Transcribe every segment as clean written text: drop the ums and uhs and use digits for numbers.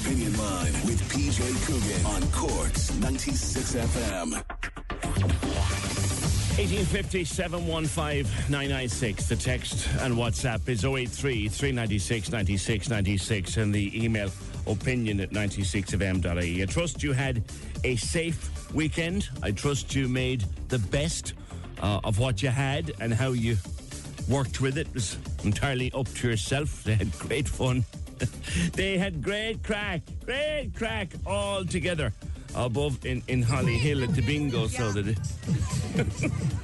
Opinion Line with PJ Coogan on Cork's 96FM. 1850 715 996. The text and WhatsApp is 083 396 96 96 and the email opinion@96fm.ie. I trust you had a safe weekend. I trust you made the best of what you had and how you worked with it. It was entirely up to yourself. They had great fun. They had great crack all together above in Holly Hill at the bingo. So that it,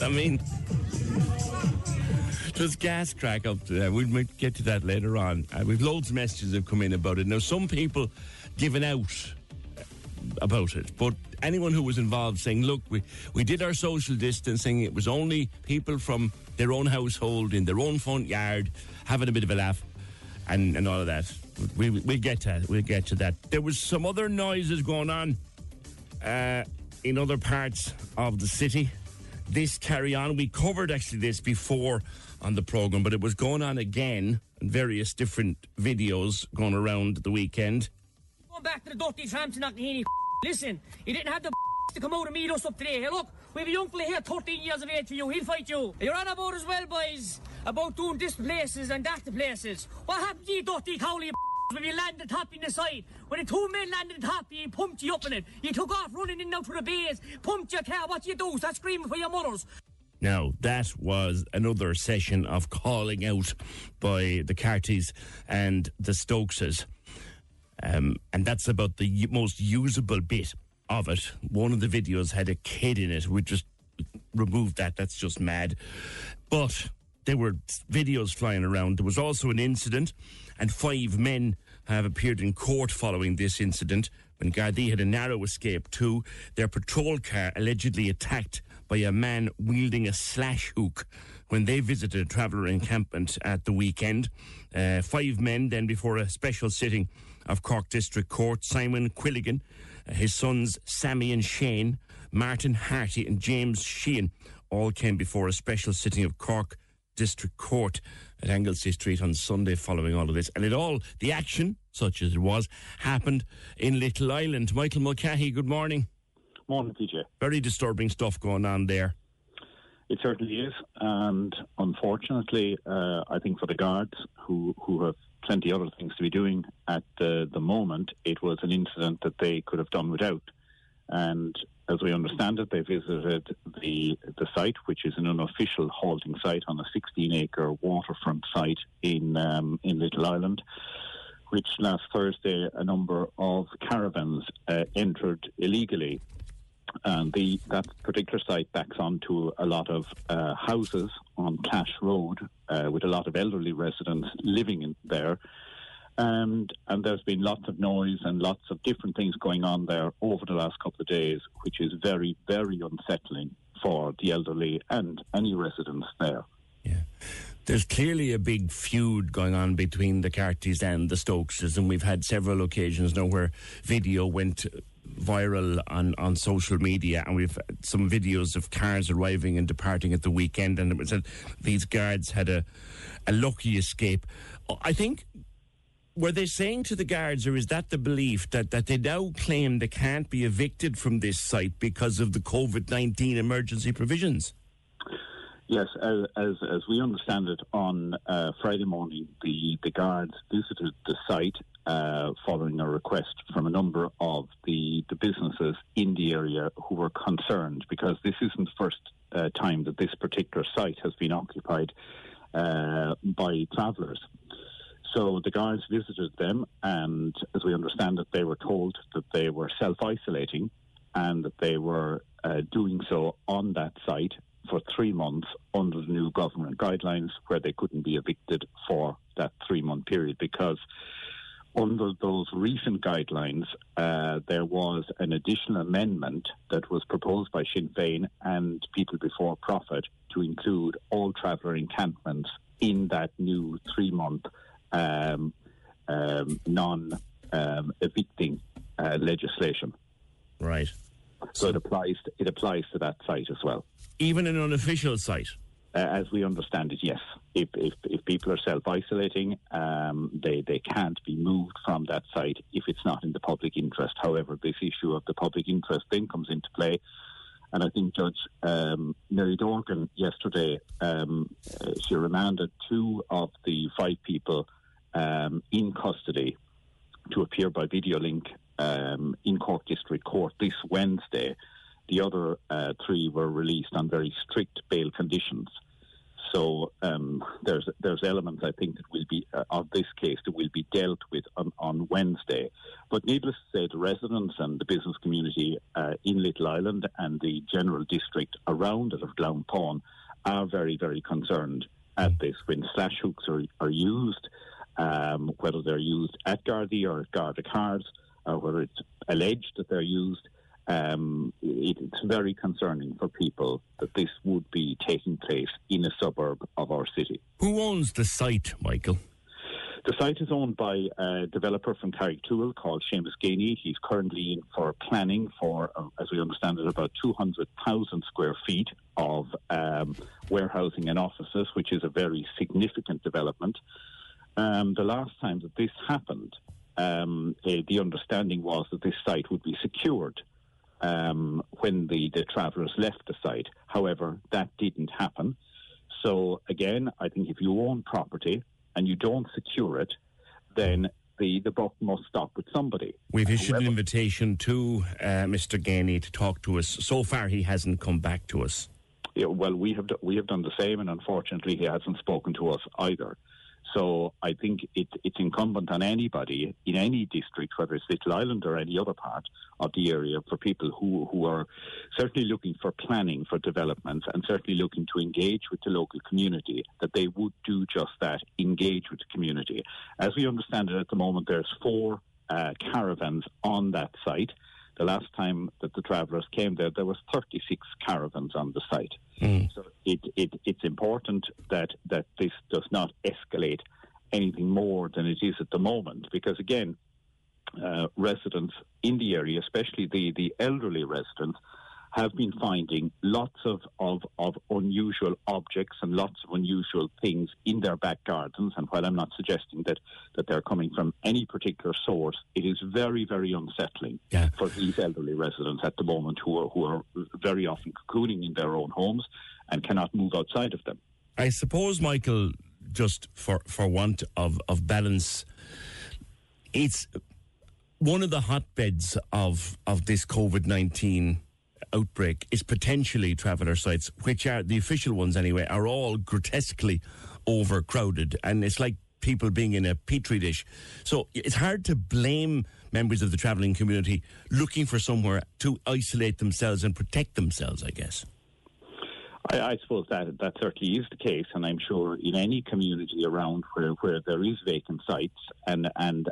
I mean, it was gas crack up to there. We might get to that later on. We've loads of messages that have come in about it. Now, some people giving out about it, but anyone who was involved saying, look, we did our social distancing. It was only people from their own household in their own front yard having a bit of a laugh. And all of that. We'll get to that. There was some other noises going on in other parts of the city. This carry on. We covered actually this before on the programme, but it was going on again in various different videos going around the weekend. Going back to the Dutties, Hampton, Knocknaheeny. Listen, you didn't have the to come out and meet us up today. Hey, look, we have a young fella here, 13 years of age for you. He'll fight you. You're on about as well, boys, about doing this places and that places. What happened to you, Dutty Cowley, when you landed top in the side? When the two men landed top, he pumped you up in it. You took off running in and out to the bays, pumped your car. What you do? Start screaming for your mothers. Now, that was another session of calling out by the Carties and the Stokeses. And that's about the most usable bit of it. One of the videos had a kid in it. We just removed that. That's just mad. But there were videos flying around. There was also an incident, and 5 men have appeared in court following this incident when Gardaí had a narrow escape too. Their patrol car allegedly attacked by a man wielding a slash hook when they visited a traveller encampment at the weekend. 5 men then before a special sitting of Cork District Court. Simon Quilligan, his sons Sammy and Shane, Martin Harty and James Sheehan all came before a special sitting of Cork District Court at Anglesey Street on Sunday following all of this. And it all, the action, such as it was, happened in Little Island. Michael Mulcahy, good morning. Morning, PJ. Very disturbing stuff going on there. It certainly is. And unfortunately, I think for the guards who have plenty other things to be doing at the moment, it was an incident that they could have done without. And as we understand it, they visited the site, which is an unofficial halting site on a 16-acre waterfront site in Little Island, which last Thursday a number of caravans entered illegally. And that particular site backs onto a lot of houses on Clash Road with a lot of elderly residents living in there. And there's been lots of noise and lots of different things going on there over the last couple of days, which is very, very unsettling for the elderly and any residents there. Yeah. There's clearly a big feud going on between the Carties and the Stokeses, and we've had several occasions now where video went viral on social media, and we've some videos of cars arriving and departing at the weekend, and it said these guards had a lucky escape. I think, were they saying to the guards, or is that the belief that they now claim they can't be evicted from this site because of the COVID-19 emergency provisions? Yes, as we understand it, on Friday morning, the guards visited the site following a request from a number of the businesses in the area who were concerned, because this isn't the first time that this particular site has been occupied by travellers. So the guards visited them, and as we understand it, they were told that they were self-isolating and that they were doing so on that site for 3 months under the new government guidelines, where they couldn't be evicted for that 3 month period, because under those recent guidelines, there was an additional amendment that was proposed by Sinn Féin and People Before Profit to include all traveller encampments in that new 3 month non-evicting legislation. Right. So it applies to that site as well. Even an unofficial site? As we understand it, yes. If people are self-isolating, they can't be moved from that site if it's not in the public interest. However, this issue of the public interest then comes into play. And I think Judge Mary Dorgan yesterday, she remanded 2 of the 5 people in custody to appear by video link in Cork District Court this Wednesday. The other 3 were released on very strict bail conditions. So there's elements, I think, that will be of this case that will be dealt with on Wednesday. But needless to say, the residents and the business community in Little Island and the general district around it of Clownpawn are very, very concerned at this. When slash hooks are used, whether they're used at Gardaí or at Garda Cars, whether it's alleged that they're used, it's very concerning for people that this would be taking place in a suburb of our city. Who owns the site, Michael? The site is owned by a developer from Carrigtwohill called Seamus Ganey. He's currently in for planning for, as we understand it, about 200,000 square feet of warehousing and offices, which is a very significant development. The last time that this happened, the understanding was that this site would be secured when the travellers left the site. However, that didn't happen. So again, I think if you own property and you don't secure it, then the buck must stop with somebody. We've issued an invitation to Mr. Ganey to talk to us. So far, he hasn't come back to us. Yeah, well, we have done the same, and unfortunately, he hasn't spoken to us either. So I think it's incumbent on anybody in any district, whether it's Little Island or any other part of the area, for people who are certainly looking for planning for developments and certainly looking to engage with the local community, that they would do just that, engage with the community. As we understand it at the moment, there's 4 caravans on that site. The last time that the travellers came there was 36 caravans on the site. So it's important that this does not escalate anything more than it is at the moment, because again, residents in the area, especially the elderly residents, have been finding lots of unusual objects and lots of unusual things in their back gardens. And while I'm not suggesting that they're coming from any particular source, it is very, very unsettling for these elderly residents at the moment who are very often cocooning in their own homes and cannot move outside of them. I suppose, Michael, just for want of balance, it's one of the hotbeds of this COVID-19 outbreak is potentially traveller sites, which are, the official ones anyway, are all grotesquely overcrowded, and it's like people being in a petri dish. So it's hard to blame members of the travelling community looking for somewhere to isolate themselves and protect themselves, I guess. I suppose that certainly is the case, and I'm sure in any community around where there is vacant sites, and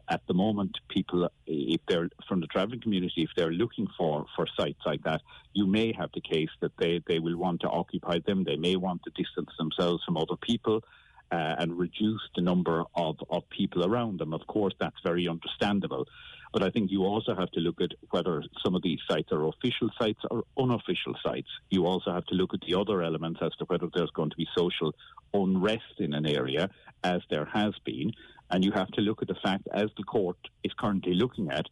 at the moment people, if they're from the travelling community, if they're looking for sites like that, you may have the case that they will want to occupy them. They may want to distance themselves from other people and reduce the number of people around them. Of course, that's very understandable. But I think you also have to look at whether some of these sites are official sites or unofficial sites. You also have to look at the other elements as to whether there's going to be social unrest in an area, as there has been. And you have to look at the fact, as the court is currently looking at,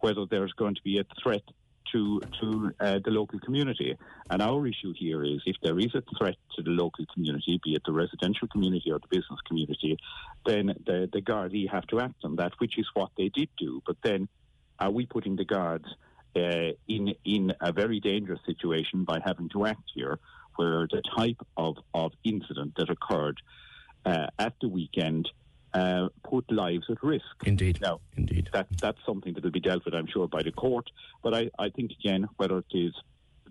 whether there's going to be a threat to the local community. And our issue here is, if there is a threat to the local community, be it the residential community or the business community, then the Gardaí have to act on that, which is what they did do. But then are we putting the Guards in a very dangerous situation by having to act here, where the type of incident that occurred at the weekend put lives at risk? Indeed. Now, indeed. That's something that will be dealt with, I'm sure, by the court. But I think, again, whether it is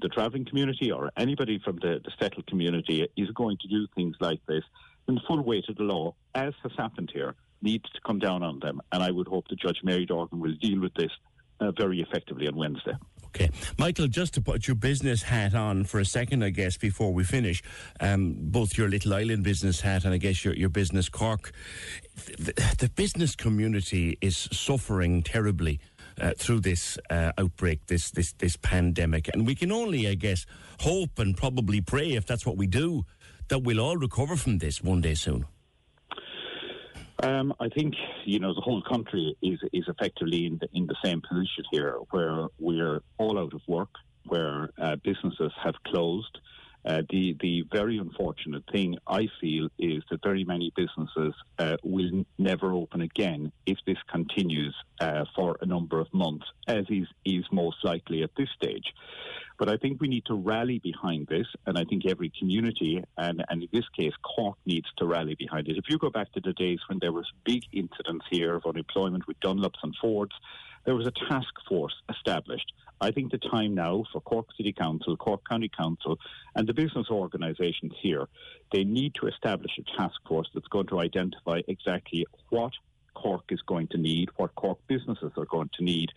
the travelling community or anybody from the settled community is going to do things like this, then the full weight of the law, as has happened here, needs to come down on them. And I would hope that Judge Mary Dorgan will deal with this very effectively on Wednesday. Okay. Michael, just to put your business hat on for a second, I guess, before we finish, both your Little Island business hat and I guess your Business Cork, the business community is suffering terribly through this outbreak, this pandemic. And we can only, I guess, hope and probably pray, if that's what we do, that we'll all recover from this one day soon. I think, you know, the whole country is effectively in the same position here, where we're all out of work, where businesses have closed. The very unfortunate thing, I feel, is that very many businesses will never open again if this continues for a number of months, as is most likely at this stage. But I think we need to rally behind this, and I think every community, and in this case Cork, needs to rally behind it. If you go back to the days when there was big incidents here of unemployment with Dunlops and Fords, there was a task force established. I think the time now for Cork City Council, Cork County Council, and the business organisations here, they need to establish a task force that's going to identify exactly what Cork is going to need, what Cork businesses are going to need,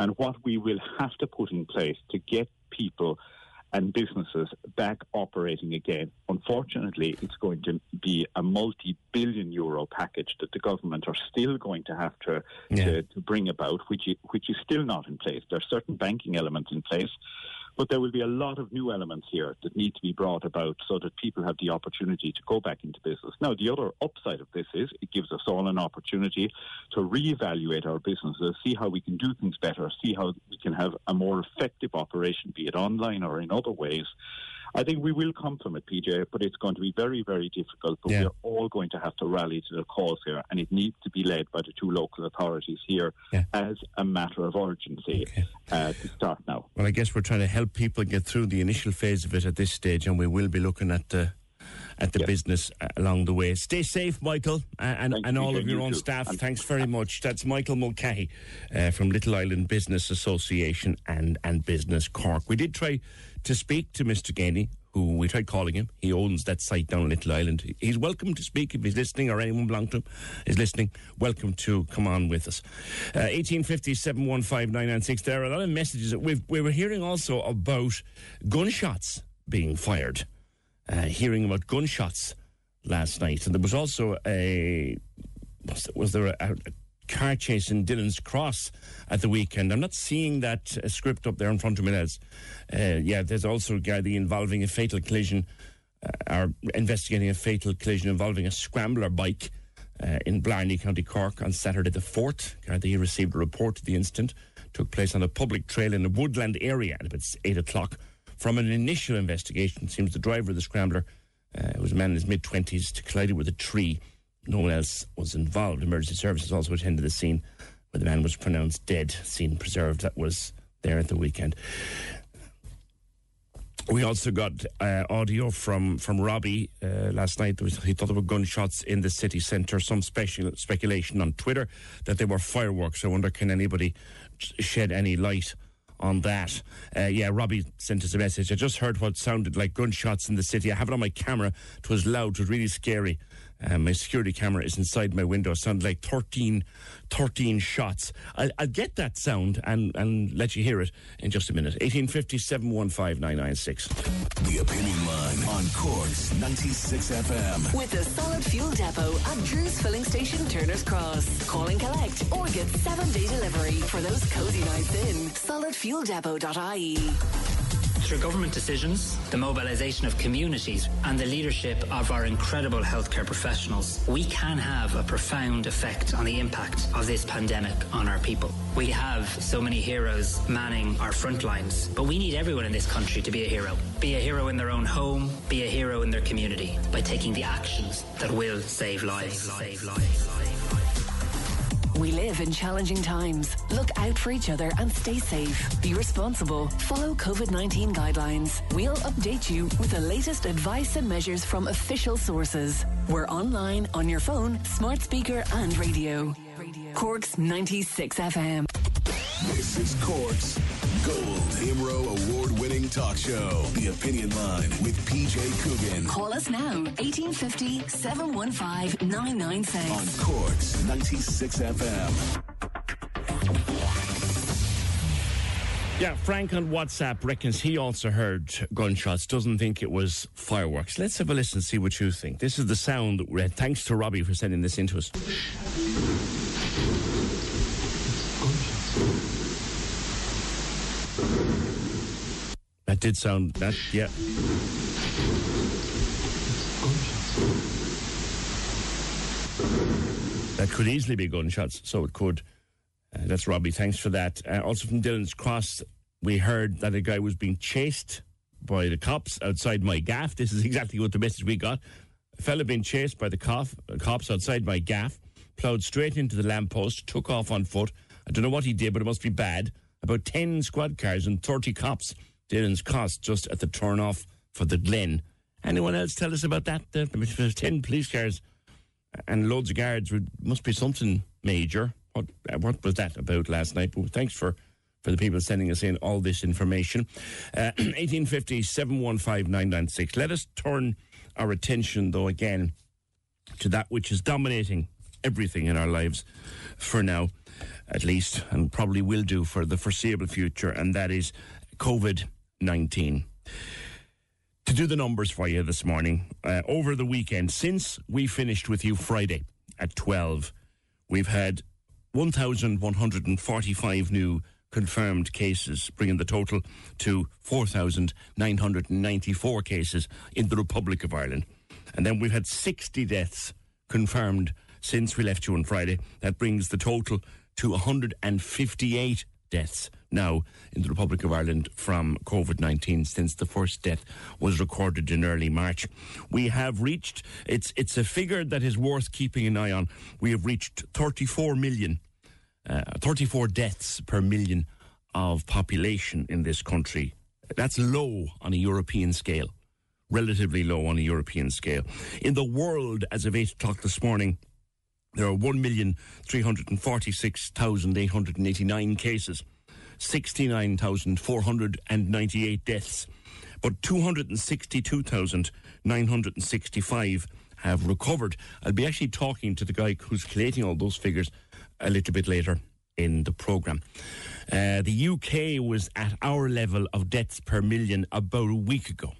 and what we will have to put in place to get people and businesses back operating again. Unfortunately, it's going to be a multi-billion-euro package that the government are still going to have to bring about, which is still not in place. There are certain banking elements in place, but there will be a lot of new elements here that need to be brought about so that people have the opportunity to go back into business. Now, the other upside of this is it gives us all an opportunity to reevaluate our businesses, see how we can do things better, see how we can have a more effective operation, be it online or in other ways. I think we will come from it, PJ, but it's going to be very, very difficult. But we're all going to have to rally to the cause here, and it needs to be led by the two local authorities here as a matter of urgency to start now. Well, I guess we're trying to help people get through the initial phase of it at this stage, and we will be looking at the business along the way. Stay safe, Michael, and all of your own staff. Thanks very much. That's Michael Mulcahy from Little Island Business Association and Business Cork. We did try to speak to Mr. Ganey, who we tried calling him. He owns that site down in Little Island. He's welcome to speak if he's listening, or anyone belonging to him is listening. Welcome to come on with us. 1850 715 996. There are a lot of messages that we were hearing also about gunshots being fired. Hearing about gunshots last night, and there was also a car chase in Dillon's Cross at the weekend. I'm not seeing that script up there in front of me. There's also a Gardaí involving a fatal collision, or investigating a fatal collision involving a scrambler bike in Blarney, County Cork, on Saturday the 4th. Gardaí received a report of the incident. Took place on a public trail in a woodland area at about 8 o'clock. From an initial investigation, it seems the driver of the scrambler was a man in his mid-20s, to collided with a tree. No one else was involved. Emergency services also attended the scene, where the man was pronounced dead. Scene preserved. That was there at the weekend. We also got audio from Robbie last night. He thought there were gunshots in the city centre. Some speculation on Twitter that they were fireworks. I wonder, can anybody shed any light on that? Robbie sent us a message. I just heard what sounded like gunshots in the city. I have it on my camera. It was loud. It was really scary. My security camera is inside my window. Sounded like 13 shots. I'll get that sound and let you hear it in just a minute. 1850 715 996. The Opinion Line on Cork's 96 FM. With a solid fuel depot at Drew's Filling Station, Turner's Cross. Call and collect or get 7-day delivery for those cozy nights in. Solidfueldepot.ie. Through government decisions, the mobilisation of communities and the leadership of our incredible healthcare professionals, we can have a profound effect on the impact of this pandemic on our people. We have so many heroes manning our front lines, but we need everyone in this country to be a hero. Be a hero in their own home, be a hero in their community, by taking the actions that will save lives. We live in challenging times. Look out for each other and stay safe. Be responsible. Follow COVID-19 guidelines. We'll update you with the latest advice and measures from official sources. We're online, on your phone, smart speaker and radio. Cork's 96 FM. This is Cork's Gold IMRO award-winning talk show, The Opinion Line with PJ Coogan. Call us now, 1850 715 996. On Cork's 96 FM. Yeah, Frank on WhatsApp reckons he also heard gunshots, doesn't think it was fireworks. Let's have a listen and see what you think. This is the sound that we had. Thanks to Robbie for sending this in to us. That did sound that, yeah. That could easily be gunshots, so it could. That's Robbie, thanks for that. Also from Dillon's Cross, we heard that a guy was being chased by the cops outside my gaff. This is exactly what the message we got. A fella being chased by the cops outside my gaff, ploughed straight into the lamppost, took off on foot. I don't know what he did, but it must be bad. About 10 squad cars and 30 cops. Dillon's Cross, just at the turn-off for the Glen. Anyone else tell us about that? There's 10 police cars and loads of guards. It must be something major. What was that about last night? Well, thanks for the people sending us in all this information. 1850 715 996. Let us turn our attention, though, again, to that which is dominating everything in our lives for now, at least, and probably will do for the foreseeable future, and that is COVID-19. To do the numbers for you this morning, over the weekend, since we finished with you Friday at 12, we've had 1,145 new confirmed cases, bringing the total to 4,994 cases in the Republic of Ireland. And then we've had 60 deaths confirmed since we left you on Friday. That brings the total to 158 deaths now in the Republic of Ireland from COVID-19 since the first death was recorded in early March. We have reached, it's a figure that is worth keeping an eye on, we have reached 34 deaths per million of population in this country. That's low on a European scale, relatively low on a European scale. In the world, as of 8 o'clock this morning, there are 1,346,889 cases, 69,498 deaths, but 262,965 have recovered. I'll be actually talking to the guy who's collating all those figures a little bit later in the programme. The UK was at our level of deaths per million about a week ago.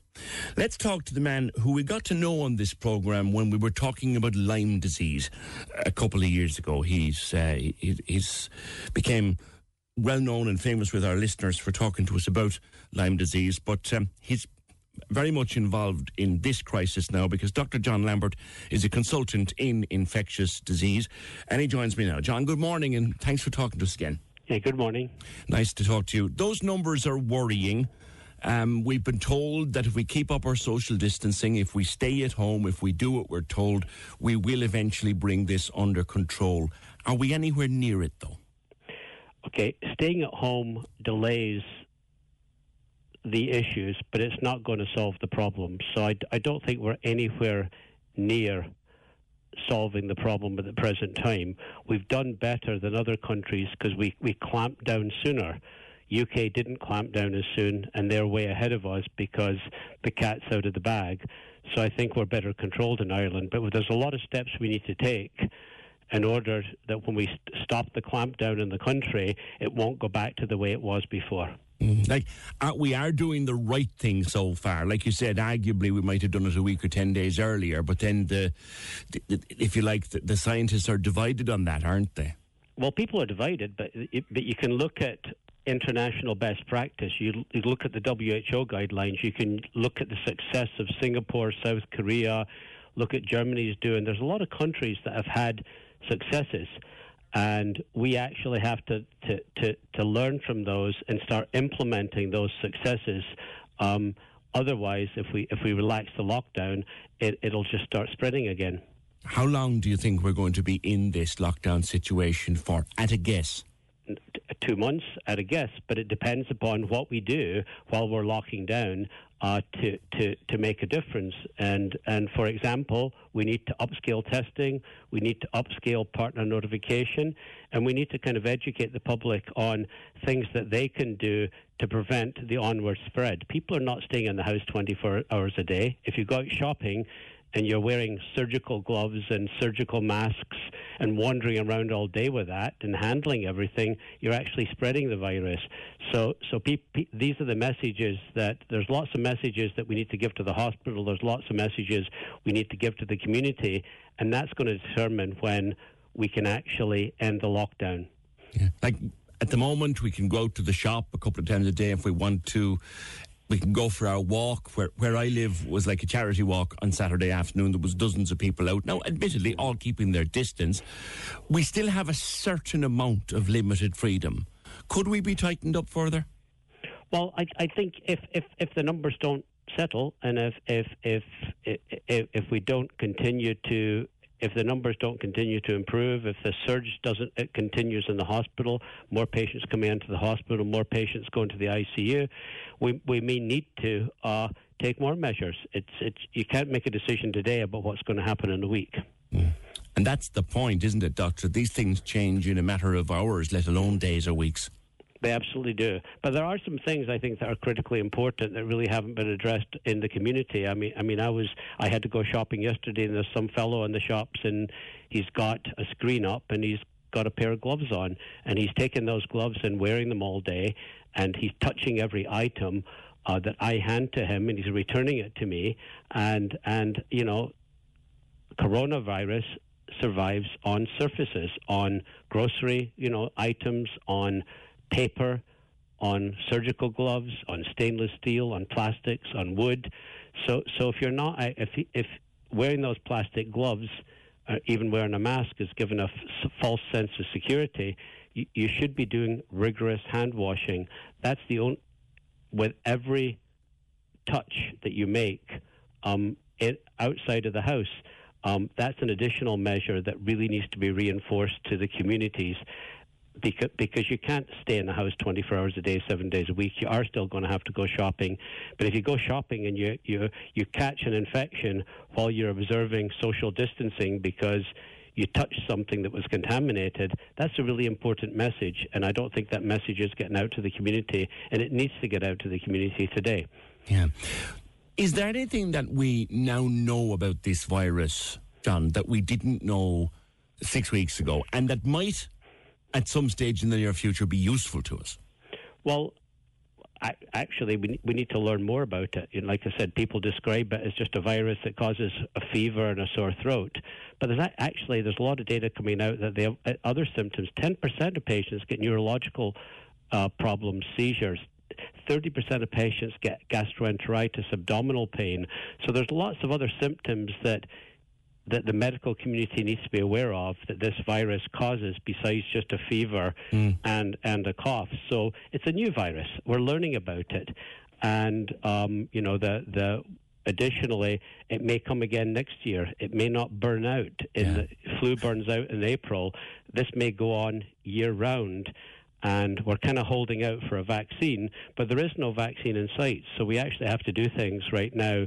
Let's talk to the man who we got to know on this programme when we were talking about Lyme disease a couple of years ago. He's became well known and famous with our listeners for talking to us about Lyme disease, but he's very much involved in this crisis now because Dr. John Lambert is a consultant in infectious disease, and he joins me now. John, good morning, and thanks for talking to us again. Hey, good morning. Nice to talk to you. Those numbers are worrying. We've been told that if we keep up our social distancing, if we stay at home, if we do what we're told, we will eventually bring this under control. Are we anywhere near it, though? Okay, staying at home delays the issues, but it's not going to solve the problem. So I don't think we're anywhere near solving the problem at the present time. We've done better than other countries because we clamped down sooner. UK didn't clamp down as soon, and they're way ahead of us because the cat's out of the bag. So I think we're better controlled in Ireland. But there's a lot of steps we need to take in order that when we stop the clampdown in the country, it won't go back to the way it was before. Like, we are doing the right thing so far. Like you said, arguably we might have done it a week or 10 days earlier, but then, the scientists are divided on that, aren't they? Well, people are divided, but you can look at international best practice. You look at the WHO guidelines, you can look at the success of Singapore, South Korea, look at Germany's doing. There's a lot of countries that have had successes, and we actually have to learn from those and start implementing those successes. Otherwise, if we relax the lockdown, it'll just start spreading again. How long do you think we're going to be in this lockdown situation for, at a guess? 2 months at a guess, but it depends upon what we do while we're locking down to make a difference. And for example, we need to upscale testing, we need to upscale partner notification, and we need to kind of educate the public on things that they can do to prevent the onward spread. People are not staying in the house 24 hours a day. If you go out shopping and you're wearing surgical gloves and surgical masks and wandering around all day with that and handling everything, you're actually spreading the virus. So these are the messages that, there's lots of messages that we need to give to the hospital, there's lots of messages we need to give to the community, and that's going to determine when we can actually end the lockdown. Yeah. Like, at the moment, we can go out to the shop a couple of times a day if we want to. We can go for our walk. Where I live was like a charity walk on Saturday afternoon. There was dozens of people out. Now, admittedly, all keeping their distance. We still have a certain amount of limited freedom. Could we be tightened up further? Well, I think if the numbers don't settle, and if we don't continue to, if the numbers don't continue to improve, if the surge continues in the hospital, more patients coming into the hospital, more patients going to the ICU, we may need to take more measures. You can't make a decision today about what's going to happen in a week. Mm. And that's the point, isn't it, Doctor? These things change in a matter of hours, let alone days or weeks. They absolutely do. But there are some things I think that are critically important that really haven't been addressed in the community. I mean, I had to go shopping yesterday, and there's some fellow in the shops, and he's got a screen up, and he's got a pair of gloves on, and he's taking those gloves and wearing them all day, and he's touching every item that I hand to him, and he's returning it to me, and you know, coronavirus survives on surfaces, on grocery, items, on paper, on surgical gloves, on stainless steel, on plastics, on wood. So if you're not, if wearing those plastic gloves, or even wearing a mask, is given a false sense of security, you should be doing rigorous hand washing. That's the only, with every touch that you make outside of the house. That's an additional measure that really needs to be reinforced to the communities. Because you can't stay in the house 24 hours a day, 7 days a week. You are still going to have to go shopping. But if you go shopping and you catch an infection while you're observing social distancing because you touched something that was contaminated, that's a really important message. And I don't think that message is getting out to the community. And it needs to get out to the community today. Yeah. Is there anything that we now know about this virus, John, that we didn't know 6 weeks ago and that might, at some stage in the near future, be useful to us? Well, actually, we need to learn more about it. You know, like I said, people describe it as just a virus that causes a fever and a sore throat. But there's a lot of data coming out that they have other symptoms. 10% of patients get neurological problems, seizures. 30% of patients get gastroenteritis, abdominal pain. So there's lots of other symptoms that the medical community needs to be aware of that this virus causes besides just a fever and a cough. So it's a new virus. We're learning about it. And, additionally, it may come again next year. It may not burn out. The flu burns out in April. This may go on year round. And we're kind of holding out for a vaccine, but there is no vaccine in sight. So we actually have to do things right now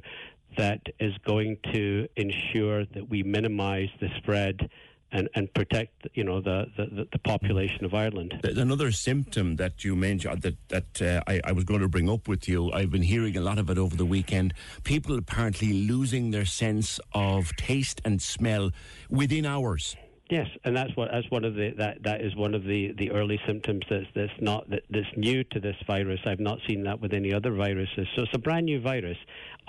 that is going to ensure that we minimize the spread and protect, you know, the population of Ireland. Another symptom that you mentioned that I was going to bring up with you, I've been hearing a lot of it over the weekend, people apparently losing their sense of taste and smell within hours. Yes, and that is one of the early symptoms that's new to this virus. I've not seen that with any other viruses. So it's a brand new virus,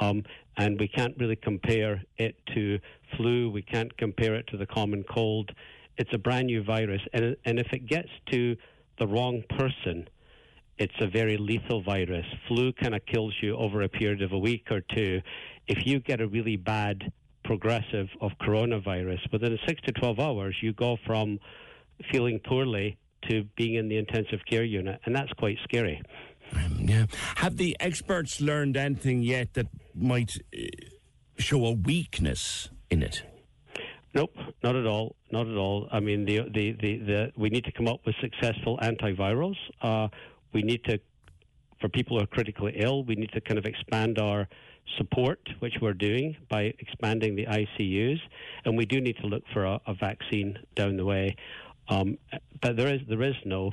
and we can't really compare it to flu. We can't compare it to the common cold. It's a brand new virus, and if it gets to the wrong person, it's a very lethal virus. Flu kind of kills you over a period of a week or two. If you get a really bad progressive of coronavirus, within 6 to 12 hours, you go from feeling poorly to being in the intensive care unit, and that's quite scary. Yeah. Have the experts learned anything yet that might show a weakness in it? Nope, not at all. Not at all. I mean, we need to come up with successful antivirals. We need to, for people who are critically ill, we need to kind of expand our support, which we're doing by expanding the ICUs, and we do need to look for a vaccine down the way. But there is no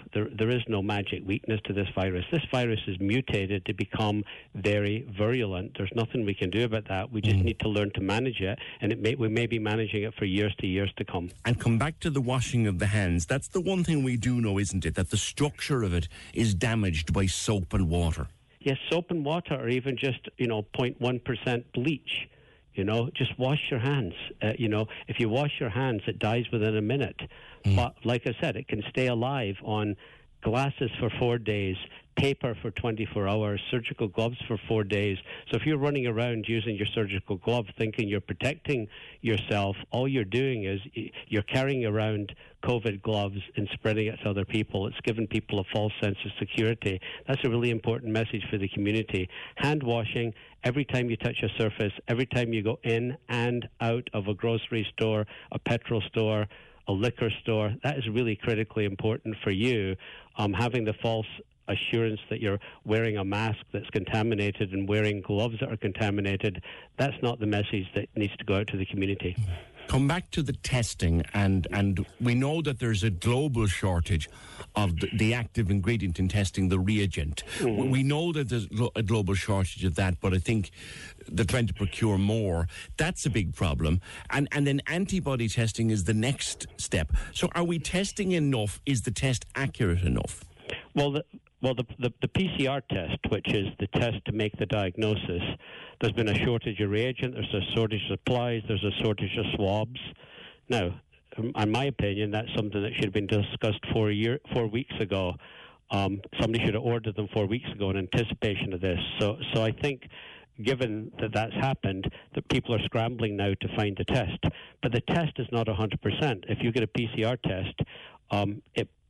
magic weakness to this virus. This virus is mutated to become very virulent. There's nothing we can do about that. We just need to learn to manage it, and we may be managing it for years to years to come. And come back to the washing of the hands. That's the one thing we do know, isn't it? That the structure of it is damaged by soap and water. Yes, soap and water, or even just, 0.1% bleach. Just wash your hands. If you wash your hands, it dies within a minute. But like I said, it can stay alive on glasses for 4 days, paper for 24 hours, surgical gloves for 4 days. So if you're running around using your surgical glove thinking you're protecting yourself, all you're doing is you're carrying around COVID gloves and spreading it to other people. It's given people a false sense of security. That's a really important message for the community. Hand washing every time you touch a surface, every time you go in and out of a grocery store, a petrol store, a liquor store. That is really critically important for you. Having the false assurance that you're wearing a mask that's contaminated and wearing gloves that are contaminated, that's not the message that needs to go out to the community. Come back to the testing, and we know that there's a global shortage of the active ingredient in testing, the reagent. We know that there's a global shortage of that, but I think they're trying to procure more. That's a big problem. And then antibody testing is the next step. So are we testing enough? Is the test accurate enough? Well, the PCR test, which is the test to make the diagnosis, there's been a shortage of reagent, there's a shortage of supplies, there's a shortage of swabs. Now, in my opinion, that's something that should have been discussed 4 weeks ago. Somebody should have ordered them 4 weeks ago in anticipation of this. So I think, given that that's happened, that people are scrambling now to find the test. But the test is not 100%. If you get a PCR test,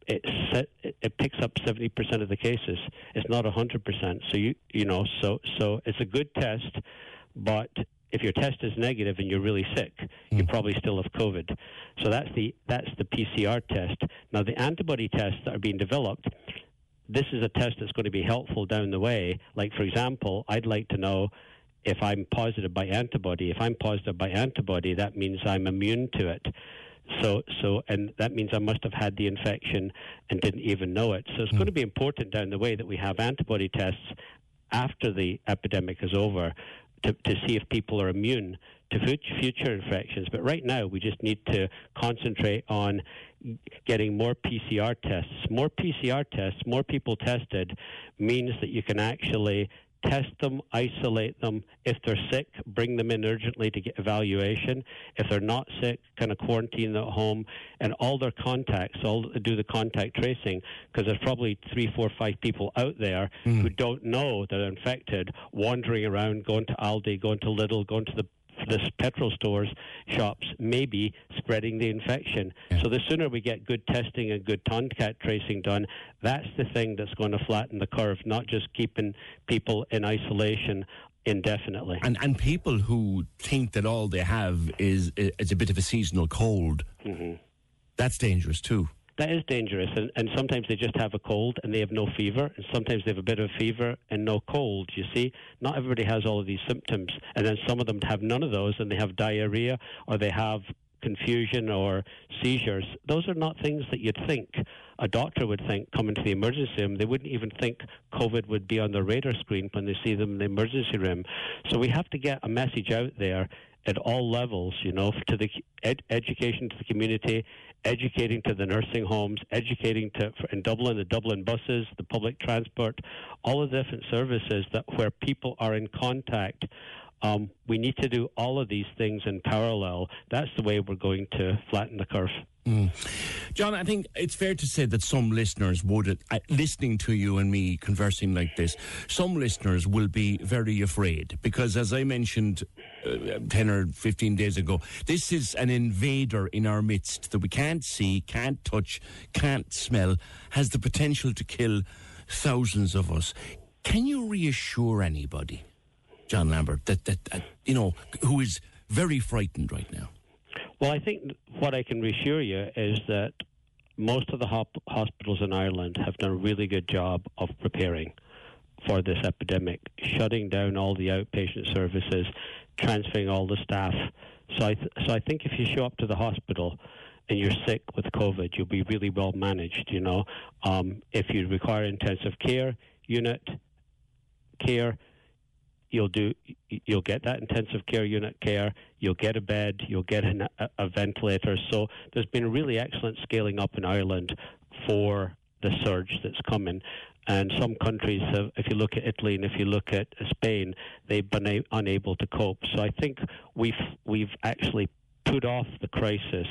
it picks up 70% of the cases. It's not 100%. So so it's a good test, but if your test is negative and you're really sick, you probably still have COVID. So that's the PCR test. Now the antibody tests that are being developed, this is a test that's going to be helpful down the way. Like for example, I'd like to know if I'm positive by antibody. If I'm positive by antibody, that means I'm immune to it. So, and that means I must have had the infection and didn't even know it. So it's going to be important down the way that we have antibody tests after the epidemic is over to see if people are immune to future infections. But right now, we just need to concentrate on getting more PCR tests. More PCR tests, more people tested, means that you can actually test them, isolate them. If they're sick, bring them in urgently to get evaluation. If they're not sick, kind of quarantine them at home, and all their contacts, all do the contact tracing, because there's probably 3, 4, 5 people out there who don't know they're infected, wandering around, going to Aldi, going to Lidl, going to the petrol stores, shops, maybe spreading the infection. Yeah. So the sooner we get good testing and good contact tracing done, that's the thing that's going to flatten the curve, not just keeping people in isolation indefinitely. And people who think that all they have is a bit of a seasonal cold, that's dangerous too. That is dangerous, and sometimes they just have a cold and they have no fever, and sometimes they have a bit of fever and no cold, you see. Not everybody has all of these symptoms, and then some of them have none of those, and they have diarrhea, or they have confusion or seizures, those are not things that you'd think a doctor would think coming to the emergency room. They wouldn't even think COVID would be on their radar screen when they see them in the emergency room. So we have to get a message out there at all levels, you know, to the education to the community, educating to the nursing homes, educating to in Dublin, the Dublin buses, the public transport, all of the different services that where people are in contact. We need to do all of these things in parallel. That's the way we're going to flatten the curve. Mm. John, I think it's fair to say that some listeners would, listening to you and me conversing like this, some listeners will be very afraid because, as I mentioned 10 or 15 days ago, this is an invader in our midst that we can't see, can't touch, can't smell, has the potential to kill thousands of us. Can you reassure anybody, John Lambert, that you know, who is very frightened right now? Well, I think what I can reassure you is that most of the hospitals in Ireland have done a really good job of preparing for this epidemic, shutting down all the outpatient services, transferring all the staff. So I think if you show up to the hospital and you're sick with COVID, you'll be really well managed, you know. If you require intensive care unit care, you'll get that intensive care unit care, you'll get a bed, you'll get a ventilator. So there's been a really excellent scaling up in Ireland for the surge that's coming. And some countries have, if you look at Italy and if you look at Spain, they've been unable to cope. So I think we've actually put off the crisis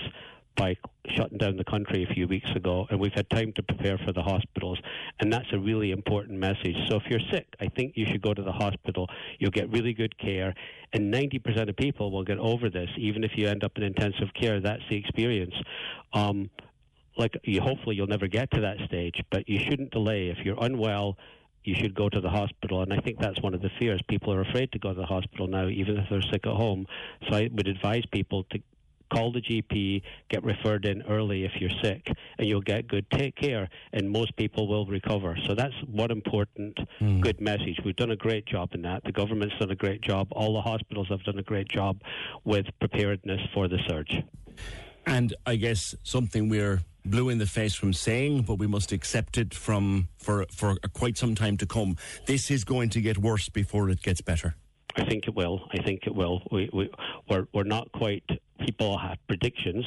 by shutting down the country a few weeks ago, and we've had time to prepare for the hospitals, and that's a really important message. So if you're sick, I think you should go to the hospital. You'll get really good care, and 90% of people will get over this, even if you end up in intensive care. That's the experience. Hopefully you'll never get to that stage, but you shouldn't delay. If you're unwell, you should go to the hospital, and I think that's one of the fears. People are afraid to go to the hospital now, even if they're sick at home. So I would advise people to call the GP, get referred in early if you're sick, and you'll get good care, and most people will recover. So that's one important good message. We've done a great job in that. The government's done a great job. All the hospitals have done a great job with preparedness for the surge. And I guess something we're blue in the face from saying, but we must accept it for quite some time to come. This is going to get worse before it gets better. I think it will. We're not quite. People have predictions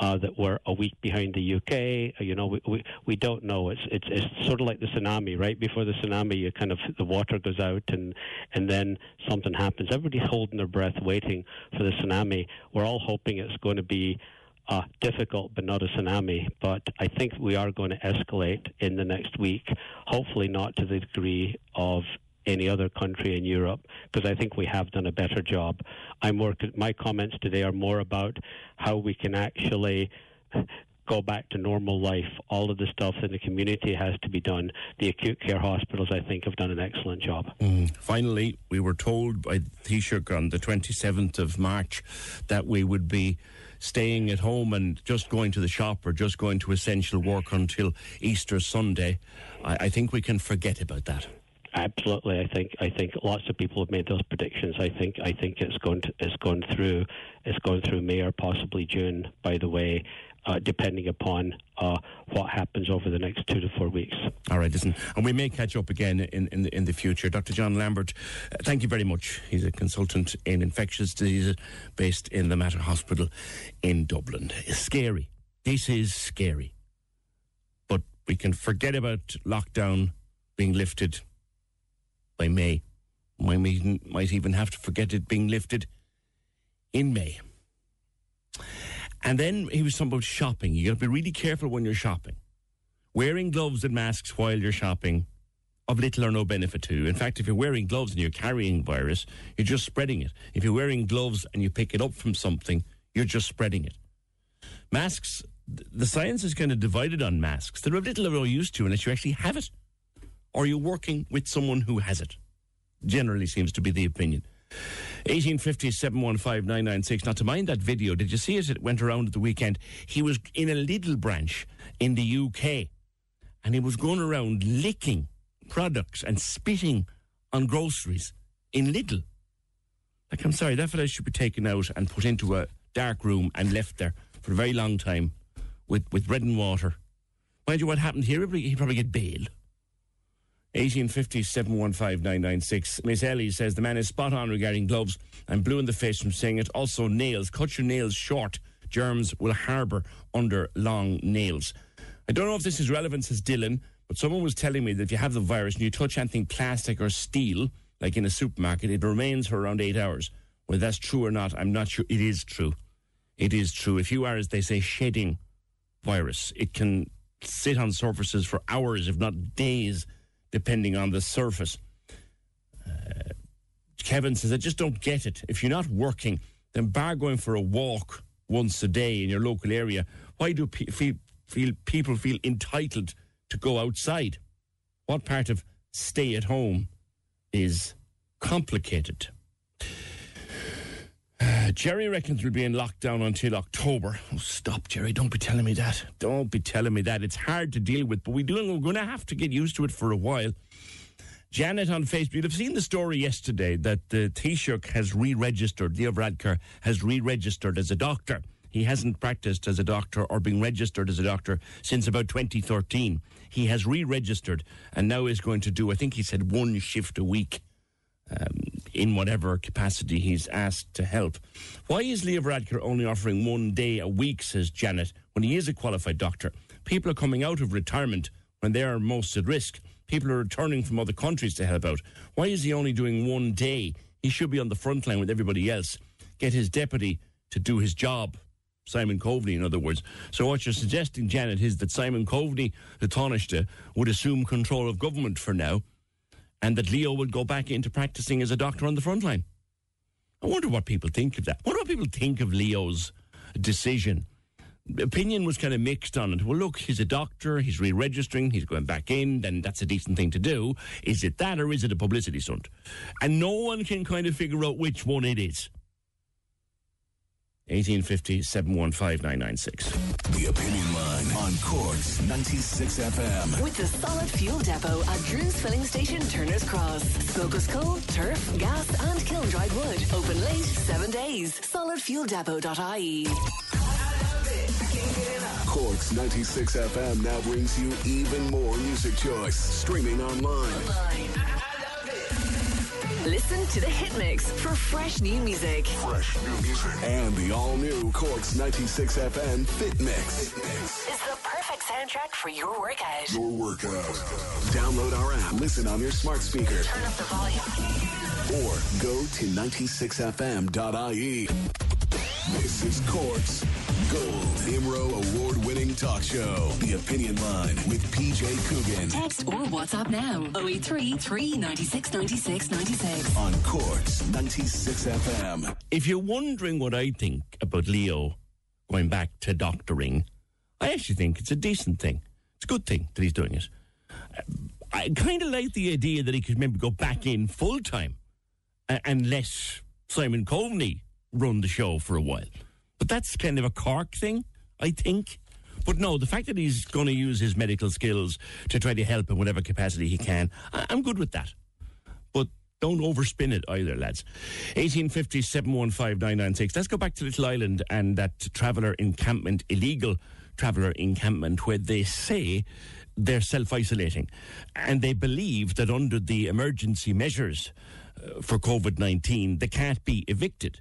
that we're a week behind the UK. You know, we don't know. It's sort of like the tsunami, right? Before the tsunami, you kind of the water goes out, and then something happens. Everybody's holding their breath, waiting for the tsunami. We're all hoping it's going to be difficult, but not a tsunami. But I think we are going to escalate in the next week. Hopefully, not to the degree of any other country in Europe, because I think we have done a better job. My comments today are more about how we can actually go back to normal life. All of the stuff in the community has to be done. The acute care hospitals, I think, have done an excellent job. Finally, we were told by Taoiseach on the 27th of March that we would be staying at home and just going to the shop or just going to essential work until Easter Sunday. I think we can forget about that. Absolutely, I think lots of people have made those predictions. I think it's going through May or possibly June. By the way, depending upon what happens over the next 2 to 4 weeks. All right, listen, and we may catch up again in the future. Dr. John Lambert, thank you very much. He's a consultant in infectious diseases based in the Mater Hospital in Dublin. It's scary. This is scary, but we can forget about lockdown being lifted. By May. We might even have to forget it being lifted in May. And then he was talking about shopping. You got to be really careful when you're shopping. Wearing gloves and masks while you're shopping of little or no benefit to you. In fact, if you're wearing gloves and you're carrying virus, you're just spreading it. If you're wearing gloves and you pick it up from something, you're just spreading it. Masks, the science is kind of divided on masks. They're of little or no use to unless you actually have it. Or you're working with someone who has it. Generally seems to be the opinion. 1850 715 996. Not to mind that video. Did you see it? It went around at the weekend. He was in a Lidl branch in the UK. And he was going around licking products and spitting on groceries in Lidl. Like, I'm sorry, that fella should be taken out and put into a dark room and left there for a very long time with bread and water. Mind you, what happened here, he'd probably get bail. 1850 715 996. Miss Ellie says the man is spot on regarding gloves. I'm blue in the face from saying it. Also nails. Cut your nails short. Germs will harbour under long nails. I don't know if this is relevant, says Dylan, but someone was telling me that if you have the virus and you touch anything plastic or steel, like in a supermarket, it remains for around 8 hours. Whether that's true or not, I'm not sure. It is true. It is true. If you are, as they say, shedding virus, it can sit on surfaces for hours, if not days, depending on the surface. Kevin says, I just don't get it. If you're not working, then bar going for a walk once a day in your local area, why do people feel entitled to go outside? What part of stay at home is complicated? Jerry reckons we'll be in lockdown until October. Oh, stop, Jerry. Don't be telling me that. Don't be telling me that. It's hard to deal with, but we're going to have to get used to it for a while. Janet on Facebook, you'll have seen the story yesterday that the Taoiseach has re-registered, Leo Varadkar has re-registered as a doctor. He hasn't practiced as a doctor or been registered as a doctor since about 2013. He has re-registered and now is going to do, I think he said, one shift a week. In whatever capacity he's asked to help. Why is Leo Varadkar only offering 1 day a week, says Janet, when he is a qualified doctor? People are coming out of retirement when they are most at risk. People are returning from other countries to help out. Why is he only doing 1 day? He should be on the front line with everybody else. Get his deputy to do his job. Simon Coveney, in other words. So what you're suggesting, Janet, is that Simon Coveney, the Taoiseach, would assume control of government for now, and that Leo would go back into practicing as a doctor on the front line. I wonder what people think of that. I wonder what people think of Leo's decision. Opinion was kind of mixed on it. Well, look, he's a doctor, he's re-registering, he's going back in, then that's a decent thing to do. Is it that or is it a publicity stunt? And no one can kind of figure out which one it is. 1850 715 996. The Opinion Line on Cork's 96FM. With the Solid Fuel Depot at Drew's Filling Station, Turner's Cross. Smokeless coal, turf, gas and kiln-dried wood. Open late, 7 days. SolidFuelDepot.ie. Cork's 96FM now brings you even more music choice. Streaming online. Listen to the Hit Mix for fresh new music. Fresh new music. And the all-new Cork's 96FM Fit Mix. It's the perfect soundtrack for your workout. Your workout. Download our app. Listen on your smart speaker. Turn up the volume. Or go to 96fm.ie. This is Cork's Gold IMRO award-winning talk show, The Opinion Line with PJ Coogan. Text or WhatsApp now, 083 396 96 96, on Cork's 96FM. If you're wondering what I think about Leo going back to doctoring, I actually think it's a decent thing. It's a good thing that he's doing it. I kind of like the idea that he could maybe go back in full-time and let Simon Coveney run the show for a while. But that's kind of a Cork thing, I think. But no, the fact that he's going to use his medical skills to try to help in whatever capacity he can, I'm good with that. But don't overspin it either, lads. 1850 715 996. Let's go back to Little Island and that traveller encampment, illegal traveller encampment, where they say they're self-isolating. And they believe that under the emergency measures for COVID-19, they can't be evicted.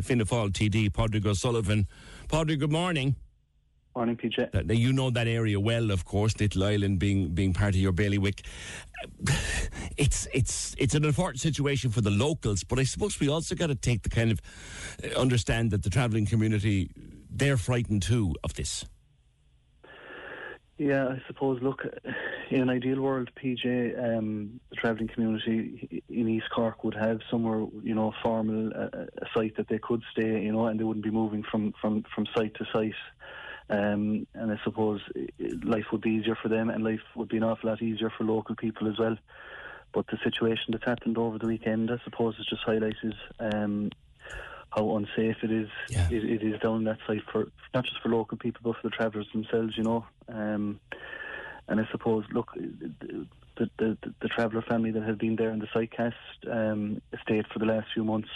Fianna Fáil TD, Pádraig O'Sullivan. Pádraig, good morning. Morning, PJ. You know that area well, of course, Little Island being part of your bailiwick. It's an unfortunate situation for the locals, but I suppose we also got to take the kind of understand that the travelling community, they're frightened too of this. Yeah, I suppose, look, in an ideal world, PJ, the travelling community in East Cork would have somewhere, you know, formal, a site that they could stay, you know, and they wouldn't be moving from site to site. And I suppose life would be easier for them, and life would be an awful lot easier for local people as well. But the situation that's happened over the weekend, I suppose, has just highlighted how unsafe it is. Yeah. It is down that site, for not just for local people but for the travellers themselves, you know. And I suppose, look, the traveller family that has been there in the Sidecast estate for the last few months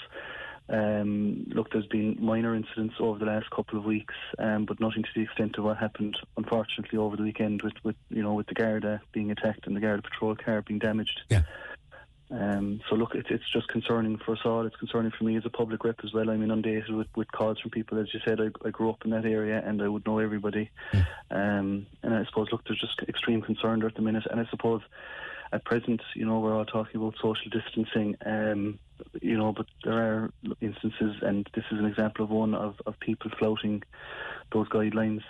Look, there's been minor incidents over the last couple of weeks, but nothing to the extent of what happened, unfortunately, over the weekend with the Garda being attacked and the Garda patrol car being damaged. Yeah. So look, it's just concerning for us all. It's concerning for me as a public rep as well. I'm inundated with calls from people. As you said, I grew up in that area and I would know everybody. Yeah. And I suppose, look, there's just extreme concern there at the minute. And I suppose at present, we're all talking about social distancing, but there are instances, and this is an example of one, of people flouting those guidelines.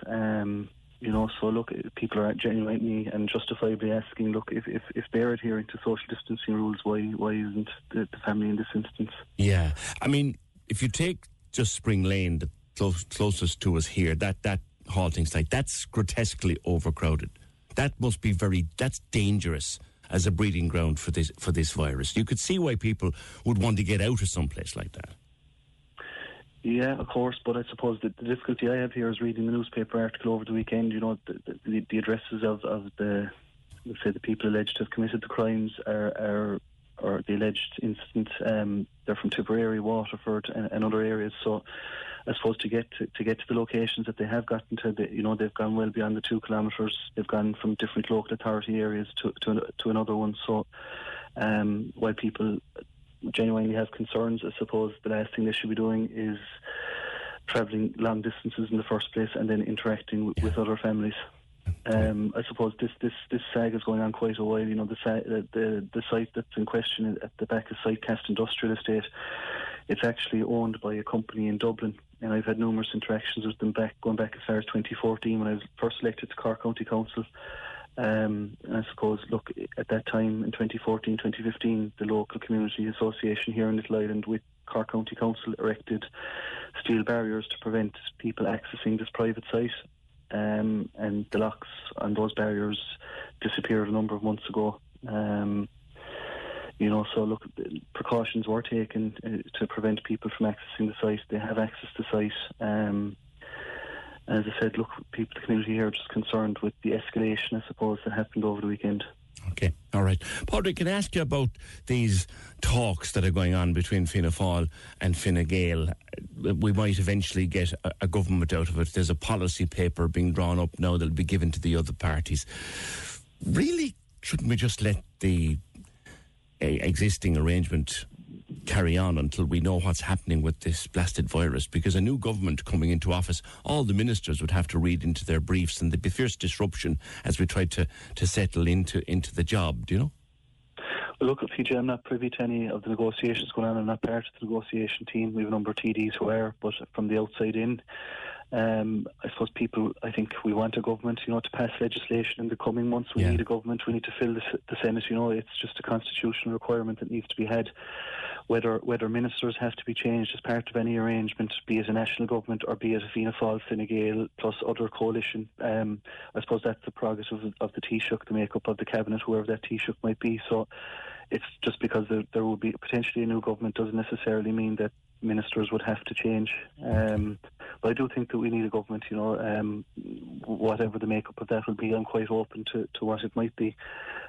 So look, people are genuinely and justifiably asking, look, if they're adhering to social distancing rules, why isn't the family in this instance? Yeah, I mean, if you take just Spring Lane, the closest to us here, that halting site, that's grotesquely overcrowded. That must be that's dangerous as a breeding ground for this virus. You could see why people would want to get out of some place like that. Yeah, of course, but I suppose the difficulty I have here is reading the newspaper article over the weekend. The addresses of the, let's say, the people alleged to have committed the crimes or the alleged incident. They're from Tipperary, Waterford, and other areas. So, I suppose to get to the locations that they have gotten to, they've gone well beyond the 2 kilometres. They've gone from different local authority areas to another one. So, while people genuinely have concerns, I suppose the last thing they should be doing is travelling long distances in the first place and then interacting with other families. I suppose this saga is going on quite a while. The site that's in question at the back of Sidecast Industrial Estate, it's actually owned by a company in Dublin, and I've had numerous interactions with them going back as far as 2014 when I was first elected to Cork County Council. And I suppose, look, at that time in 2014, 2015, the local community association here in Little Island with Cork County Council erected steel barriers to prevent people accessing this private site. And the locks on those barriers disappeared a number of months ago. So look, precautions were taken to prevent people from accessing the site. They have accessed the site. As I said, look, people, the community here are just concerned with the escalation, I suppose, that happened over the weekend. Okay, all right. Pádraig, can I ask you about these talks that are going on between Fianna Fáil and Fine Gael? We might eventually get a government out of it. There's a policy paper being drawn up now that'll be given to the other parties. Really, shouldn't we just let the existing arrangement carry on until we know what's happening with this blasted virus? Because a new government coming into office, all the ministers would have to read into their briefs, and there'd be fierce disruption as we tried to settle into the job, do you know? Well, look, PJ, I'm not privy to any of the negotiations going on. I'm not part of the negotiation team. We have a number of TDs who are, but from the outside in, I suppose we want a government, to pass legislation in the coming months. We need a government. We need to fill the Senate. It's just a constitutional requirement that needs to be had. Whether ministers have to be changed as part of any arrangement, be it a national government or be it a Fianna Fáil, Fine Gael plus other coalition, I suppose that's the prerogative of the Taoiseach, the makeup of the cabinet, whoever that Taoiseach might be. So it's just because there will be potentially a new government doesn't necessarily mean that ministers would have to change. But I do think that we need a government, whatever the makeup of that will be. I'm quite open to what it might be.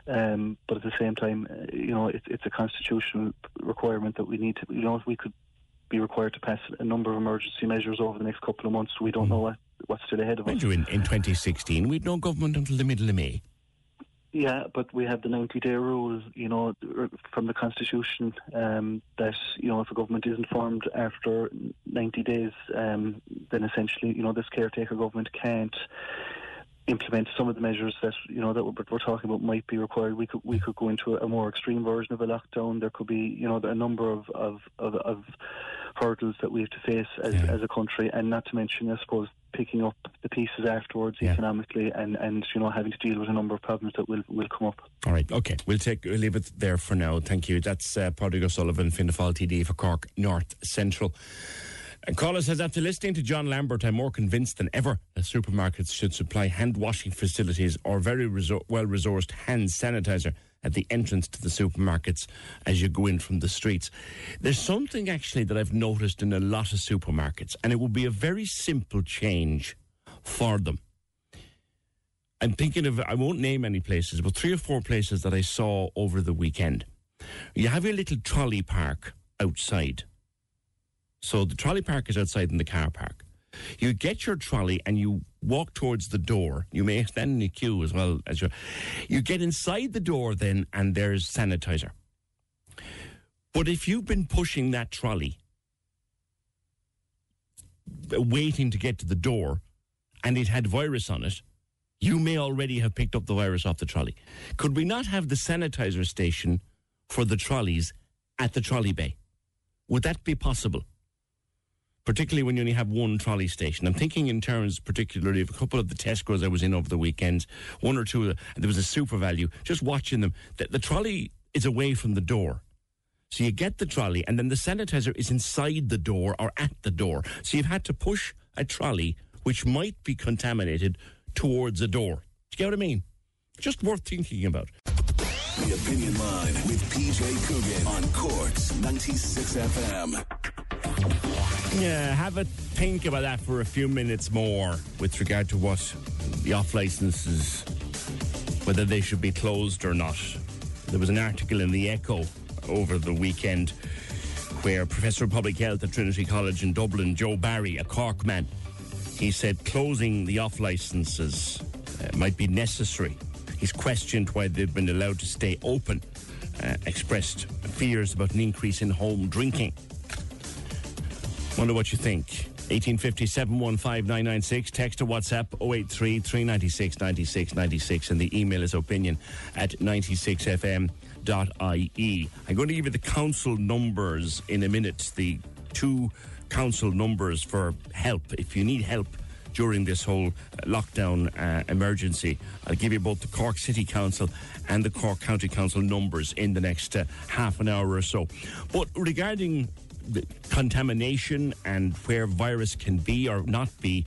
But at the same time, it's a constitutional requirement that we need to, we could be required to pass a number of emergency measures over the next couple of months. We don't know what's still ahead of us. In 2016, we'd no government until the middle of May. Yeah, but we have the 90-day rule, from the Constitution, that, if a government isn't formed after 90 days, then essentially, this caretaker government can't implement some of the measures that, that we're talking about might be required. We could go into a more extreme version of a lockdown. There could be, a number of hurdles that we have to face as a country, and not to mention, I suppose, picking up the pieces afterwards economically and having to deal with a number of problems that will come up. All right, okay. We'll leave it there for now. Thank you. That's Pádraig O'Sullivan, Fianna Fáil TD for Cork North Central. And caller says, after listening to John Lambert, I'm more convinced than ever that supermarkets should supply hand-washing facilities or very well-resourced hand sanitizer at the entrance to the supermarkets as you go in from the streets. There's something actually that I've noticed in a lot of supermarkets, and it would be a very simple change for them. I'm thinking of, I won't name any places, but 3 or 4 places that I saw over the weekend. You have your little trolley park outside. So the trolley park is outside in the car park. You get your trolley and you walk towards the door. You may stand in a queue as well. As you get inside the door then, and there's sanitizer. But if you've been pushing that trolley, waiting to get to the door, and it had virus on it, you may already have picked up the virus off the trolley. Could we not have the sanitizer station for the trolleys at the trolley bay? Would that be possible? Particularly when you only have one trolley station. I'm thinking in terms particularly of a couple of the Tesco's I was in over the weekend, one or two, and there was a Super Value, just watching them. The trolley is away from the door. So you get the trolley, and then the sanitizer is inside the door or at the door. So you've had to push a trolley, which might be contaminated, towards a door. Do you get what I mean? Just worth thinking about. The Opinion Line with PJ Coogan on Cork's 96 FM. Yeah, have a think about that for a few minutes more with regard to what the off-licences, whether they should be closed or not. There was an article in The Echo over the weekend where Professor of Public Health at Trinity College in Dublin, Joe Barry, a Cork man, he said closing the off-licences might be necessary. He's questioned why they've been allowed to stay open, expressed fears about an increase in home drinking. Wonder what you think. 1850-715-996, text to WhatsApp 083-396-9696, and the email is opinion@96fm.ie. I'm going to give you the council numbers in a minute, the two council numbers for help. If you need help during this whole lockdown emergency, I'll give you both the Cork City Council and the Cork County Council numbers in the next half an hour or so. But regarding the contamination and where virus can be or not be,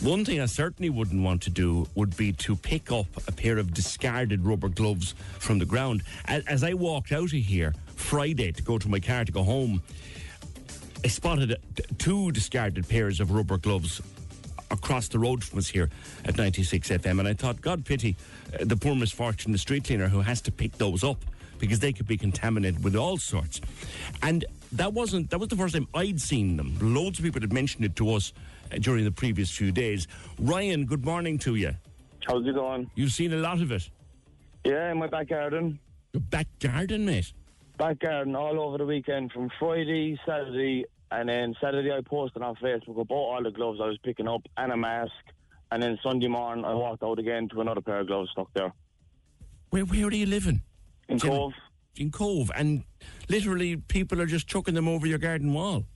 one thing I certainly wouldn't want to do would be to pick up a pair of discarded rubber gloves from the ground. As I walked out of here Friday to go to my car to go home, I spotted two discarded pairs of rubber gloves across the road from us here at 96 FM, and I thought, God pity the poor misfortune, the street cleaner who has to pick those up, because they could be contaminated with all sorts. And that was the first time I'd seen them. Loads of people had mentioned it to us during the previous few days. Ryan, good morning to you. How's it going? You've seen a lot of it. Yeah, in my back garden. Your back garden, mate? Back garden all over the weekend, from Friday, Saturday, and then Saturday I posted on Facebook about all the gloves I was picking up and a mask, and then Sunday morning I walked out again to another pair of gloves stuck there. Where are you living? In Cove. In Cove, and literally people are just chucking them over your garden wall.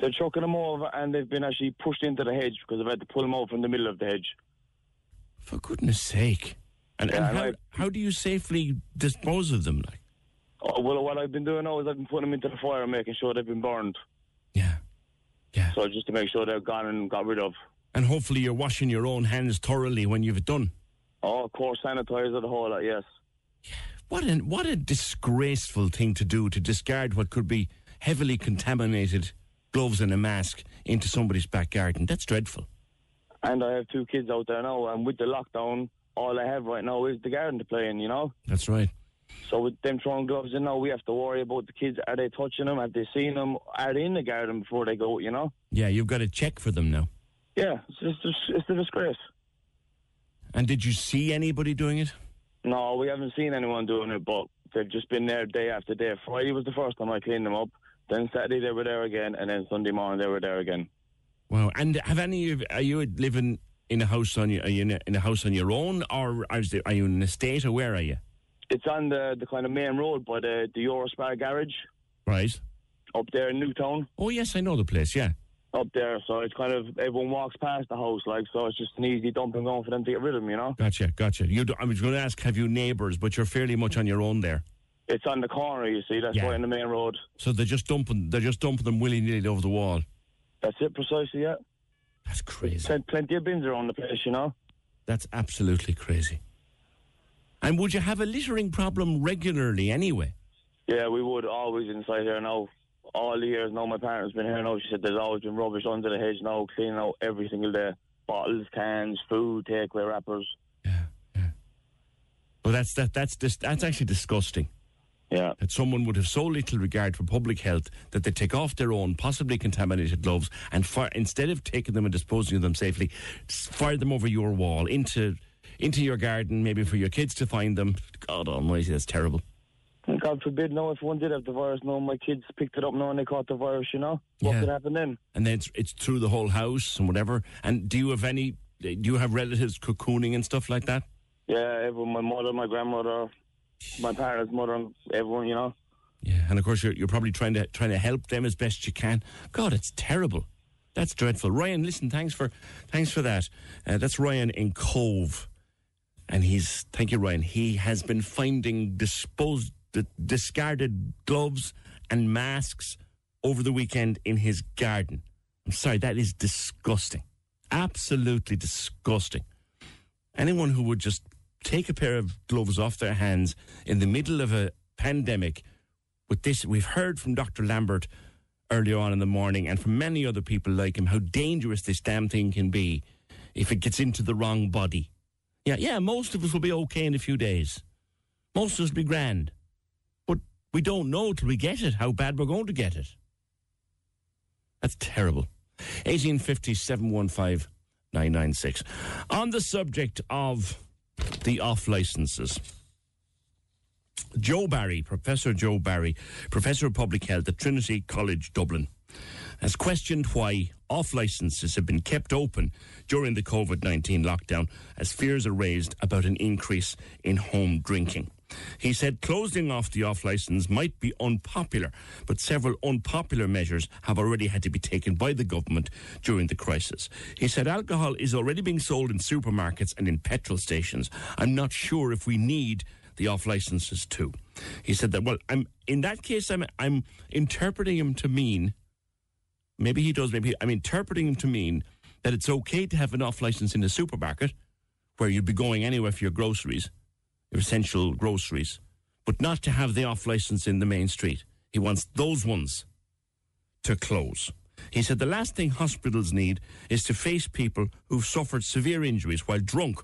They're chucking them over, and they've been actually pushed into the hedge because I've had to pull them out from the middle of the hedge. For goodness sake. And how do you safely dispose of them? Like? Oh, well, what I've been doing now is I've been putting them into the fire and making sure they've been burned. Yeah. So just to make sure they're gone and got rid of. And hopefully you're washing your own hands thoroughly when you've done. Oh, of course, sanitizer, the whole lot, yes. Yeah. What a disgraceful thing to do, to discard what could be heavily contaminated gloves and a mask into somebody's back garden. That's dreadful. And I have two kids out there now, and with the lockdown, all I have right now is the garden to play in, you know? That's right. So with them throwing gloves in now, we have to worry about the kids. Are they touching them? Have they seen them? Are they in the garden before they go, you know? Yeah, you've got to check for them now. Yeah, it's a disgrace. And did you see anybody doing it? No, we haven't seen anyone doing it, but they've just been there day after day. Friday was the first time I cleaned them up. Then Saturday they were there again, and then Sunday morning they were there again. Wow! And are you living in a house on your own, or are you in an estate, or where are you? It's on the kind of main road by the Eurospar garage. Right. Up there in Newtown. Oh yes, I know the place. Yeah. Up there, so it's kind of, everyone walks past the house, like, so it's just an easy dumping ground for them to get rid of them, you know? Gotcha. I was going to ask, have you neighbours, but you're fairly much on your own there. It's on the corner, you see, that's right on the main road. So they're just dumping them willy-nilly over the wall. That's it, precisely, yeah. That's crazy. Plenty of bins around the place, you know? That's absolutely crazy. And would you have a littering problem regularly anyway? Yeah, we would, always inside here now. All the years now, my parents been here now, she said there's always been rubbish under the hedge now, cleaning out every single day. Bottles, cans, food, takeaway wrappers. Yeah. Well, that's actually disgusting. Yeah. That someone would have so little regard for public health that they take off their own possibly contaminated gloves and instead of taking them and disposing of them safely, fire them over your wall, into your garden, maybe for your kids to find them. God almighty, that's terrible. And God forbid, no, if one did have the virus, no, my kids picked it up now and they caught the virus, you know? What could happen then? And then it's through the whole house and whatever. And do you have relatives cocooning and stuff like that? Yeah, everyone, my mother, my grandmother, my parents, mother, everyone, you know? Yeah, and of course you're probably trying to help them as best you can. God, it's terrible. That's dreadful. Ryan, listen, thanks for that. That's Ryan in Cove. And thank you, Ryan. He has been finding discarded gloves and masks over the weekend in his garden. I'm sorry, that is disgusting. Absolutely disgusting. Anyone who would just take a pair of gloves off their hands in the middle of a pandemic with this, we've heard from Dr. Lambert earlier on in the morning and from many other people like him, how dangerous this damn thing can be if it gets into the wrong body. Yeah, most of us will be okay in a few days. Most of us will be grand. We don't know till we get it how bad we're going to get it. That's terrible. 1850 715 996. On the subject of the off licences, Professor Joe Barry, Professor of Public Health at Trinity College Dublin, has questioned why off licences have been kept open during the COVID-19 lockdown as fears are raised about an increase in home drinking. He said closing off the off-licence might be unpopular, but several unpopular measures have already had to be taken by the government during the crisis. He said alcohol is already being sold in supermarkets and in petrol stations. I'm not sure if we need the off-licences too. He said that, well, I'm interpreting him to mean, maybe he does, maybe I'm interpreting him to mean that it's okay to have an off-licence in a supermarket where you'd be going anywhere for your groceries, essential groceries, but not to have the off-licence in the main street. He wants those ones to close. He said the last thing hospitals need is to face people who've suffered severe injuries while drunk.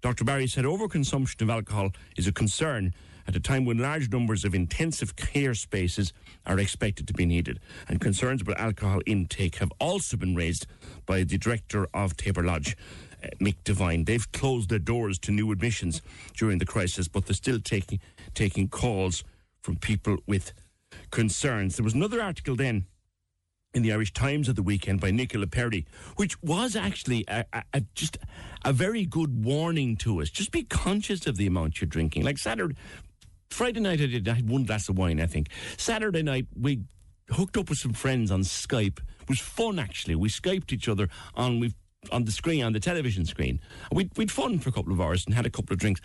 Dr. Barry said overconsumption of alcohol is a concern at a time when large numbers of intensive care spaces are expected to be needed, and concerns about alcohol intake have also been raised by the director of Tabor Lodge, Mick Devine. They've closed their doors to new admissions during the crisis, but they're still taking calls from people with concerns. There was another article then in the Irish Times at the weekend by Nicola Perry, which was actually just a very good warning to us. Just be conscious of the amount you're drinking. Like Friday night I had one glass of wine, I think. Saturday night we hooked up with some friends on Skype. It was fun, actually. We Skyped each other on the television screen. We'd fun for a couple of hours and had a couple of drinks.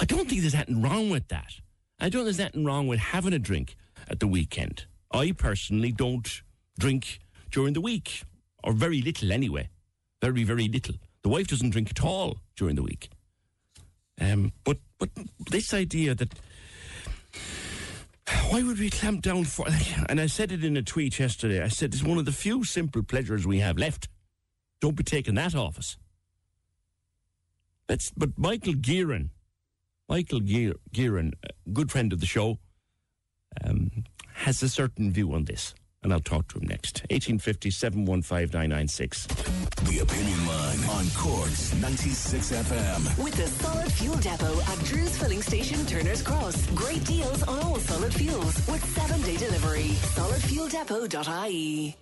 I don't think there's anything wrong with that. I don't think there's anything wrong with having a drink at the weekend. I personally don't drink during the week, or very little anyway. Very, very little. The wife doesn't drink at all during the week. But this idea that why would we clamp down for... And I said it in a tweet yesterday. I said it's one of the few simple pleasures we have left. Don't be taking that off us. But Michael Gearin, a good friend of the show, has a certain view on this, and I'll talk to him next. 1850 715 996. The Opinion Line on Cork's 96 FM. With the Solid Fuel Depot at Drew's Filling Station, Turner's Cross. Great deals on all solid fuels with 7-day delivery. solidfueldepot.ie.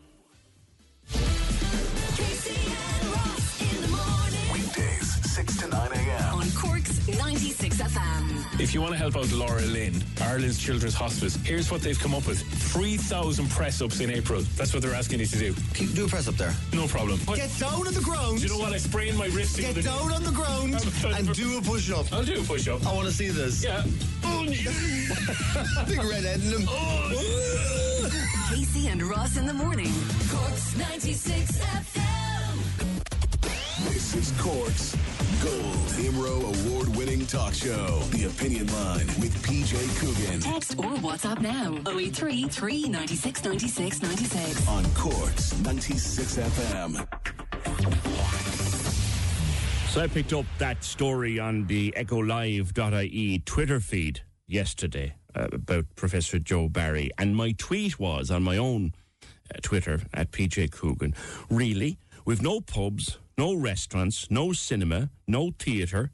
Weekdays, 6 to 9 a.m. on Cork's 96 FM. If you want to help out Laura Lynn, Ireland's Children's Hospice, here's what they've come up with. 3,000 press-ups in April. That's what they're asking you to do. Can you do a press-up there? No problem. Get down on the ground. Do you know what? I sprained my wrist. Get down on the ground and do a push-up. I'll do a push-up. I want to see this. Yeah. Big red head in them. Oh. Casey and Ross in the morning. Cork's 96 FM. This is Cork's Gold IMRO award-winning talk show, The Opinion Line with PJ Coogan. Text or WhatsApp now, 083-396-9696. On Cork's 96 FM. So I picked up that story on the echolive.ie Twitter feed yesterday. about Professor Joe Barry. And my tweet was on my own Twitter at PJ Coogan. Really, with no pubs, no restaurants, no cinema, no theatre,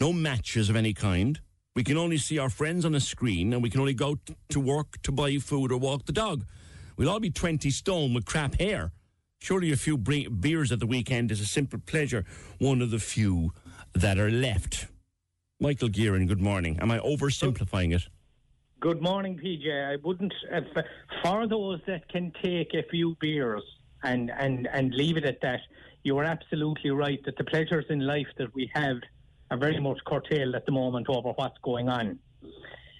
no matches of any kind. We can only see our friends on a screen, and we can only go to work to buy food or walk the dog. We'll all be 20 stone with crap hair. Surely a few beers at the weekend is a simple pleasure, one of the few that are left. Michael Gearin, good morning. Am I oversimplifying it? Good morning, PJ. I wouldn't... for those that can take a few beers and leave it at that, you are absolutely right that the pleasures in life that we have are very much curtailed at the moment over what's going on.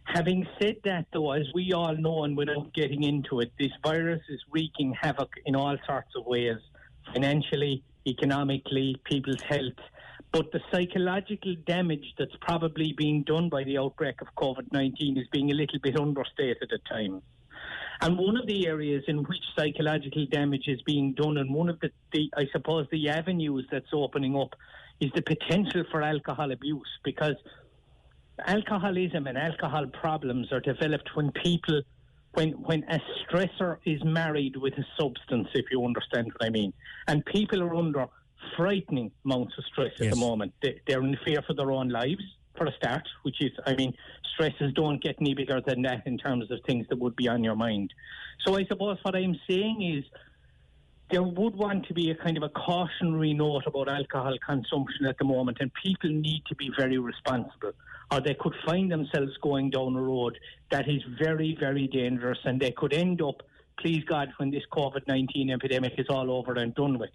Having said that, though, as we all know, and without getting into it, this virus is wreaking havoc in all sorts of ways, financially, economically, people's health. But the psychological damage that's probably being done by the outbreak of COVID-19 is being a little bit understated at times. And one of the areas in which psychological damage is being done, and one of the I suppose, the avenues that's opening up, is the potential for alcohol abuse, because alcoholism and alcohol problems are developed when people, when a stressor is married with a substance, if you understand what I mean. And people are under frightening amounts of stress at the moment. They're in fear for their own lives, for a start, which is, I mean, stresses don't get any bigger than that in terms of things that would be on your mind. So I suppose what I'm saying is, there would want to be a kind of a cautionary note about alcohol consumption at the moment, and people need to be very responsible, or they could find themselves going down a road that is very, very dangerous, and they could end up, please God, when this COVID-19 epidemic is all over and done with,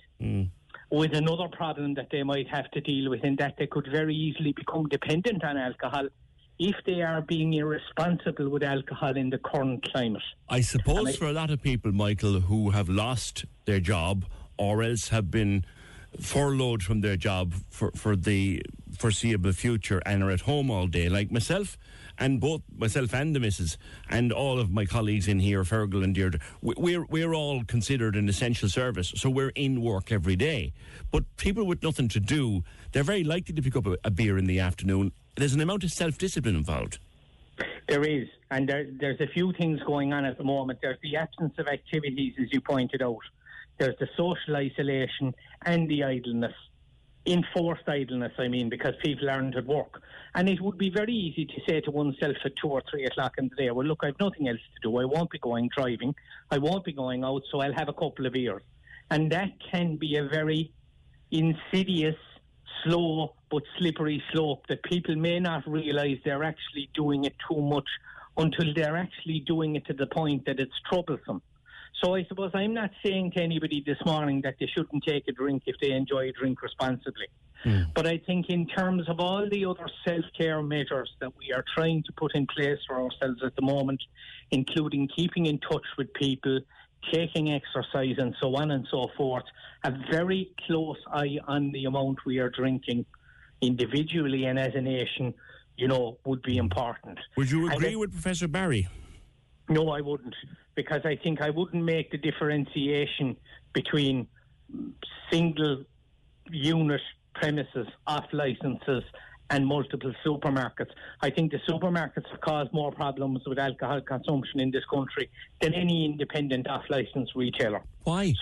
with another problem that they might have to deal with, in that they could very easily become dependent on alcohol if they are being irresponsible with alcohol in the current climate. I suppose for a lot of people, Michael, who have lost their job or else have been furloughed from their job for the foreseeable future and are at home all day, like myself, and both myself and the missus, and all of my colleagues in here, Fergal and Deirdre, we're all considered an essential service, so we're in work every day. But people with nothing to do, they're very likely to pick up a beer in the afternoon. There's an amount of self-discipline involved. There is, and there's a few things going on at the moment. There's the absence of activities, as you pointed out. There's the social isolation and the idleness. Enforced idleness, I mean, because people aren't at work. And it would be very easy to say to oneself at 2 or 3 o'clock in the day, well, look, I've nothing else to do. I won't be going driving. I won't be going out, so I'll have a couple of beers. And that can be a very insidious, slow, but slippery slope that people may not realise they're actually doing it too much until they're actually doing it to the point that it's troublesome. So I suppose I'm not saying to anybody this morning that they shouldn't take a drink if they enjoy a drink responsibly. But I think in terms of all the other self-care measures that we are trying to put in place for ourselves at the moment, including keeping in touch with people, taking exercise and so on and so forth, a very close eye on the amount we are drinking individually and as a nation, you know, would be important. Would you agree with Professor Barry? No, I wouldn't, because I think I wouldn't make the differentiation between single unit premises, off licences and multiple supermarkets. I think the supermarkets have caused more problems with alcohol consumption in this country than any independent off licence retailer. Why?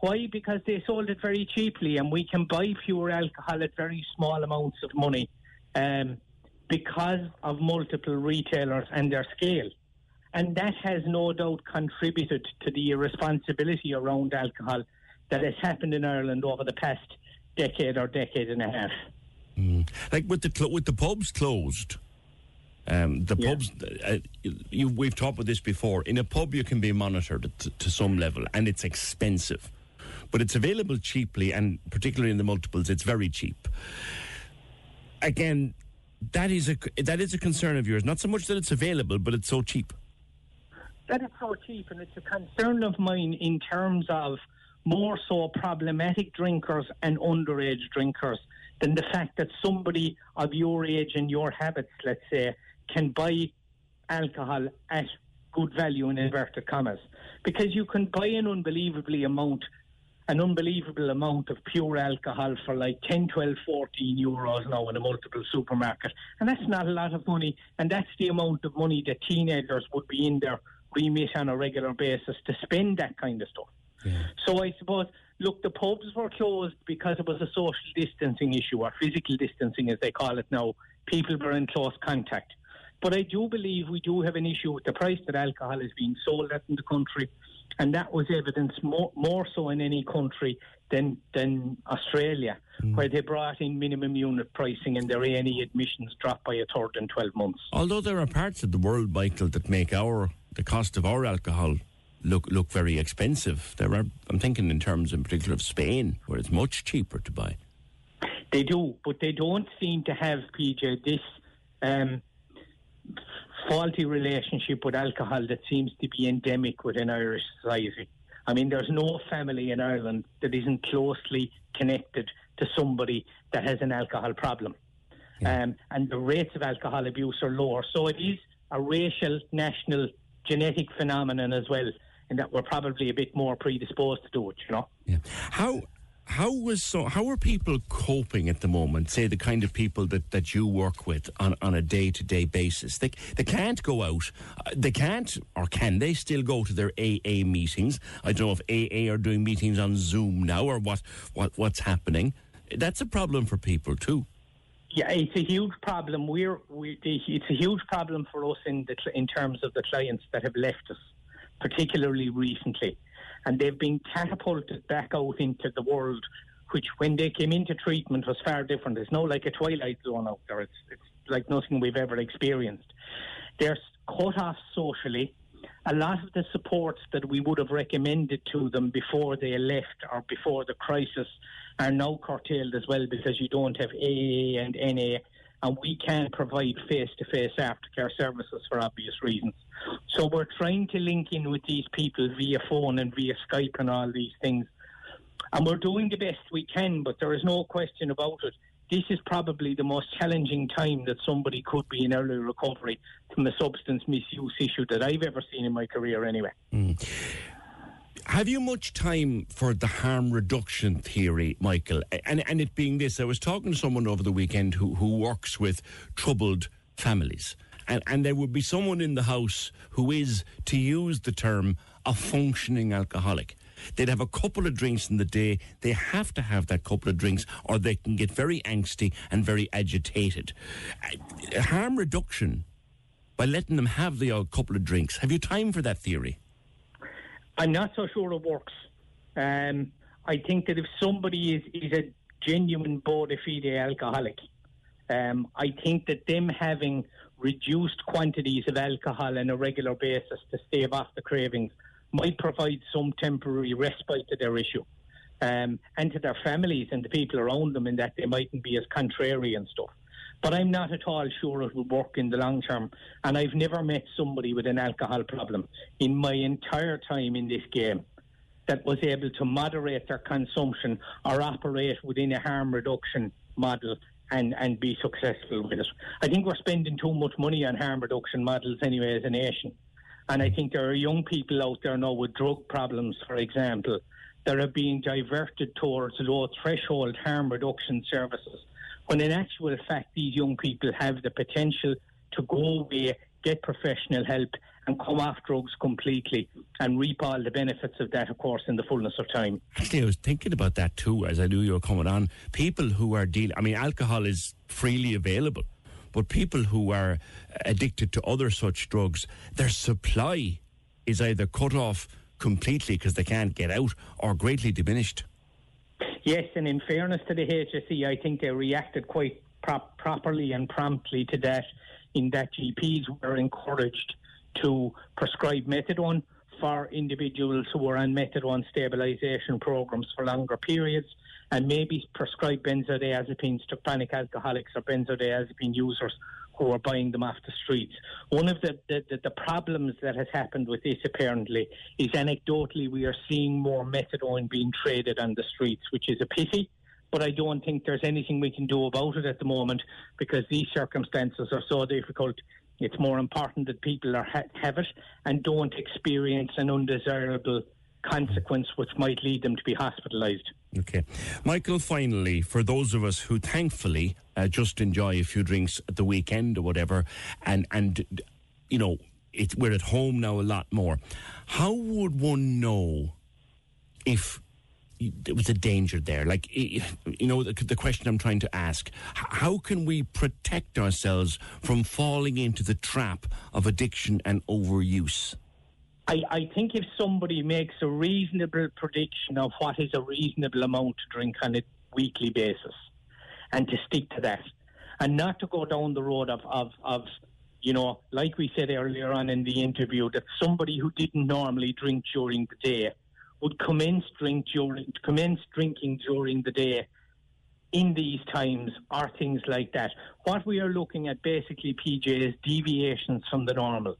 Why? Because they sold it very cheaply, and we can buy pure alcohol at very small amounts of money because of multiple retailers and their scale. And that has no doubt contributed to the irresponsibility around alcohol that has happened in Ireland over the past decade or decade and a half. Like with the pubs closed, pubs, we've talked about this before, in a pub you can be monitored to some level, and it's expensive. But it's available cheaply, and particularly in the multiples, it's very cheap. Again, that is a concern of yours, not so much that it's available, but it's so cheap. That is so cheap, and it's a concern of mine in terms of more so problematic drinkers and underage drinkers than the fact that somebody of your age and your habits, let's say, can buy alcohol at good value in inverted commas. Because you can buy an unbelievably amount an unbelievable amount of pure alcohol for like 10, 12, 14 euros now in a multiple supermarket. And that's not a lot of money. And that's the amount of money that teenagers would be in their remit on a regular basis to spend that kind of stuff. Yeah. So I suppose, look, the pubs were closed because it was a social distancing issue, or physical distancing as they call it now. People were in close contact. But I do believe we do have an issue with the price that alcohol is being sold at in the country. And that was evidenced more so in any country than Australia, where they brought in minimum unit pricing and their A&E admissions dropped by a third in 12 months. Although there are parts of the world, Michael, that make the cost of our alcohol look very expensive. I'm thinking in terms in particular of Spain, where it's much cheaper to buy. They do, but they don't seem to have, PJ, this faulty relationship with alcohol that seems to be endemic within Irish society. I mean, there's no family in Ireland that isn't closely connected to somebody that has an alcohol problem. Yeah. And the rates of alcohol abuse are lower. So it is a racial, national, genetic phenomenon as well, and that we're probably a bit more predisposed to do it, you know. Yeah. How are people coping at the moment, say the kind of people that you work with on a day-to-day basis? They can't go out. They can't, or can they still go to their AA meetings? I don't know if AA are doing meetings on Zoom now or what's happening. That's a problem for people too. Yeah, it's a huge problem. It's a huge problem for us in terms of the clients that have left us, particularly recently. And they've been catapulted back out into the world, which when they came into treatment was far different. It's no like a twilight zone out there. It's like nothing we've ever experienced. They're cut off socially. A lot of the supports that we would have recommended to them before they left or before the crisis are now curtailed as well, because you don't have AA and NA, and we can't provide face-to-face aftercare services for obvious reasons. So we're trying to link in with these people via phone and via Skype and all these things. And we're doing the best we can, but there is no question about it. This is probably the most challenging time that somebody could be in early recovery from a substance misuse issue that I've ever seen in my career anyway. Mm. Have you much time for the harm reduction theory, Michael? And it being this, I was talking to someone over the weekend who works with troubled families. And there would be someone in the house who is, to use the term, a functioning alcoholic. They'd have a couple of drinks in the day. They have to have that couple of drinks or they can get very angsty and very agitated. Harm reduction, by letting them have the odd couple of drinks. Have you time for that theory? I'm not so sure it works. I think that if somebody is a genuine bona fide alcoholic, I think that them having reduced quantities of alcohol on a regular basis to stave off the cravings might provide some temporary respite to their issue, and to their families and the people around them, in that they mightn't be as contrary and stuff. But I'm not at all sure it will work in the long term. And I've never met somebody with an alcohol problem in my entire time in this game that was able to moderate their consumption or operate within a harm reduction model and be successful with it. I think we're spending too much money on harm reduction models anyway as a nation. And I think there are young people out there now with drug problems, for example, that are being diverted towards low-threshold harm reduction services, when in actual fact these young people have the potential to go away, get professional help and come off drugs completely and reap all the benefits of that, of course, in the fullness of time. Actually, I was thinking about that too, as I knew you were coming on. People who are alcohol is freely available, but people who are addicted to other such drugs, their supply is either cut off completely because they can't get out or greatly diminished. Yes, and in fairness to the HSE, I think they reacted quite properly and promptly to that, in that GPs were encouraged to prescribe methadone for individuals who were on methadone stabilisation programmes for longer periods, and maybe prescribe benzodiazepines to chronic alcoholics or benzodiazepine users who are buying them off the streets. One of the problems that has happened with this, apparently, is anecdotally we are seeing more methadone being traded on the streets, which is a pity, but I don't think there's anything we can do about it at the moment because these circumstances are so difficult. It's more important that people have it and don't experience an undesirable consequence which might lead them to be hospitalised. Okay. Michael, finally, for those of us who thankfully just enjoy a few drinks at the weekend or whatever, and you know, we're at home now a lot more, how would one know if there was a danger there? Like, you know, the question I'm trying to ask, how can we protect ourselves from falling into the trap of addiction and overuse? I think if somebody makes a reasonable prediction of what is a reasonable amount to drink on a weekly basis, and to stick to that, and not to go down the road of you know, like we said earlier on in the interview, that somebody who didn't normally drink during the day would commence drinking during the day in these times, or things like that. What we are looking at basically, PJ, is deviations from the normal,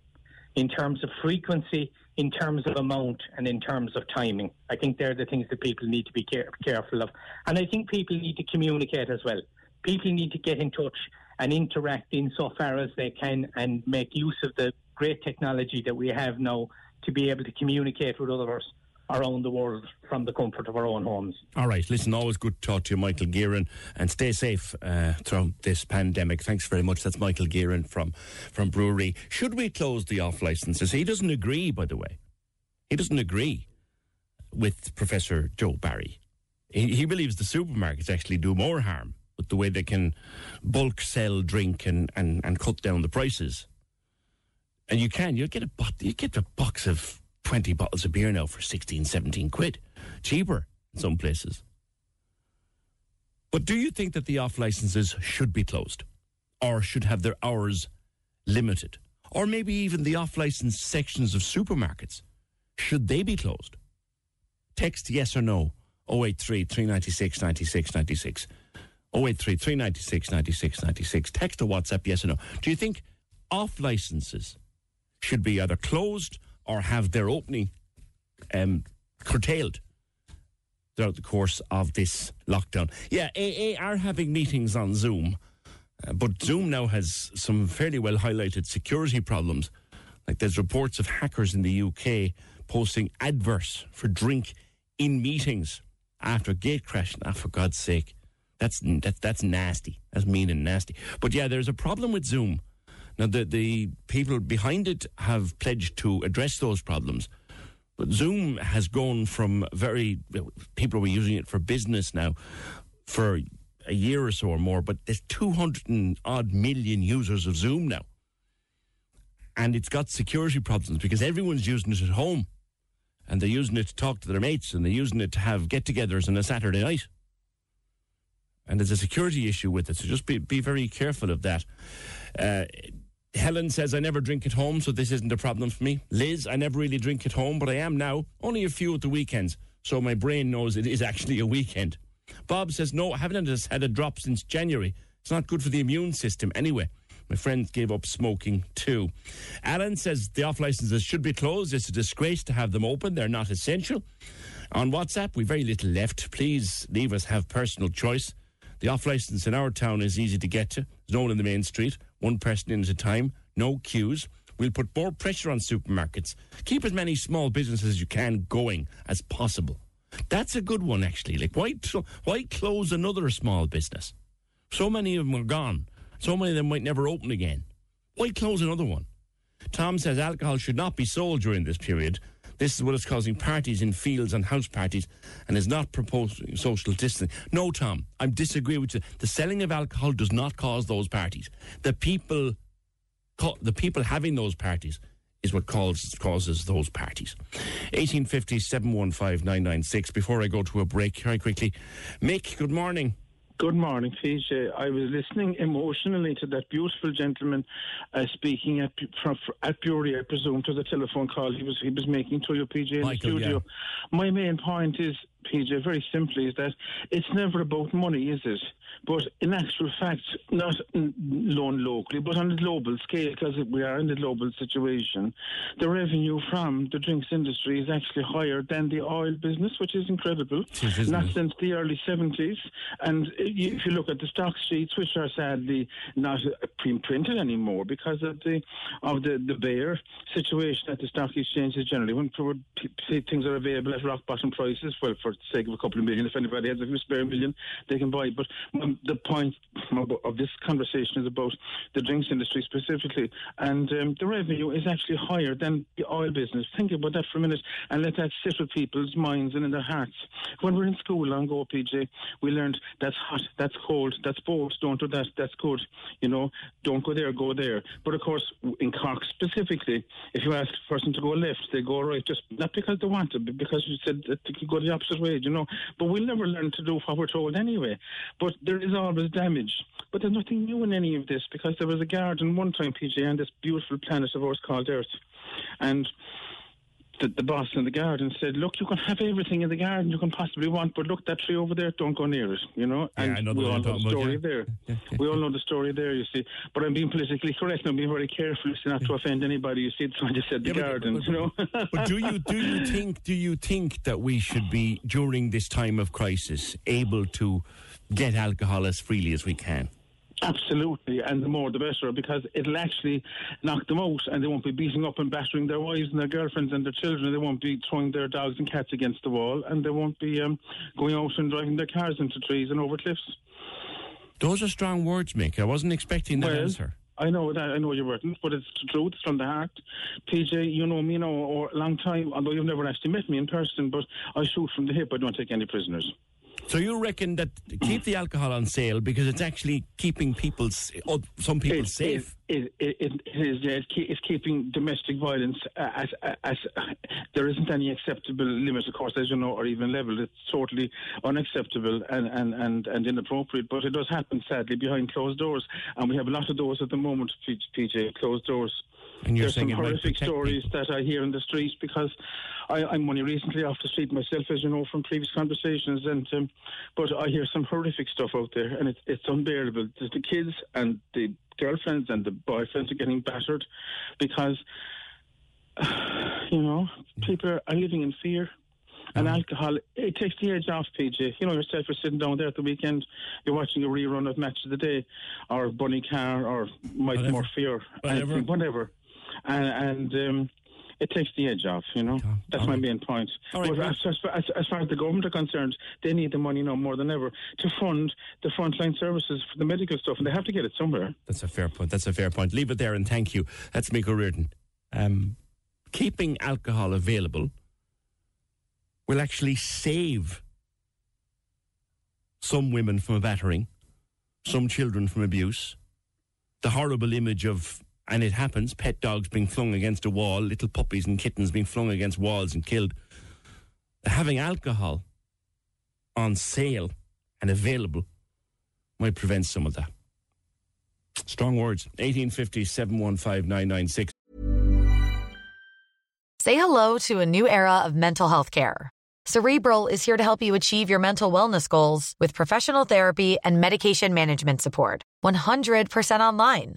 in terms of frequency, in terms of amount, and in terms of timing. I think they're the things that people need to be careful of. And I think people need to communicate as well. People need to get in touch and interact insofar as they can, and make use of the great technology that we have now to be able to communicate with others around the world from the comfort of our own homes. All right, listen, always good to talk to you, Michael Gearin, and stay safe throughout this pandemic. Thanks very much. That's Michael Gearin from Brewery. Should we close the off-licences? He doesn't agree, by the way. He doesn't agree with Professor Joe Barry. He believes the supermarkets actually do more harm with the way they can bulk sell drink and cut down the prices. And you get a box of 20 bottles of beer now for 16, 17 quid. Cheaper in some places. But do you think that the off-licences should be closed? Or should have their hours limited? Or maybe even the off-license sections of supermarkets, should they be closed? Text yes or no, 083 396 96 96. 083 396 96 96. Text or WhatsApp yes or no. Do you think off-licences should be either closed or have their opening curtailed throughout the course of this lockdown? Yeah, AA are having meetings on Zoom, but Zoom now has some fairly well-highlighted security problems. Like, there's reports of hackers in the UK posting adverts for drink in meetings after a gate crash. Ah, for God's sake, that's nasty. That's mean and nasty. But yeah, there's a problem with Zoom. Now, the people behind it have pledged to address those problems. But Zoom has gone from people were using it for business now for a year or so or more, but there's 200 and odd million users of Zoom now. And it's got security problems because everyone's using it at home, and they're using it to talk to their mates, and they're using it to have get-togethers on a Saturday night. And there's a security issue with it, so just be very careful of that. Helen says, I never drink at home, so this isn't a problem for me. Liz, I never really drink at home, but I am now. Only a few at the weekends, so my brain knows it is actually a weekend. Bob says, no, I haven't had a drop since January. It's not good for the immune system anyway. My friends gave up smoking too. Alan says, the off-licenses should be closed. It's a disgrace to have them open. They're not essential. On WhatsApp, we've very little left. Please leave us have personal choice. The off-licence in our town is easy to get to. There's no one in the main street. One person in at a time. No queues. We'll put more pressure on supermarkets. Keep as many small businesses as you can going as possible. That's a good one, actually. Like, why close another small business? So many of them are gone. So many of them might never open again. Why close another one? Tom says alcohol should not be sold during this period. This is what is causing parties in fields and house parties, and is not proposing social distancing. No, Tom, I disagree with you. The selling of alcohol does not cause those parties. The people having those parties is what causes those parties. 1850 715 996. Before I go to a break, very quickly, Mick, good morning. Good morning, PJ. I was listening emotionally to that beautiful gentleman speaking at Bury, I presume, to the telephone call he was making to you, PJ, in Michael, the studio. Yeah. My main point is PJ, very simply, is that it's never about money, is it? But in actual fact, not alone locally, but on a global scale, because we are in a global situation, the revenue from the drinks industry is actually higher than the oil business, which is incredible. Not since the early 70s. And if you look at the stock sheets, which are sadly not printed anymore because of the bear situation at the stock exchanges generally, when things are available at rock bottom prices, well, for the sake of a couple of million, if anybody has a few spare million, they can buy it. But the point of this conversation is about the drinks industry specifically, and the revenue is actually higher than the oil business. Think about that for a minute and let that sit with people's minds and in their hearts. When we were in school long ago, PJ, we learned that's hot, that's cold, that's bold, don't do that, that's good, you know, don't go there, go there. But of course, in Cork specifically, if you ask a person to go left, they go right, just not because they want to, but because you said that they could go the opposite way, you know. But we'll never learn to do what we're told anyway. But there is always damage. But there's nothing new in any of this, because there was a garden one time, PJ, on this beautiful planet of ours called Earth. And the boss in the garden said, look, you can have everything in the garden you can possibly want, but look, that tree over there, don't go near it, you know. And yeah, we all know the story there. We all know the story there, you see. But I'm being politically correct, and I'm being very careful not to offend anybody, you see. That's why I just said the garden, but, you know. But do you think that we should be, during this time of crisis, able to get alcohol as freely as we can? Absolutely, and the more the better, because it'll actually knock them out, and they won't be beating up and battering their wives and their girlfriends and their children. They won't be throwing their dogs and cats against the wall, and they won't be going out and driving their cars into trees and over cliffs. Those are strong words, Mick. I wasn't expecting that answer. I know that, I know you weren't, but it's the truth, it's from the heart. PJ, you know me now for a long time, although you've never actually met me in person, but I shoot from the hip, I don't take any prisoners. So you reckon that keep the alcohol on sale because it's actually keeping people, some people, safe? It's keeping domestic violence there isn't any acceptable limit, of course, as you know, or even level. It's totally unacceptable and inappropriate, but it does happen, sadly, behind closed doors, and we have a lot of those at the moment, PJ, closed doors. And there's some horrific stories that I hear in the streets, because I'm only recently off the street myself, as you know, from previous conversations, and but I hear some horrific stuff out there, and it's unbearable. The kids and the girlfriends and the boyfriends are getting battered because, you know, people are living in fear. And alcohol, it takes the edge off, PJ. You know yourself, you're sitting down there at the weekend, you're watching a rerun of Match of the Day, or Bunny Carr, or Mike Murphy, or whatever. And it takes the edge off, you know. That's my main point. Right, but as far as the government are concerned, they need the money now more than ever to fund the frontline services for the medical stuff, and they have to get it somewhere. That's a fair point. Leave it there, and thank you. That's Michael Reardon. Keeping alcohol available will actually save some women from a battering, some children from abuse. The horrible image of, and it happens, pet dogs being flung against a wall, little puppies and kittens being flung against walls and killed. Having alcohol on sale and available might prevent some of that. Strong words. 1850 715 996. Say hello to a new era of mental health care. Cerebral is here to help you achieve your mental wellness goals with professional therapy and medication management support. 100% online.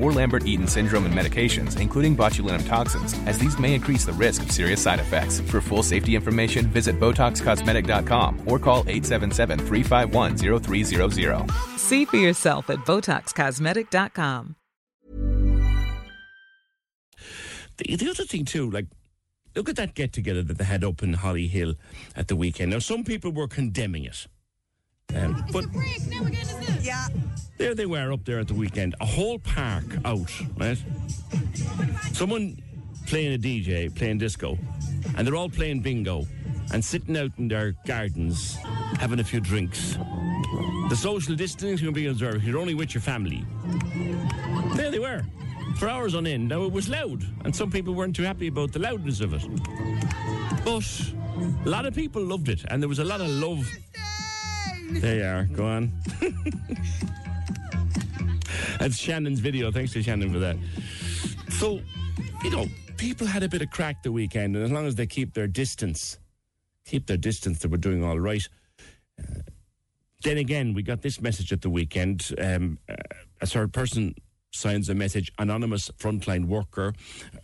or Lambert-Eaton syndrome and medications, including botulinum toxins, as these may increase the risk of serious side effects. For full safety information, visit BotoxCosmetic.com or call 877-351-0300. See for yourself at BotoxCosmetic.com. The other thing, too, like, look at that get-together that they had up in Holly Hill at the weekend. Now, some people were condemning it. But now again, is this? Yeah. There they were up there at the weekend. A whole park out, right? Someone playing a DJ, playing disco, and they're all playing bingo and sitting out in their gardens having a few drinks. The social distancing will be observed. You're only with your family. There they were, for hours on end. Now, it was loud, and some people weren't too happy about the loudness of it. But a lot of people loved it, and there was a lot of love. There you are. Go on. That's Shannon's video. Thanks to Shannon for that. So, you know, people had a bit of crack the weekend, and as long as they keep their distance, they were doing all right. Then again, we got this message at the weekend. A third person signs a message. Anonymous frontline worker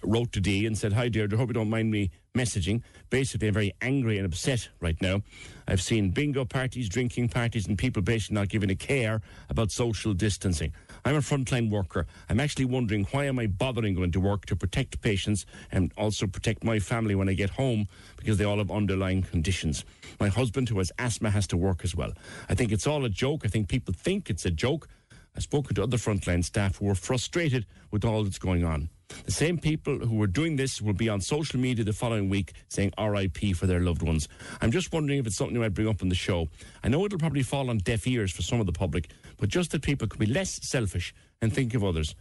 wrote to Dee and said, "Hi, dear, I hope you don't mind me messaging. Basically, I'm very angry and upset right now. I've seen bingo parties, drinking parties, and people basically not giving a care about social distancing. I'm a frontline worker. I'm actually wondering, why am I bothering going to work to protect patients and also protect my family when I get home, because they all have underlying conditions. My husband, who has asthma, has to work as well. I think it's all a joke. I think people think it's a joke. I've spoken to other frontline staff who are frustrated with all that's going on. The same people who were doing this will be on social media the following week saying RIP for their loved ones. I'm just wondering if it's something you might bring up on the show. I know it'll probably fall on deaf ears for some of the public, but just that people could be less selfish and think of others.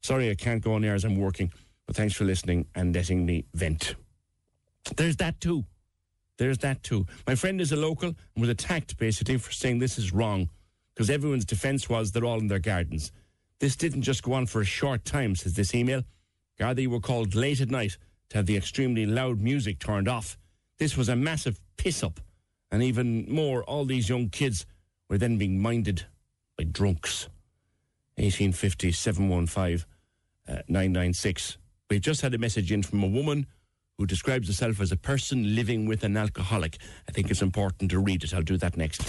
Sorry I can't go on air as I'm working, but thanks for listening and letting me vent." There's that too. My friend is a local and was attacked basically for saying this is wrong, because everyone's defence was they're all in their gardens. This didn't just go on for a short time, says this email. Gardaí were called late at night to have the extremely loud music turned off. This was a massive piss-up, and even more, all these young kids were then being minded by drunks. 1850 715 996. We just had a message in from a woman who describes herself as a person living with an alcoholic. I think it's important to read it. I'll do that next.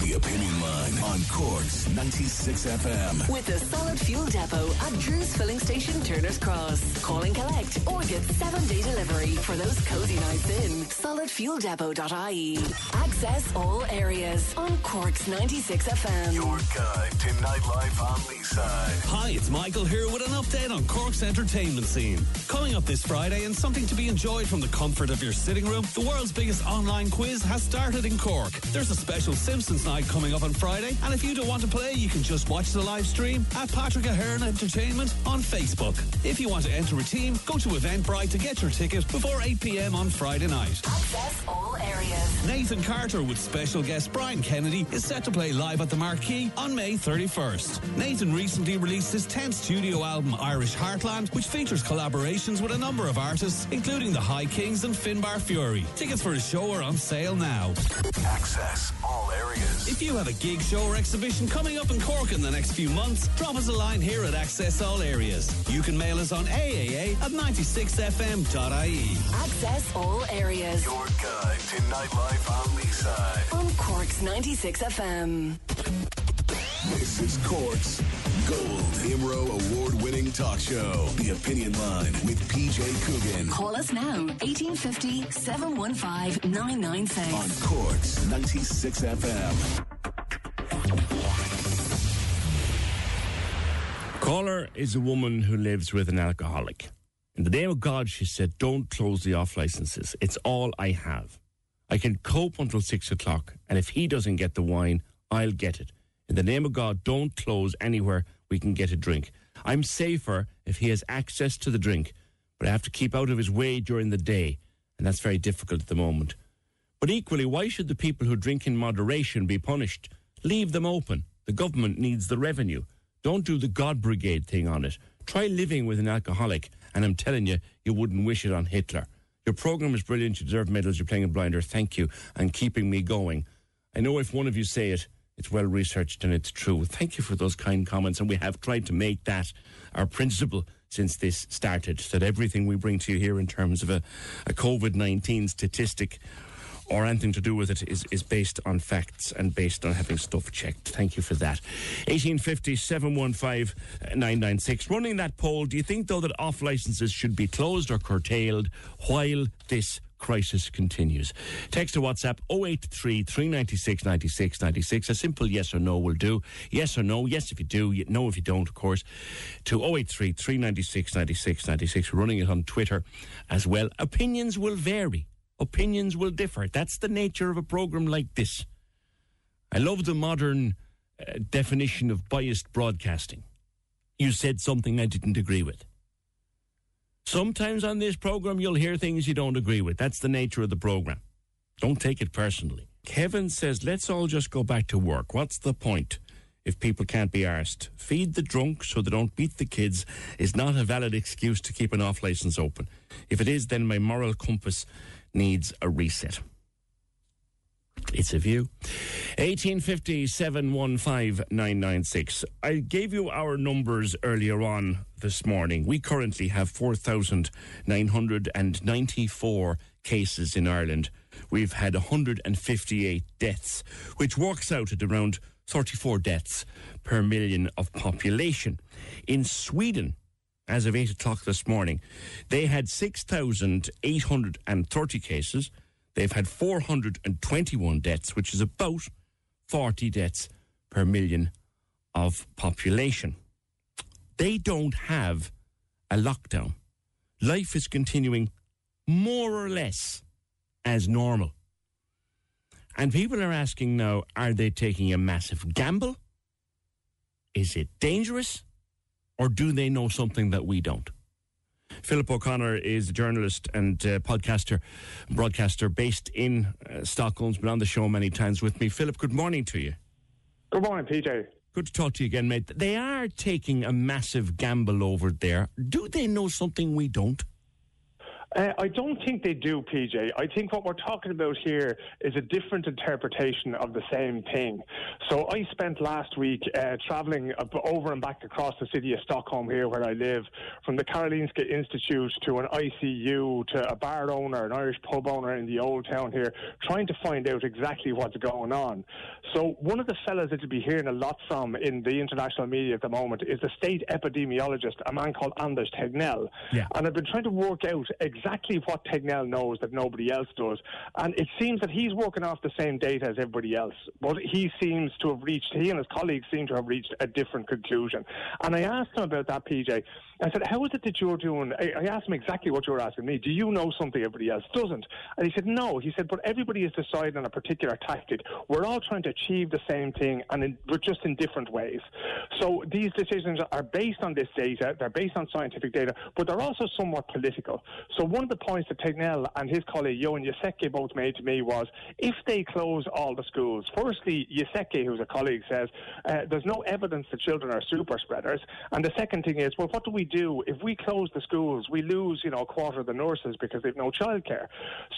The Opinion Line on Cork's 96 FM. With the Solid Fuel Depot at Drew's Filling Station, Turner's Cross. Call and collect or get 7-day delivery for those cozy nights in. SolidFuelDepot.ie. Access all areas on Cork's 96 FM. Your guide to nightlife on the side. Hi, it's Michael here with an update on Cork's entertainment scene. Coming up this Friday, and something to be enjoyed from the comfort of your sitting room, the world's biggest online quiz has started in Cork. There's a special Simpsons night coming up on Friday, and if you don't want to play, you can just watch the live stream at Pádraig O'Sullivan Entertainment on Facebook. If you want to enter a team, go to Eventbrite to get your ticket before 8 p.m. on Friday night. Access all areas. Nathan Carter with special guest Brian Kennedy is set to play live at the Marquee on May 31st. Nathan recently released his 10th studio album, Irish Heartland, which features collaborations with a number of artists, including the High Kings and Finbar Fury. Tickets for his show are on sale now. Access all areas. If you have a gig, show or exhibition coming up in Cork in the next few months, drop us a line here at Access All Areas. You can mail us on aaa@96fm.ie. Access all areas. Your guide to nightlife on the side. On Cork's 96 FM. This is Cork's Gold, IMRO award-winning talk show. The Opinion Line with PJ Coogan. Call us now, 1850-715-996. On Cork's 96FM. Caller is a woman who lives with an alcoholic. In the name of God, she said, don't close the off licenses. It's all I have. I can cope until 6 o'clock, and if he doesn't get the wine, I'll get it. In the name of God, don't close anywhere we can get a drink. I'm safer if he has access to the drink, but I have to keep out of his way during the day, and that's very difficult at the moment. But equally, why should the people who drink in moderation be punished? Leave them open. The government needs the revenue. Don't do the God Brigade thing on it. Try living with an alcoholic, and I'm telling you, you wouldn't wish it on Hitler. Your programme is brilliant. You deserve medals. You're playing a blinder. Thank you, and keeping me going. I know if one of you say it, it's well researched and it's true. Thank you for those kind comments, and we have tried to make that our principle since this started, that everything we bring to you here in terms of a COVID-19 statistic or anything to do with it is based on facts and based on having stuff checked. Thank you for that. 1850-715-996. Running that poll, do you think, though, that off-licences should be closed or curtailed while this crisis continues? Text to WhatsApp 083-396-9696. A simple yes or no will do. Yes or no. Yes if you do. No if you don't, of course. To 083-396-9696. We're running it on Twitter as well. Opinions will vary. Opinions will differ. That's the nature of a programme like this. I love the modern definition of biased broadcasting. You said something I didn't agree with. Sometimes on this programme you'll hear things you don't agree with. That's the nature of the programme. Don't take it personally. Kevin says, let's all just go back to work. What's the point if people can't be arsed? Feed the drunk so they don't beat the kids is not a valid excuse to keep an off-licence open. If it is, then my moral compass needs a reset. It's a view. 1850-715-996. I gave you our numbers earlier on this morning. We currently have 4,994 cases in Ireland. We've had 158 deaths, which works out at around 34 deaths per million of population. In Sweden, as of 8 o'clock this morning, they had 6,830 cases. They've had 421 deaths, which is about 40 deaths per million of population. They don't have a lockdown. Life is continuing more or less as normal. And people are asking now, are they taking a massive gamble? Is it dangerous? Or do they know something that we don't? Philip O'Connor is a journalist and broadcaster based in Stockholm. He's been on the show many times with me. Philip, good morning to you. Good morning, PJ. Good to talk to you again, mate. They are taking a massive gamble over there. Do they know something we don't? I don't think they do, PJ. I think what we're talking about here is a different interpretation of the same thing. So I spent last week travelling over and back across the city of Stockholm here where I live, from the Karolinska Institute to an ICU to a bar owner, an Irish pub owner in the old town here, trying to find out exactly what's going on. So one of the fellas that you'll be hearing a lot from in the international media at the moment is the state epidemiologist, a man called Anders Tegnell. Yeah. And I've been trying to work out exactly what Tegnell knows that nobody else does. And it seems that he's working off the same data as everybody else. But he and his colleagues seem to have reached a different conclusion. And I asked him about that, PJ. I said, how is it that you're doing? I asked him exactly what you were asking me. Do you know something everybody else doesn't? And he said, no. He said, but everybody is deciding on a particular tactic. We're all trying to achieve the same thing, and we're just in different ways. So these decisions are based on this data. They're based on scientific data, but they're also somewhat political. So one of the points that Tegnell and his colleague Ewan Yaseke both made to me was, if they close all the schools, firstly, Yaseke, who's a colleague, says, there's no evidence that children are super spreaders. And the second thing is, well, what do we do, if we close the schools, we lose, you know, a quarter of the nurses because they've no childcare.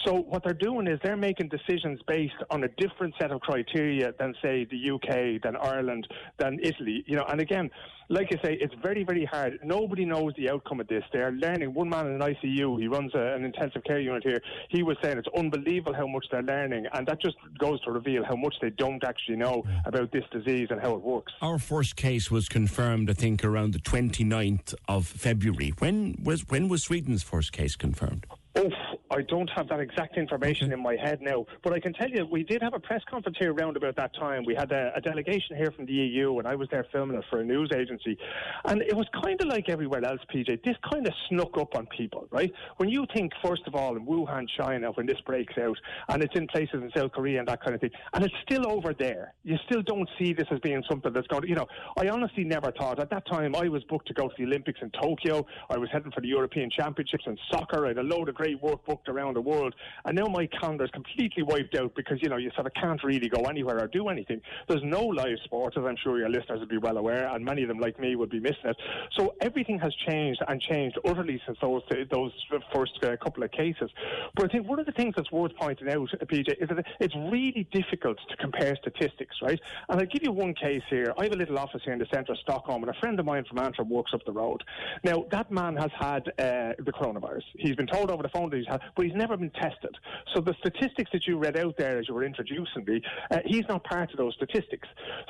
So what they're doing is they're making decisions based on a different set of criteria than, say, the UK, than Ireland, than Italy, you know. And again, like I say, it's very, very hard. Nobody knows the outcome of this. They're learning. One man in an ICU, he runs an intensive care unit here, he was saying it's unbelievable how much they're learning, and that just goes to reveal how much they don't actually know about this disease and how it works. Our first case was confirmed, I think, around the 29th of February. When was Sweden's first case confirmed? Oh, I don't have that exact information in my head now, but I can tell you we did have a press conference here around about that time. We had a delegation here from the EU, and I was there filming it for a news agency, and it was kind of like everywhere else, PJ, this kind of snuck up on people, right? When you think, first of all, in Wuhan, China, when this breaks out, and it's in places in South Korea and that kind of thing, and it's still over there. You still don't see this as being something that's going to, you know, I honestly never thought. At that time, I was booked to go to the Olympics in Tokyo. I was heading for the European Championships in soccer. I had a load of great work booked around the world, and now my calendar is completely wiped out because, you know, you sort of can't really go anywhere or do anything. There's no live sports, as I'm sure your listeners would be well aware, and many of them, like me, would be missing it. So everything has changed, and changed utterly since those first couple of cases. But I think one of the things that's worth pointing out, PJ, is that it's really difficult to compare statistics, right? And I'll give you one case here. I have a little office here in the centre of Stockholm, and a friend of mine from Antrim works up the road. Now, that man has had the coronavirus. He's been told over the phone that he's had, but he's never been tested. So the statistics that you read out there as you were introducing me, he's not part of those statistics.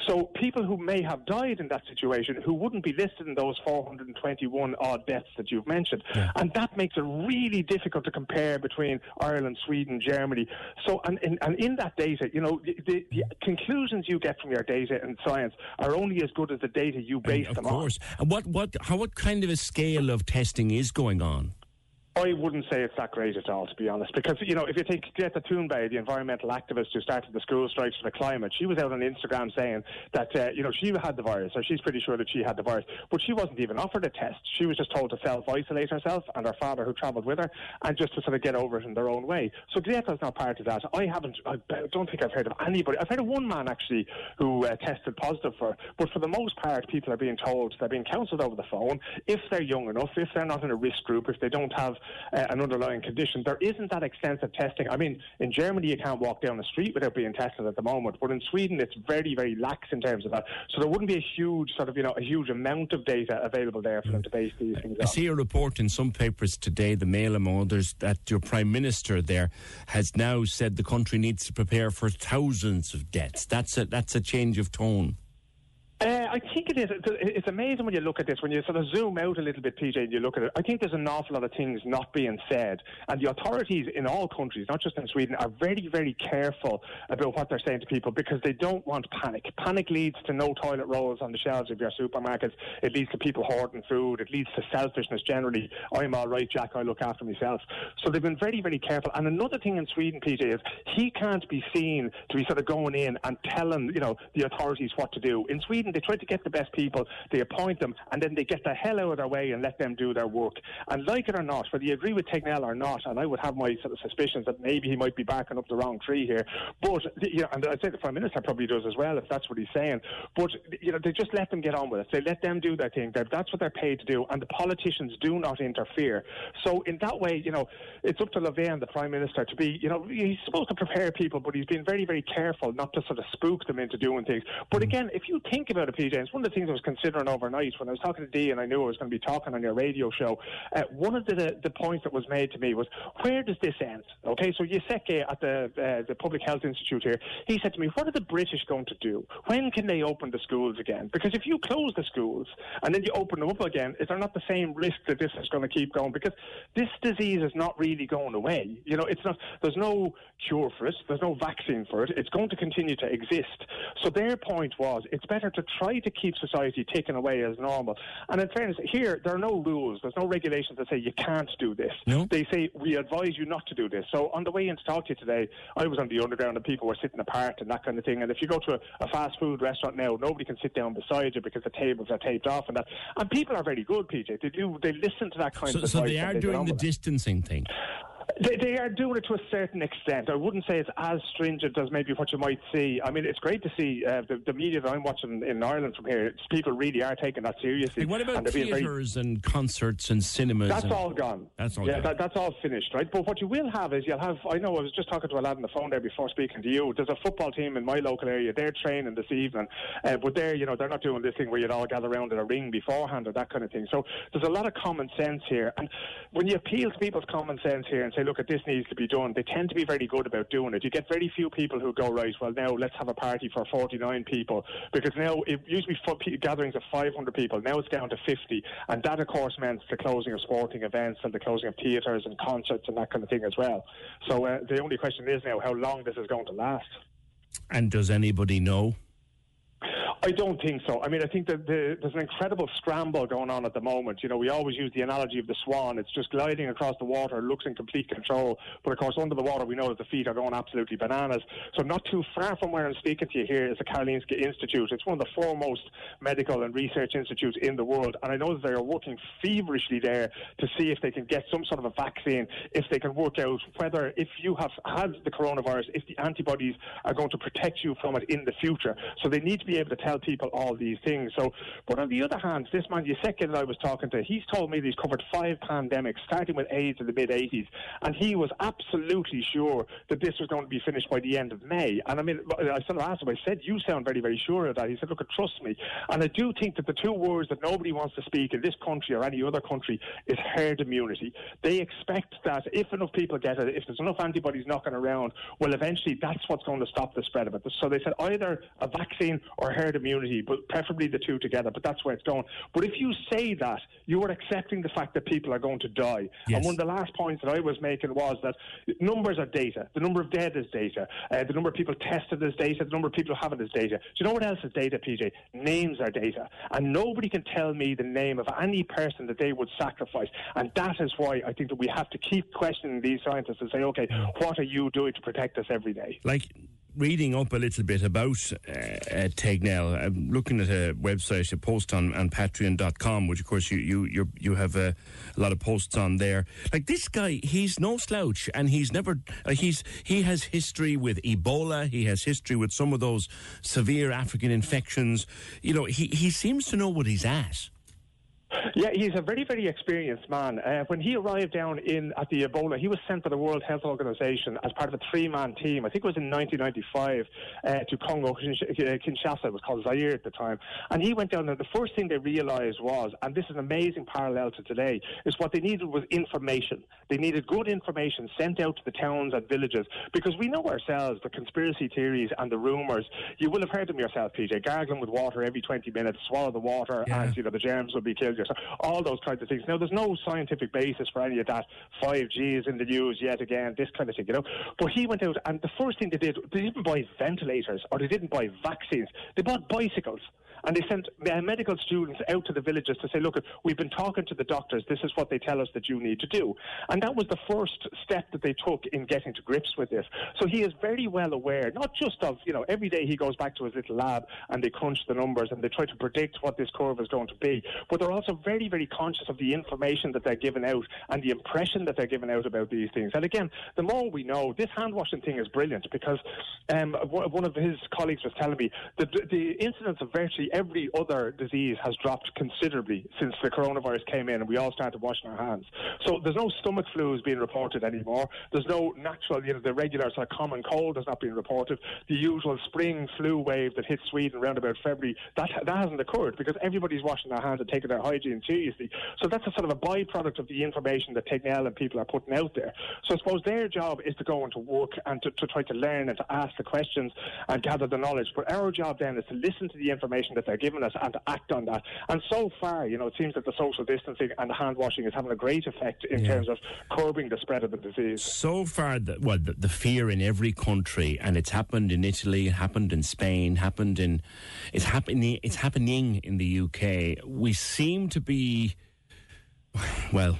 So people who may have died in that situation, who wouldn't be listed in those 421 odd deaths that you've mentioned, and that makes it really difficult to compare between Ireland, Sweden, Germany. So and in that data, you know, the conclusions you get from your data and science are only as good as the data you base them on. Of course. And what kind of a scale of testing is going on? I wouldn't say it's that great at all, to be honest, because, you know, if you take Greta Thunberg, the environmental activist who started the school strikes for the climate, she was out on Instagram saying that, you know, she had the virus, or she's pretty sure that she had the virus, but she wasn't even offered a test. She was just told to self-isolate herself and her father who travelled with her, and just to sort of get over it in their own way. So Greta's not part of that. I don't think I've heard of anybody. I've heard of one man, actually, who tested positive for it, but for the most part, people are being told, they're being counselled over the phone, if they're young enough, if they're not in a risk group, if they don't have an underlying condition. There isn't that extensive testing. I mean, in Germany, you can't walk down the street without being tested at the moment, but in Sweden, it's very, very lax in terms of that. So there wouldn't be a huge sort of, you know, a huge amount of data available there for them to base these things on. I see a report in some papers today, the Mail among others, that your Prime Minister there has now said the country needs to prepare for thousands of deaths. That's a change of tone. I think it is. It's amazing when you look at this, when you sort of zoom out a little bit, PJ, and you look at it. I think there's an awful lot of things not being said. And the authorities in all countries, not just in Sweden, are very, very careful about what they're saying to people because they don't want panic. Panic leads to no toilet rolls on the shelves of your supermarkets. It leads to people hoarding food. It leads to selfishness generally. I'm all right, Jack. I look after myself. So they've been very, very careful. And another thing in Sweden, PJ, is he can't be seen to be sort of going in and telling, you know, the authorities what to do. In Sweden, they try to get the best people, they appoint them, and then they get the hell out of their way and let them do their work. And like it or not, whether you agree with Tegnell or not, and I would have my sort of suspicions that maybe he might be backing up the wrong tree here, but, you know, and I'd say the Prime Minister probably does as well, if that's what he's saying, but, you know, they just let them get on with it. They let them do their thing. That's what they're paid to do, and the politicians do not interfere. So in that way, you know, it's up to Löfven, the Prime Minister, to be, you know, he's supposed to prepare people, but he's been very, very careful not to sort of spook them into doing things. But again, if you think about it, PJ, it's one of the things I was considering overnight when I was talking to Dee, and I knew I was going to be talking on your radio show. One of the points that was made to me was, where does this end? Okay, so Yaseke at the Public Health Institute here, he said to me, what are the British going to do? When can they open the schools again? Because if you close the schools and then you open them up again, is there not the same risk that this is going to keep going? Because this disease is not really going away. You know, it's not. There's no cure for it. There's no vaccine for it. It's going to continue to exist. So their point was, it's better to try to keep society taken away as normal. And in fairness, here, there are no rules. There's no regulations that say you can't do this. No. They say, we advise you not to do this. So on the way in to talk to you today, I was on the underground and people were sitting apart and that kind of thing. And if you go to a fast food restaurant now, nobody can sit down beside you because the tables are taped off and that. And people are very good, PJ. They listen to that kind of advice. So they are doing the distancing thing. They are doing it to a certain extent. I wouldn't say it's as stringent as maybe what you might see. I mean, it's great to see the media that I'm watching in Ireland from here. People really are taking that seriously. Hey, what about theatres and concerts and cinemas? That's all gone. That's all gone. That's all finished, right? But what you will have is I know I was just talking to a lad on the phone there before speaking to you. There's a football team in my local area. They're training this evening. But they're not doing this thing where you'd all gather around in a ring beforehand or that kind of thing. So there's a lot of common sense here. And when you appeal to people's common sense here and say, look, this needs to be done, they tend to be very good about doing it. You get very few people who go, right, well, now let's have a party for 49 people, because now it used to be gatherings of 500 people. Now it's down to 50, and that, of course, meant the closing of sporting events and the closing of theatres and concerts and that kind of thing as well. So the only question is now how long this is going to last. And does anybody know? I don't think so. I mean, I think that there's an incredible scramble going on at the moment. You know, we always use the analogy of the swan. It's just gliding across the water, looks in complete control. But, of course, under the water, we know that the feet are going absolutely bananas. So not too far from where I'm speaking to you here is the Karolinska Institute. It's one of the foremost medical and research institutes in the world. And I know that they are working feverishly there to see if they can get some sort of a vaccine, if they can work out whether, if you have had the coronavirus, if the antibodies are going to protect you from it in the future. So they need to be able to tell people all these things. But on the other hand, this man Yaseke that I was talking to, he's told me that he's covered 5 pandemics, starting with AIDS in the mid-80s, and he was absolutely sure that this was going to be finished by the end of May. And I mean, I sort of asked him, I said, you sound very, very sure of that. He said, look, trust me. And I do think that the two words that nobody wants to speak in this country or any other country is herd immunity. They expect that if enough people get it, if there's enough antibodies knocking around, well, eventually that's what's going to stop the spread of it. So they said either a vaccine or herd immunity, but preferably the two together. But that's where it's going. But if you say that, you are accepting the fact that people are going to die. Yes. And one of the last points that I was making was that numbers are data. The number of dead is data. The number of people tested is data. The number of people who haven't is data. Do you know what else is data, PJ? Names are data. And nobody can tell me the name of any person that they would sacrifice. And that is why I think that we have to keep questioning these scientists and say, okay, what are you doing to protect us every day? Like, reading up a little bit about Tegnell, I'm looking at a website, a post on Patreon.com, which of course you have a lot of posts on there. Like, this guy, he's no slouch, and he has history with Ebola. He has history with some of those severe African infections. You know, he seems to know what he's at. Yeah, he's a very, very experienced man. When he arrived down at the Ebola, he was sent by the World Health Organization as part of a 3-man team. I think it was in 1995 to Congo, Kinshasa. It was called Zaire at the time. And he went down there. The first thing they realized was, and this is an amazing parallel to today, is what they needed was information. They needed good information sent out to the towns and villages, because we know ourselves the conspiracy theories and the rumors. You will have heard them yourself, PJ. Gargling with water every 20 minutes, swallow the water, and the germs will be killed. All those kinds of things. Now, there's no scientific basis for any of that. 5G is in the news yet again, this kind of thing, you know. But he went out, and the first thing they did, they didn't buy ventilators or they didn't buy vaccines. They bought bicycles. And they sent medical students out to the villages to say, look, we've been talking to the doctors. This is what they tell us that you need to do. And that was the first step that they took in getting to grips with this. So he is very well aware, not just of, you know, every day he goes back to his little lab and they crunch the numbers and they try to predict what this curve is going to be. But they're also very, very conscious of the information that they're giving out and the impression that they're giving out about these things. And again, the more we know, this hand-washing thing is brilliant, because one of his colleagues was telling me that the incidence of virtually every other disease has dropped considerably since the coronavirus came in and we all started washing our hands. So there's no stomach flus being reported anymore. There's no natural, the regular sort of common cold is not being reported. The usual spring flu wave that hit Sweden around about February, that hasn't occurred, because everybody's washing their hands and taking their hygiene seriously. So that's a sort of a byproduct of the information that Tegnell and people are putting out there. So I suppose their job is to go into work and to try to learn and to ask the questions and gather the knowledge. But our job then is to listen to the information that they're giving us and to act on that. And so far, it seems that the social distancing and the hand washing is having a great effect in terms of curbing the spread of the disease. So far, the fear in every country, and it's happened in Italy, it happened in Spain, it's happening in the UK. We seem to be, well,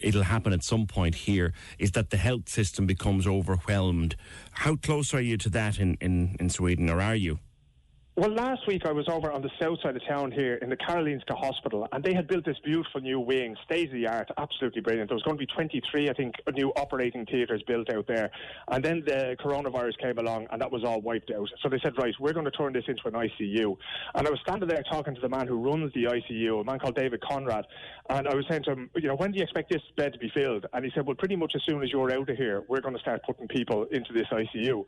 it'll happen at some point here, is that the health system becomes overwhelmed. How close are you to that in Sweden, or are you? Well, last week I was over on the south side of town here in the Karolinska Hospital, and they had built this beautiful new wing, state-of-the-art, absolutely brilliant. There was going to be 23, I think, new operating theatres built out there. And then the coronavirus came along, and that was all wiped out. So they said, right, we're going to turn this into an ICU. And I was standing there talking to the man who runs the ICU, a man called David Conrad, and I was saying to him, you know, when do you expect this bed to be filled? And he said, well, pretty much as soon as you're out of here, we're going to start putting people into this ICU.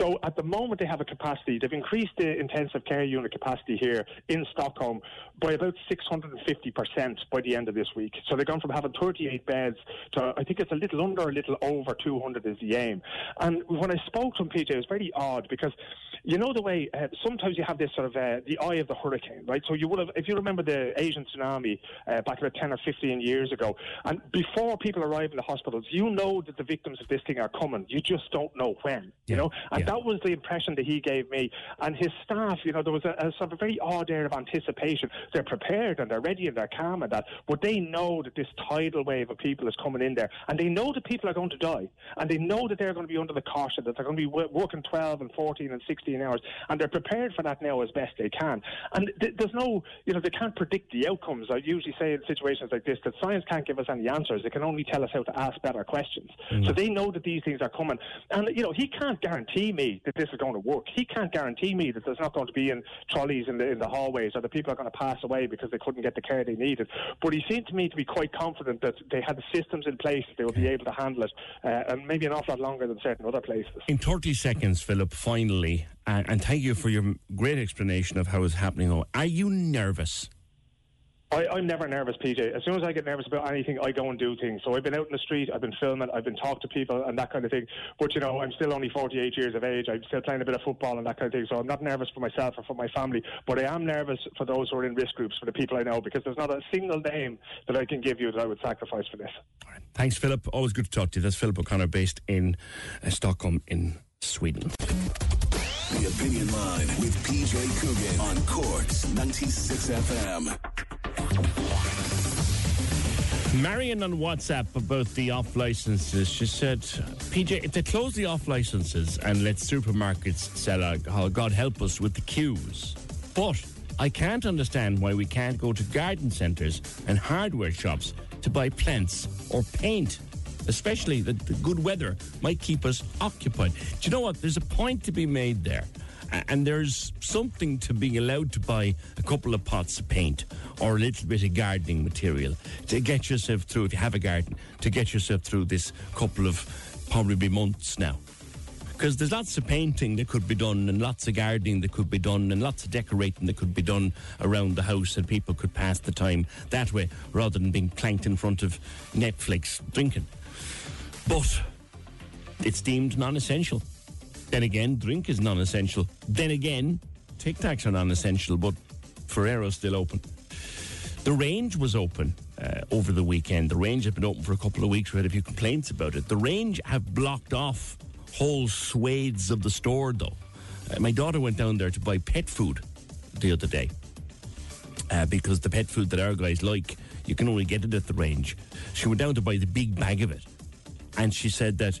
So at the moment they have a capacity, they've increased the intensity of care unit capacity here in Stockholm by about 650% by the end of this week. So they've gone from having 38 beds to, I think it's a little under, a little over 200 is the aim. And when I spoke to him, PJ, it was very odd because, you know, the way sometimes you have this sort of the eye of the hurricane, right? So you would have, if you remember the Asian tsunami back about 10 or 15 years ago, and before people arrive in the hospitals, you know that the victims of this thing are coming. You just don't know when, you know? And that was the impression that he gave me. And his staff, you know, there was a sort of very odd air of anticipation. They're prepared and they're ready and they're calm and that, but they know that this tidal wave of people is coming in there, and they know that people are going to die, and they know that they're going to be under the caution, that they're going to be working 12 and 14 and 16 hours, and they're prepared for that now as best they can. And there's no, you know, they can't predict the outcomes. I usually say in situations like this that science can't give us any answers. It can only tell us how to ask better questions. So they know that these things are coming. And, you know, he can't guarantee me that this is going to work. He can't guarantee me that there's not going to be in trolleys in the hallways, or the people are going to pass away because they couldn't get the care they needed. But he seemed to me to be quite confident that they had the systems in place that they would be able to handle it, and maybe an awful lot longer than certain other places. In 30 seconds, Philip, finally, and thank you for your great explanation of how it's happening. Are you nervous? I'm never nervous, PJ. As soon as I get nervous about anything, I go and do things. So I've been out in the street, I've been filming, I've been talking to people and that kind of thing. But, you know, I'm still only 48 years of age. I'm still playing a bit of football and that kind of thing. So I'm not nervous for myself or for my family. But I am nervous for those who are in risk groups, for the people I know, because there's not a single name that I can give you that I would sacrifice for this. All right. Thanks, Philip. Always good to talk to you. That's Philip O'Connor, based in Stockholm in Sweden. The Opinion Line with PJ Coogan on Cork's 96 FM. Marion on WhatsApp about the off licenses. She said, PJ, if they close the off licenses and let supermarkets sell alcohol, God help us with the queues. But I can't understand why we can't go to garden centres and hardware shops to buy plants or paint. Especially the good weather might keep us occupied. Do you know what? There's a point to be made there. And there's something to being allowed to buy a couple of pots of paint or a little bit of gardening material to get yourself through, if you have a garden, to get yourself through this couple of probably months now. Because there's lots of painting that could be done and lots of gardening that could be done and lots of decorating that could be done around the house, and people could pass the time that way rather than being clanked in front of Netflix drinking. But it's deemed non-essential. Then again, drink is non-essential. Then again, Tic Tacs are non-essential, but Ferrero's still open. The Range was open over the weekend. The Range had been open for a couple of weeks. We had a few complaints about it. The Range have blocked off whole swathes of the store, though. My daughter went down there to buy pet food the other day because the pet food that our guys like, you can only get it at the Range. She went down to buy the big bag of it. And she said that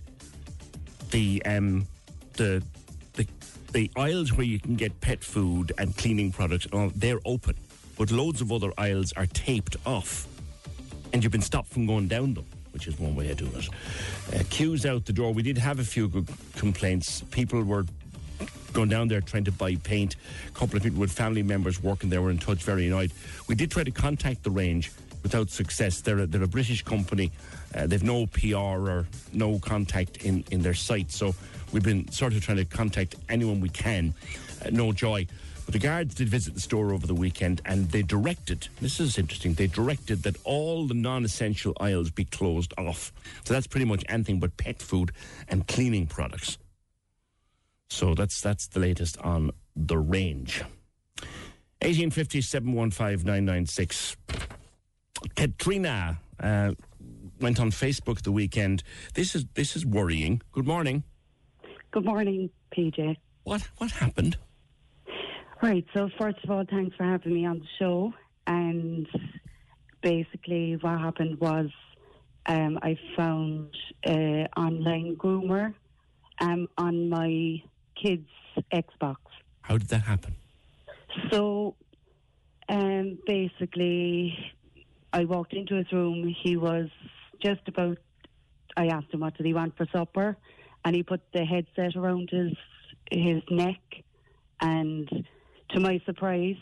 the aisles where you can get pet food and cleaning products, they're open. But loads of other aisles are taped off. And you've been stopped from going down them, which is one way of doing it. Queues out the door. We did have a few good complaints. People were going down there trying to buy paint. A couple of people with family members working there were in touch, very annoyed. We did try to contact the Range without success. They're a British company. They've no PR or no contact in their site, so we've been sort of trying to contact anyone we can. No joy. But the guards did visit the store over the weekend, and they directed, this is interesting, they directed that all the non-essential aisles be closed off. So that's pretty much anything but pet food and cleaning products. So that's the latest on the Range. 1850 715 996. Katrina went on Facebook the weekend. This is worrying. Good morning. Good morning, PJ. What happened? Right, so first of all, thanks for having me on the show. And basically what happened was I found an online groomer on my kid's Xbox. How did that happen? So basically I walked into his room. He was just about, I asked him what did he want for supper, and he put the headset around his neck, and to my surprise,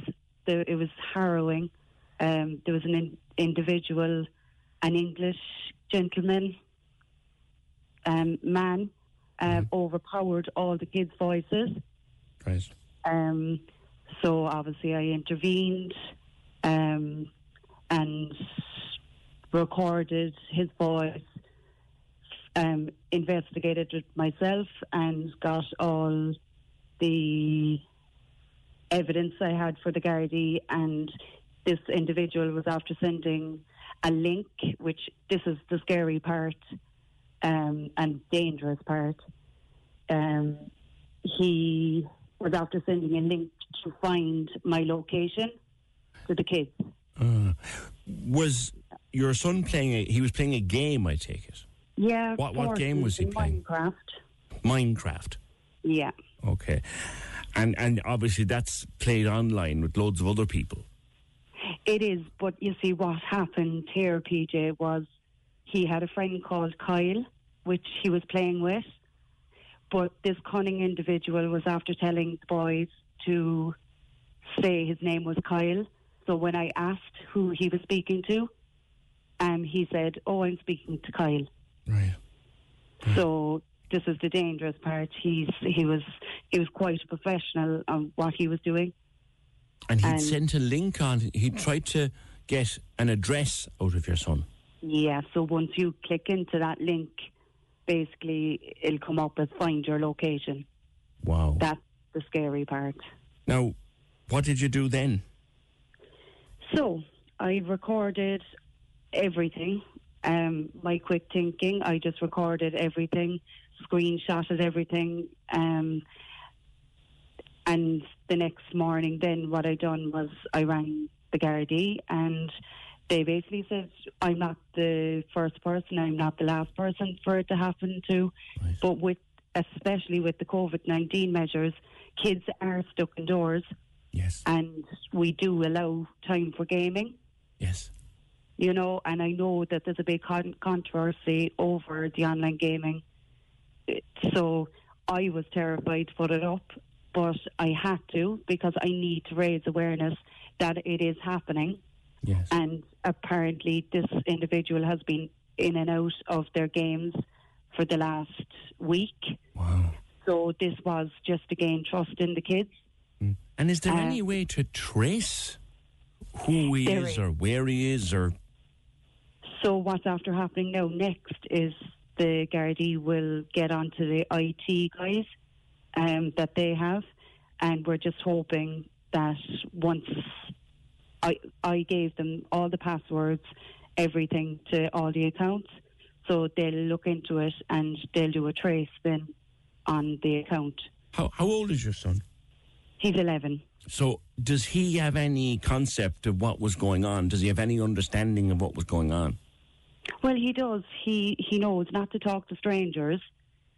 it was harrowing. There was an English gentleman, man, overpowered all the kids' voices. Right. So obviously I intervened and recorded his voice, investigated it myself, and got all the evidence I had for the Gardaí. And this individual was after sending a link, which this is the scary part and dangerous part. He was after sending a link to find my location to the kids. Was your son playing? He was playing a game, I take it. Yeah. What game was he playing? Minecraft. Yeah. Okay. And obviously that's played online with loads of other people. It is, but you see what happened here, PJ, was he had a friend called Kyle, which he was playing with, but this cunning individual was after telling the boys to say his name was Kyle. So when I asked who he was speaking to, he said, "Oh, I'm speaking to Kyle." Right. So this is the dangerous part. He was quite a professional on what he was doing. And he'd sent a link on. He tried to get an address out of your son. Yeah. So once you click into that link, basically it'll come up as find your location. Wow. That's the scary part. Now, what did you do then? So I recorded everything. My quick thinking, I just recorded everything, screenshotted everything, and the next morning then what I done was I rang the Gardaí, and they basically said, I'm not the first person, I'm not the last person for it to happen to. Right. But especially with the COVID-19 measures, kids are stuck indoors. Yes. And we do allow time for gaming. Yes. You know, and I know that there's a big controversy over the online gaming. So I was terrified to put it up, but I had to because I need to raise awareness that it is happening. Yes. And apparently this individual has been in and out of their games for the last week. Wow. So this was just to gain trust in the kids. And is there any way to trace who he is or where he is? Or so what's after happening now next is the Gardaí will get onto the IT guys that they have, and we're just hoping that once I gave them all the passwords, everything to all the accounts, so they'll look into it and they'll do a trace then on the account. How old is your son? He's 11. So does he have any concept of what was going on? Does he have any understanding of what was going on? Well, he does. He knows not to talk to strangers,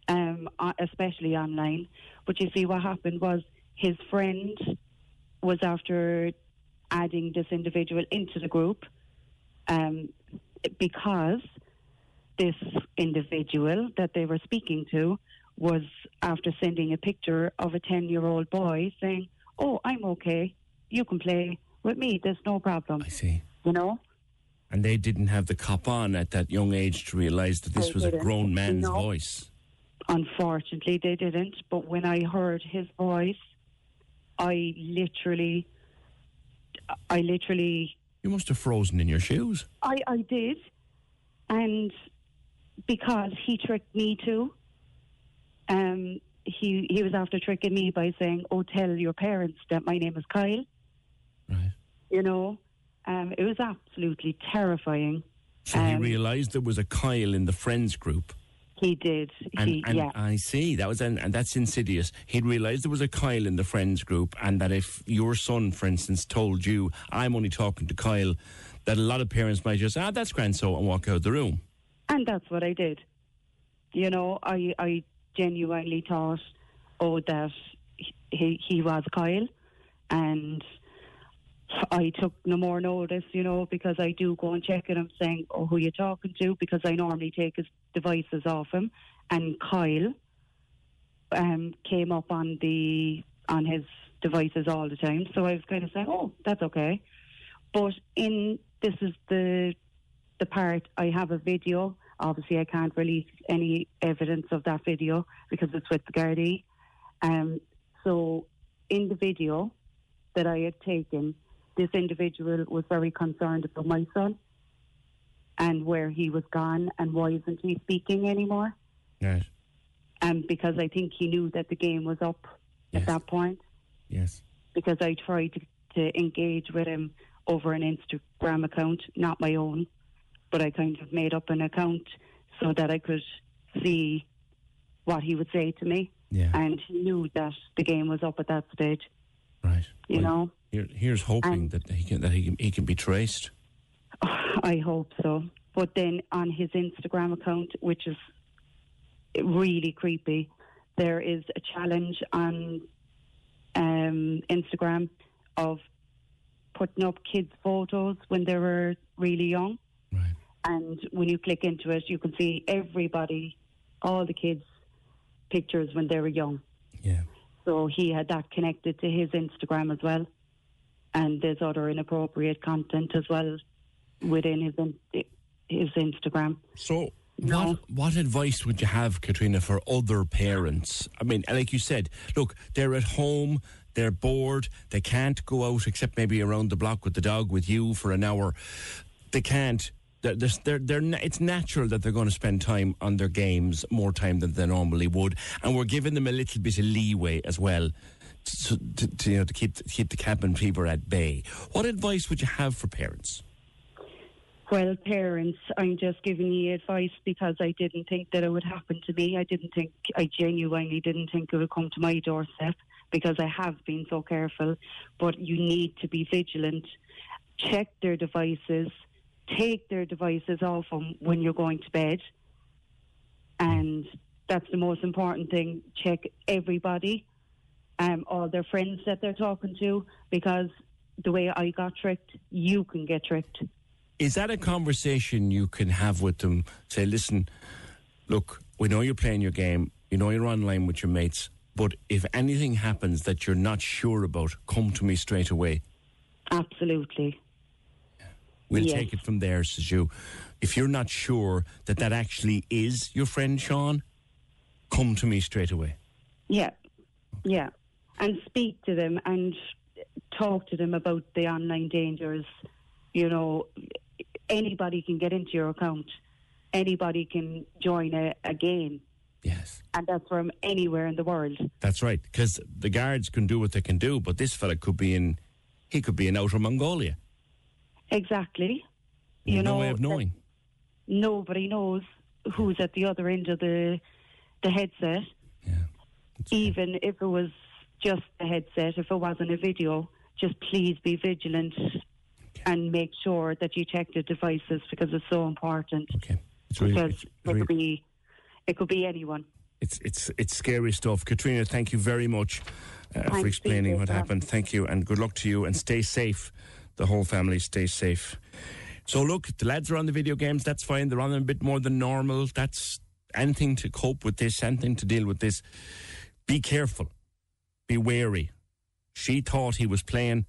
especially online. But you see, what happened was his friend was after adding this individual into the group because this individual that they were speaking to was after sending a picture of a 10-year-old boy saying, "Oh, I'm okay. You can play with me. There's no problem." I see. You know? And they didn't have the cop on at that young age to realise that this was a grown man's voice. Unfortunately, they didn't. But when I heard his voice, I literally... You must have frozen in your shoes. I did. And because he tricked me too. He was after tricking me by saying, "Oh, tell your parents that my name is Kyle." Right. You know, it was absolutely terrifying. So he realised there was a Kyle in the friends group. He did. Yeah. I see. And that's insidious. He'd realised there was a Kyle in the friends group, and that if your son, for instance, told you, "I'm only talking to Kyle," that a lot of parents might just say, "Ah, that's grand," so, and walk out of the room. And that's what I did. You know, I genuinely thought, that he was Kyle, and I took no more notice, you know, because I do go and check it. I'm saying, oh, who are you talking to? Because I normally take his devices off him. And Kyle came up on his devices all the time. So I was kind of saying, oh, that's okay. But this is the part, I have a video. Obviously, I can't release any evidence of that video because it's with the Gardaí. So in the video that I had taken, this individual was very concerned about my son and where he was gone and why isn't he speaking anymore. Right. And because I think he knew that the game was up at that point. Yes. Because I tried to engage with him over an Instagram account, not my own, but I kind of made up an account so that I could see what he would say to me. Yeah. And he knew that the game was up at that stage. Right. You know? Here's hoping that he can be traced. I hope so. But then on his Instagram account, which is really creepy, there is a challenge on Instagram of putting up kids' photos when they were really young. Right. And when you click into it, you can see everybody, all the kids' pictures when they were young. Yeah. So he had that connected to his Instagram as well. And there's other inappropriate content as well within his Instagram. So what advice would you have, Katrina, for other parents? I mean, like you said, look, they're at home, they're bored, they can't go out except maybe around the block with the dog, with you for an hour. They can't. It's natural that they're going to spend time on their games, more time than they normally would, and we're giving them a little bit of leeway as well to keep the cabin fever at bay. What advice would you have for parents? Well, parents, I'm just giving you advice because I didn't think that it would happen to me. I genuinely didn't think it would come to my doorstep because I have been so careful. But you need to be vigilant. Check their devices. Take their devices off them when you're going to bed. And that's the most important thing. Check everybody, all their friends that they're talking to, because the way I got tricked, you can get tricked. Is that a conversation you can have with them? Say, listen, look, we know you're playing your game. You know you're online with your mates. But if anything happens that you're not sure about, come to me straight away. Absolutely. We'll take it from there, says you. If you're not sure that actually is your friend Sean, come to me straight away. Yeah, yeah. And speak to them and talk to them about the online dangers. You know, anybody can get into your account. Anybody can join a game. Yes. And that's from anywhere in the world. That's right, because the guards can do what they can do, but this fella could be in outer Mongolia. Exactly. You know, no way of knowing. Nobody knows who's at the other end of the headset. Yeah. Even if it was just a headset, if it wasn't a video, just please be vigilant and make sure that you check the devices because it's so important. Okay. It could be anyone. It's scary stuff. Katrina, thank you very much for explaining what happened. Thank you, and good luck to you, and stay safe. The whole family stays safe. So look, the lads are on the video games, that's fine. They're on them a bit more than normal. That's anything to cope with this, anything to deal with this. Be careful. Be wary. She thought he was playing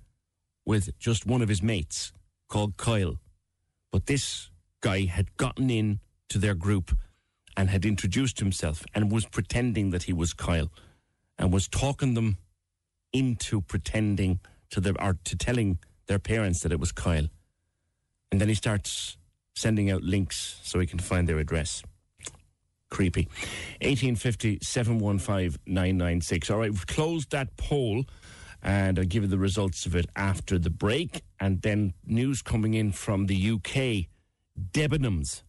with just one of his mates called Kyle. But this guy had gotten in to their group and had introduced himself and was pretending that he was Kyle and was talking them into pretending to telling their parents that it was Kyle. And then he starts sending out links so he can find their address. Creepy. 1850 715 996. All right, we've closed that poll and I'll give you the results of it after the break. And then news coming in from the UK. Debenhams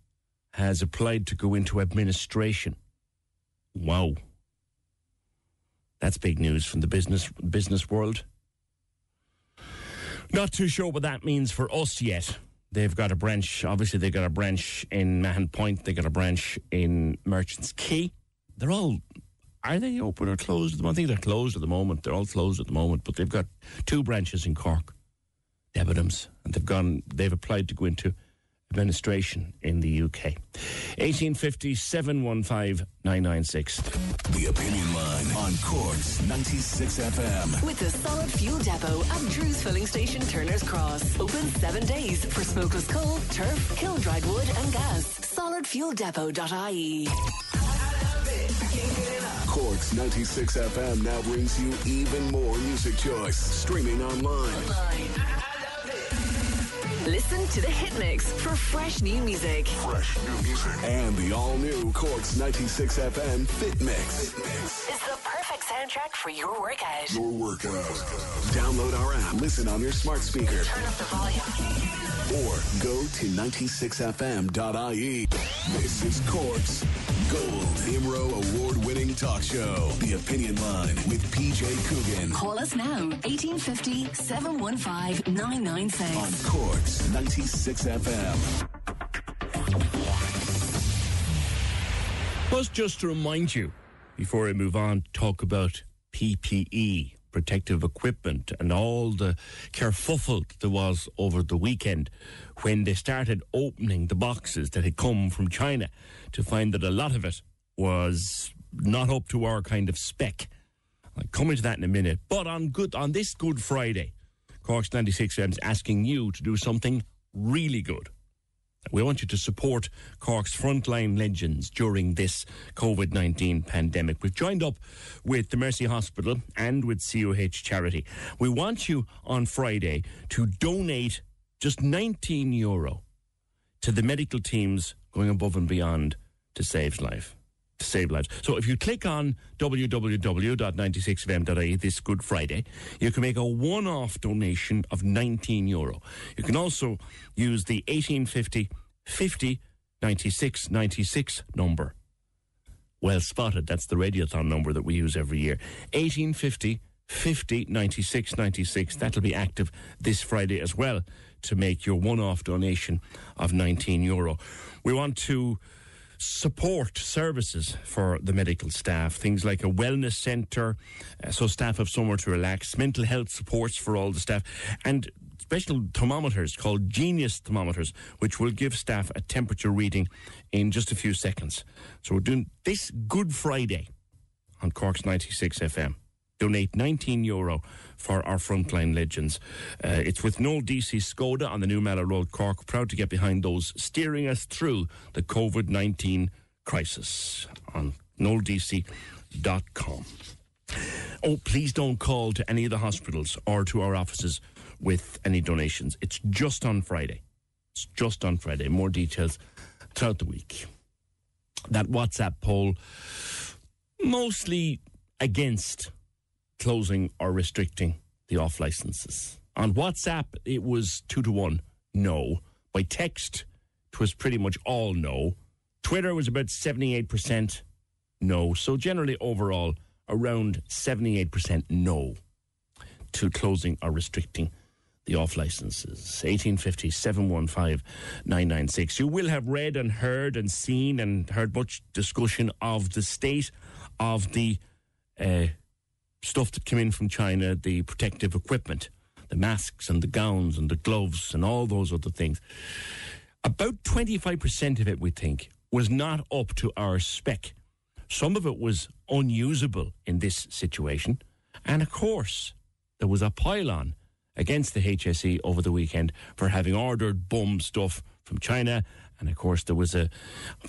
has applied to go into administration. Wow. That's big news from the business world. Not too sure what that means for us yet. They've got a branch, obviously they've got a branch in Mahon Point, they've got a branch in Merchants Quay. They're all Are they open or closed at the moment? I think they're closed at the moment. They're all closed at the moment, but they've got two branches in Cork, Debenhams, and they've applied to go into administration in the UK. 1850 715 996. The Opinion Line on Cork's 96FM. With the Solid Fuel Depot at Drew's Filling Station, Turner's Cross. Open 7 days for smokeless coal, turf, kiln-dried wood and gas. SolidFuelDepot.ie. Cork's 96FM now brings you even more music choice. Streaming online. Listen to the Hit Mix for fresh new music. Fresh new music. And the all-new Cork's 96FM Fit Mix. It's the perfect soundtrack for your workout. Your workout. Download our app. Listen on your smart speaker. Turn up the volume. Or go to 96fm.ie. This is Cork's Gold IMRO award-winning talk show. The Opinion Line with PJ Coogan. Call us now. 1850 715 996. On Cork's 96FM. Plus, just to remind you, before I move on, talk about PPE, protective equipment, and all the kerfuffle there was over the weekend when they started opening the boxes that had come from China to find that a lot of it was not up to our kind of spec. I'll come into that in a minute. But on this Good Friday, Cork's 96FM is asking you to do something really good. We want you to support Cork's frontline legends during this COVID-19 pandemic. We've joined up with the Mercy Hospital and with COH Charity. We want you on Friday to donate just €19 to the medical teams going above and beyond to save life. Save lives. So if you click on www.96fm.ie this Good Friday, you can make a one-off donation of €19. You can also use the 1850 50 96 96 number. Well spotted. That's the Radiothon number that we use every year. 1850 50 96 96. That'll be active this Friday as well to make your one-off donation of €19. We want to support services for the medical staff, things like a wellness centre, so staff have somewhere to relax, mental health supports for all the staff, and special thermometers called Genius thermometers, which will give staff a temperature reading in just a few seconds. So we're doing this Good Friday on Cork's 96 FM. Donate €19 for our frontline legends. It's with Noel DC Skoda on the New Mallow Road, Cork. Proud to get behind those steering us through the COVID-19 crisis on noeldc.com. Oh, please don't call to any of the hospitals or to our offices with any donations. It's just on Friday. It's just on Friday. More details throughout the week. That WhatsApp poll, mostly against closing or restricting the off licenses. On WhatsApp, it was 2-1 no. By text, it was pretty much all no. Twitter was about 78% no. So generally overall, around 78% no to closing or restricting the off licenses. 1850 715 996. You will have read and heard and seen and heard much discussion of the state of the stuff that came in from China, the protective equipment, the masks and the gowns and the gloves and all those other things. About 25% of it, we think, was not up to our spec. Some of it was unusable in this situation. And of course, there was a pile-on against the HSE over the weekend for having ordered bum stuff from China. And of course, there was a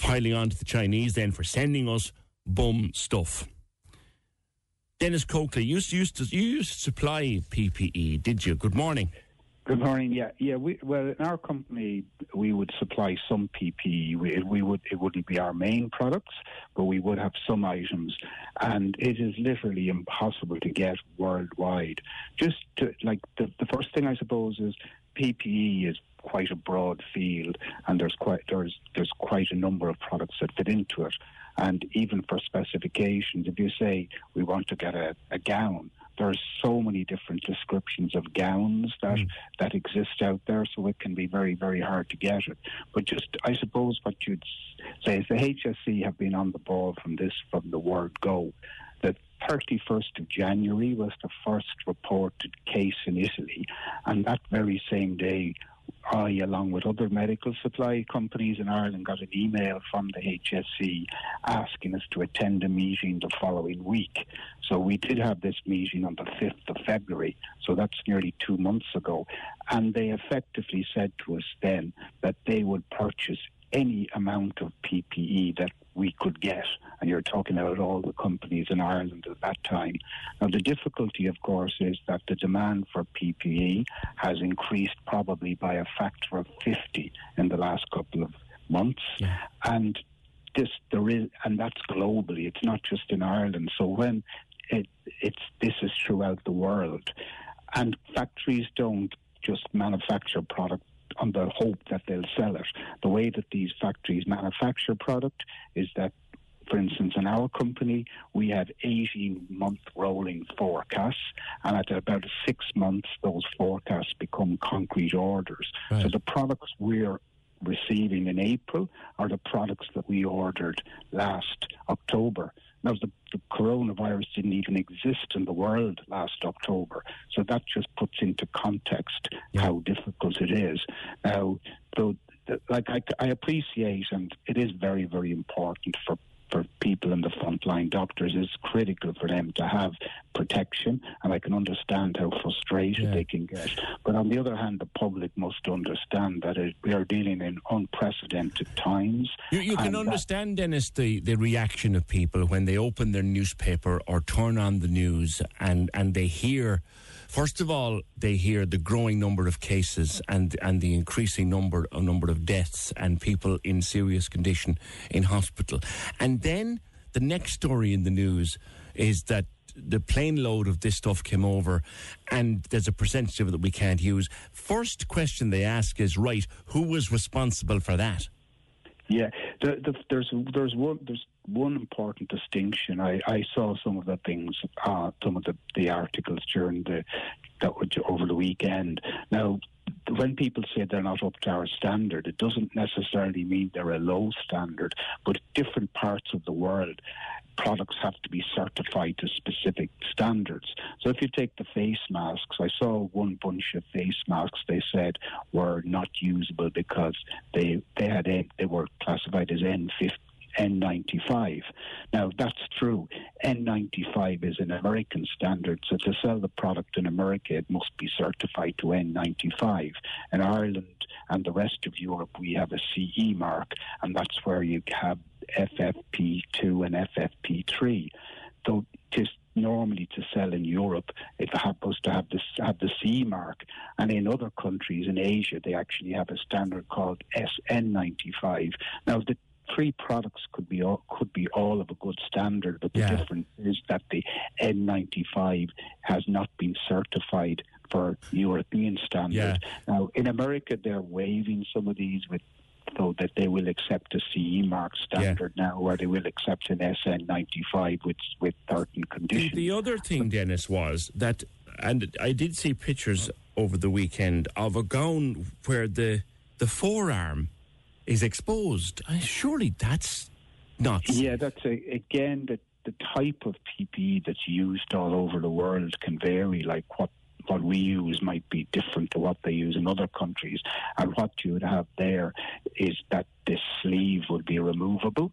piling on to the Chinese then for sending us bum stuff. Dennis Coakley, you used to supply PPE, did you? Good morning. Good morning. Yeah. Well, in our company, we would supply some PPE. It wouldn't be our main products, but we would have some items. And it is literally impossible to get worldwide. The first thing I suppose is PPE is quite a broad field, and there's quite a number of products that fit into it. And even for specifications, if you say we want to get a gown, there are so many different descriptions of gowns that exist out there, so it can be very, very hard to get it. But just, I suppose what you'd say is the HSE have been on the ball from the word go. the 31st of January was the first reported case in Italy, and that very same day I, along with other medical supply companies in Ireland, got an email from the HSE asking us to attend a meeting the following week. So we did have this meeting on the 5th of February, so that's nearly 2 months ago, and they effectively said to us then that they would purchase any amount of PPE that we could get, and you're talking about all the companies in Ireland at that time. Now, the difficulty, of course, is that the demand for PPE has increased probably by a factor of 50 in the last couple of months, and that's globally. It's not just in Ireland. So when this is throughout the world, and factories don't just manufacture product on the hope that they'll sell it. The way that these factories manufacture product is that, for instance, in our company, we have 18-month rolling forecasts, and at about 6 months, those forecasts become concrete orders. Right. So the products we're receiving in April are the products that we ordered last October. Now, the coronavirus didn't even exist in the world last October, so that just puts into context how difficult it is. Now, I appreciate, and it is very, very important for people in the frontline doctors. It's critical for them to have protection, and I can understand how frustrated they can get. But on the other hand, the public must understand that we are dealing in unprecedented times. You can understand, Dennis, the reaction of people when they open their newspaper or turn on the news and they hear, first of all, they hear the growing number of cases and the increasing number of deaths and people in serious condition in hospital. And then the next story in the news is that the plane load of this stuff came over and there's a percentage of it that we can't use. First question they ask is, right, who was responsible for that? Yeah, there's one important distinction. I saw some of the things, some of the articles during over the weekend. Now, when people say they're not up to our standard, it doesn't necessarily mean they're a low standard, but different parts of the world, products have to be certified to specific standards. So if you take the face masks, I saw one bunch of face masks they said were not usable because they were classified as N95. Now, that's true. N95 is an American standard, so to sell the product in America, it must be certified to N95. In Ireland and the rest of Europe, we have a CE mark, and that's where you have FFP2 and FFP3. So normally to sell in Europe, it happens to have the CE mark. And in other countries, in Asia, they actually have a standard called SN95. Now, the three products could be all of a good standard, but the difference is that the N95 has not been certified for European standard. Yeah. Now, in America, they're waiving some of these so that they will accept a CE mark standard now, or they will accept an SN95 with certain conditions. The other thing, Dennis, was that, and I did see pictures over the weekend of a gown where the forearm is exposed. Surely that's not... Yeah, that's again the type of PPE that's used all over the world can vary. Like what we use might be different to what they use in other countries. And what you would have there is that the sleeve would be removable.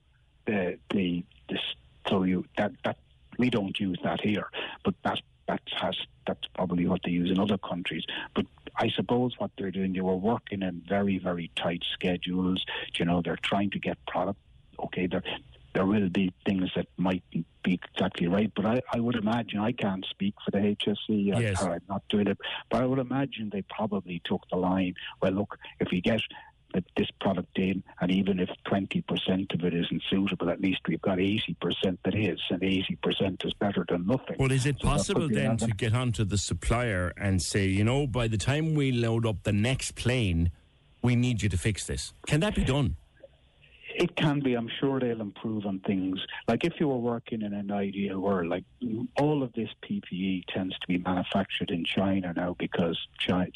We don't use that here, but that's probably what they use in other countries. But I suppose what they're doing, they were working in very, very tight schedules. You know, they're trying to get product. Okay, there will be things that might be exactly right, but I would imagine, I can't speak for the HSE, I'm not doing it, but I would imagine they probably took the line, well, look, if we get this product in, and even if 20% of it isn't suitable, at least we've got 80% that is, and 80% is better than nothing. Well, is it possible then to get onto the supplier and say, you know, by the time we load up the next plane, we need you to fix this? Can that be done? It can be. I'm sure they'll improve on things. Like if you were working in an ideal world, like all of this PPE tends to be manufactured in China now because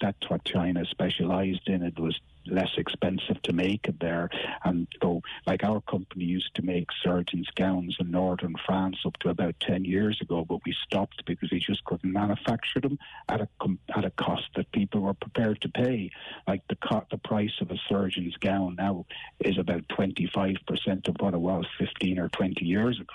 that's what China specialised in. It was less expensive to make it there. And so, like, our company used to make surgeons' gowns in northern France up to about 10 years ago, but we stopped because we just couldn't manufacture them at a cost that people were prepared to pay. Like, the price of a surgeon's gown now is about 25% of what it was 15 or 20 years ago.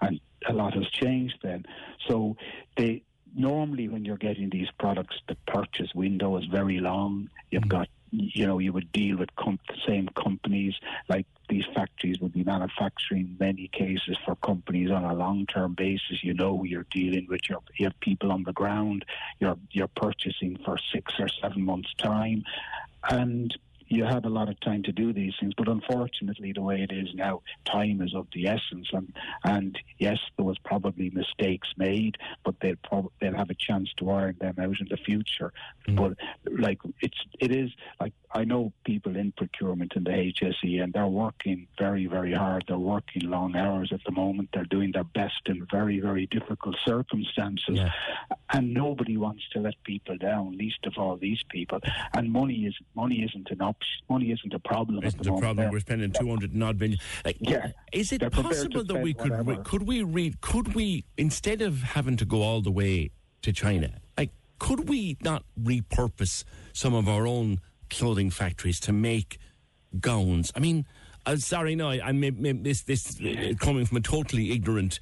And a lot has changed then. So they... Normally, when you're getting these products, the purchase window is very long. You've got, you know, you would deal with the same companies. Like, these factories would be manufacturing many cases for companies on a long-term basis. You know, you're dealing with your people on the ground. You're purchasing for 6 or 7 months' time, and you have a lot of time to do these things. But unfortunately, the way it is now, time is of the essence. And yes, there was probably mistakes made, but they'll have a chance to iron them out in the future. But like, it is like, I know people in procurement in the HSE, and they're working very, very hard. They're working long hours at the moment. They're doing their best in very, very difficult circumstances. Yeah. And nobody wants to let people down, least of all these people. And money isn't an option. Money isn't a problem. Isn't a problem. We're spending 200 and odd billion. Like, yeah. Is it possible that we could we instead of having to go all the way to China, like, could we not repurpose some of our own clothing factories to make gowns? I mean, I may, this coming from a totally ignorant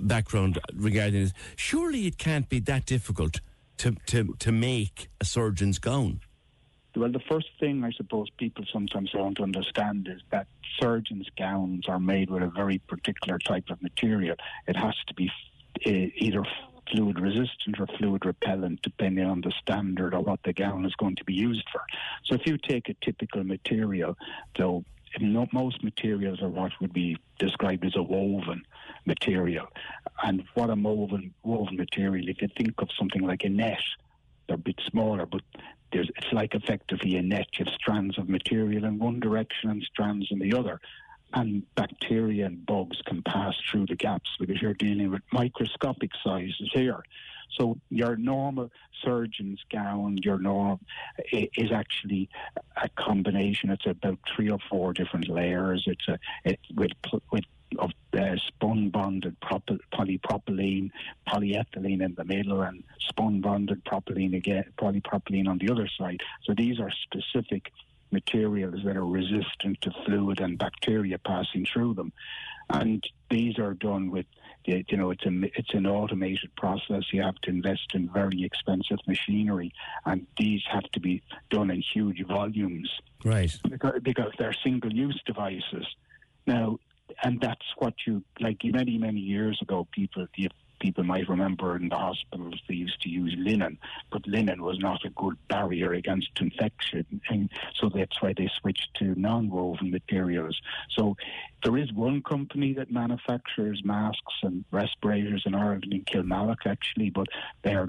background regarding this. Surely it can't be that difficult to make a surgeon's gown. Well, the first thing I suppose people sometimes don't understand is that surgeons' gowns are made with a very particular type of material. It has to be either fluid resistant or fluid repellent, depending on the standard or what the gown is going to be used for. So if you take a typical material, though, most materials are what would be described as a woven material. And what a woven material, if you think of something like a net, they're a bit smaller, but it's like effectively a net. You have strands of material in one direction and strands in the other. And bacteria and bugs can pass through the gaps because you're dealing with microscopic sizes here. So your normal surgeon's gown, your norm, is actually a combination. It's about 3 or 4 different layers. It's with spun bonded polypropylene, polyethylene in the middle, and spun bonded propylene again, polypropylene on the other side. So these are specific materials that are resistant to fluid and bacteria passing through them, and these are done with, you know, it's an automated process. You have to invest in very expensive machinery, and these have to be done in huge volumes, right? Because they're single-use devices now, and that's what you like. Many years ago, People might remember in the hospitals they used to use linen, but linen was not a good barrier against infection, and so that's why they switched to non-woven materials. So there is one company that manufactures masks and respirators in Ireland, in Kilmallock actually, but they're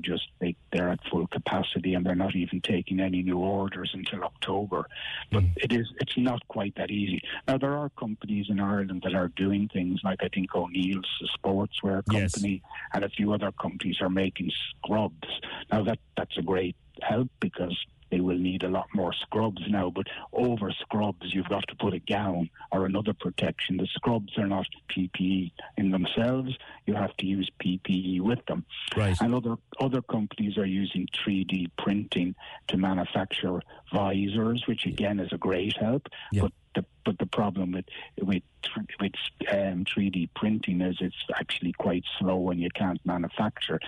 at full capacity and they're not even taking any new orders until October. But it's not quite that easy. Now, there are companies in Ireland that are doing things like, I think O'Neill's, a sportswear company. Yes. And a few other companies are making scrubs. Now, that's a great help because they will need a lot more scrubs now. But over scrubs, you've got to put a gown or another protection. The scrubs are not PPE in themselves. You have to use PPE with them. Right. And other companies are using 3D printing to manufacture visors, which, again, is a great help. Yeah. But the problem with 3D printing is it's actually quite slow and you can't manufacture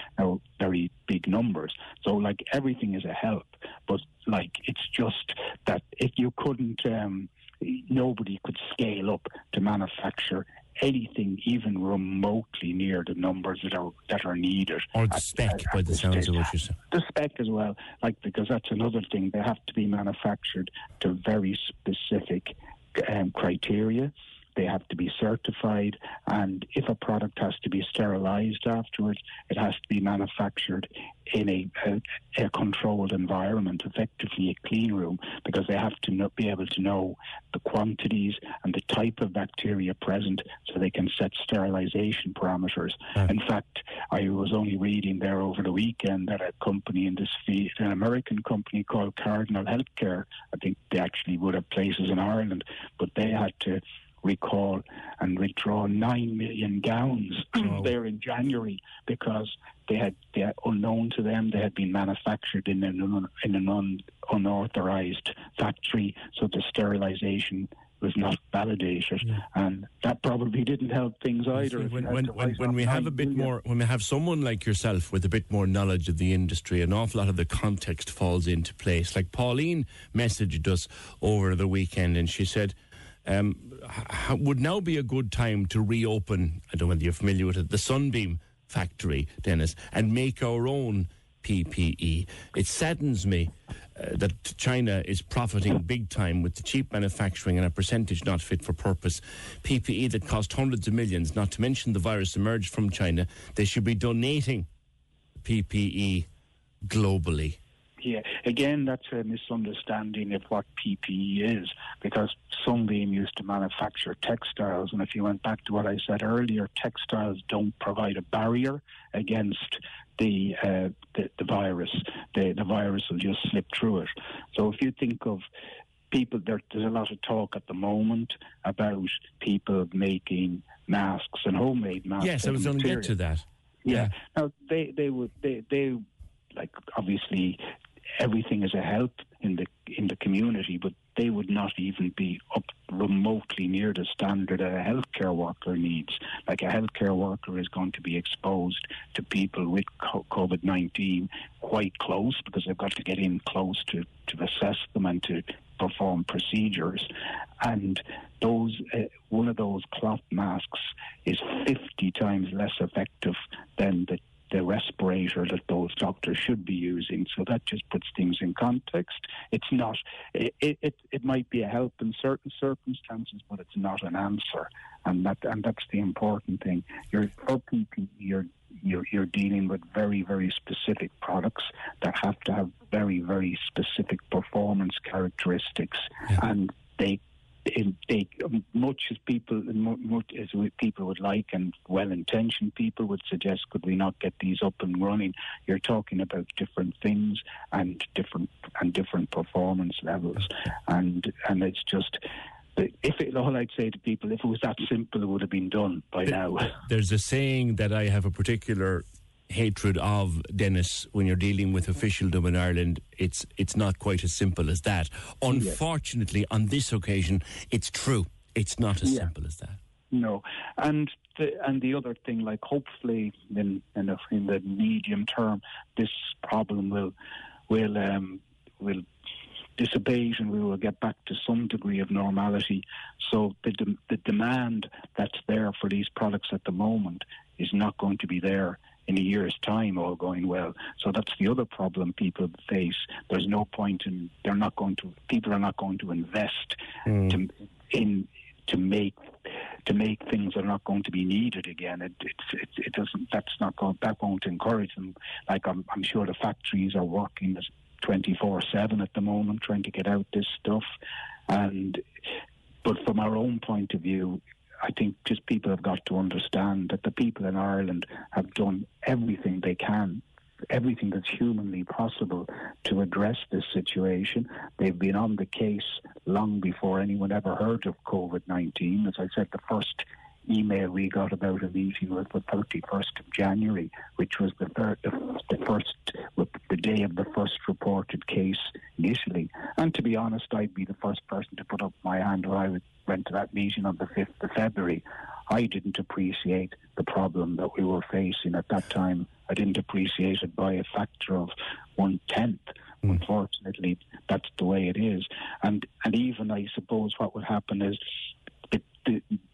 very big numbers. So, like, everything is a help, but, like, it's just that if you couldn't, nobody could scale up to manufacture anything even remotely near the numbers that are needed. Or the spec, by the sounds of what you're saying. The spec as well, like, because that's another thing. They have to be manufactured to very specific criteria, They have to be certified, and if a product has to be sterilised afterwards, it has to be manufactured in a controlled environment, effectively a clean room, because they have to be able to know the quantities and the type of bacteria present so they can set sterilisation parameters. Right. In fact, I was only reading there over the weekend that a company in this field, an American company called Cardinal Healthcare, I think they actually would have places in Ireland, but they had to recall and withdraw 9 million gowns there in January because they had, unknown to them, they had been manufactured in an unauthorised factory, so the sterilisation was not validated, and that probably didn't help things either. See, when we have someone like yourself with a bit more knowledge of the industry, an awful lot of the context falls into place. Like Pauline messaged us over the weekend, and she said, would now be a good time to reopen, I don't know whether you're familiar with it, the Sunbeam factory, Dennis, and make our own PPE. It saddens me that China is profiting big time with the cheap manufacturing and a percentage not fit for purpose. PPE that cost hundreds of millions, not to mention the virus emerged from China. They should be donating PPE globally. Yeah, again, that's a misunderstanding of what PPE is, because Sunbeam used to manufacture textiles, and if you went back to what I said earlier, textiles don't provide a barrier against the virus. The virus will just slip through it. So if you think of people, there's a lot of talk at the moment about people making masks and homemade masks. Yes, I was going to get to that. Yeah. Now, they would, like, obviously, everything is a help in the community, but they would not even be up remotely near the standard that a healthcare worker needs. Like, a healthcare worker is going to be exposed to people with COVID-19 quite close, because they've got to get in close to assess them and to perform procedures. And those one of those cloth masks is 50 times less effective than the respirator that those doctors should be using. So that just puts things in context. It's not, it might be a help in certain circumstances, but it's not an answer. And that's the important thing. You're dealing with very, very specific products that have to have very, very specific performance characteristics. Yeah. And much as people would like, and well-intentioned people would suggest, could we not get these up and running? You're talking about different things and different performance levels, and it's just. All I'd say to people, if it was that simple, it would have been done by now. There's a saying that I have a particular hatred of, Dennis, when you're dealing with officialdom in Ireland. It's not quite as simple as that. Unfortunately, on this occasion, it's true. It's not as simple as that. No, and the other thing, like, hopefully in the medium term, this problem will dissipate, and we will get back to some degree of normality. So the demand that's there for these products at the moment is not going to be there in a year's time, all going well. So that's the other problem people face. There's no point in, people are not going to invest to make things that are not going to be needed again. That won't encourage them. Like, I'm sure the factories are working 24/7 at the moment, trying to get out this stuff. But from our own point of view, I think just people have got to understand that the people in Ireland have done everything they can, everything that's humanly possible to address this situation. They've been on the case long before anyone ever heard of COVID-19. As I said, the first email we got about a meeting was the 31st of January, which was the day of the first reported case in Italy. And to be honest, I'd be the first person to put up my hand when I went to that meeting on the 5th of February. I didn't appreciate the problem that we were facing at that time. I didn't appreciate it by a factor of 1/10. Unfortunately, that's the way it is. And even, I suppose, what would happen is,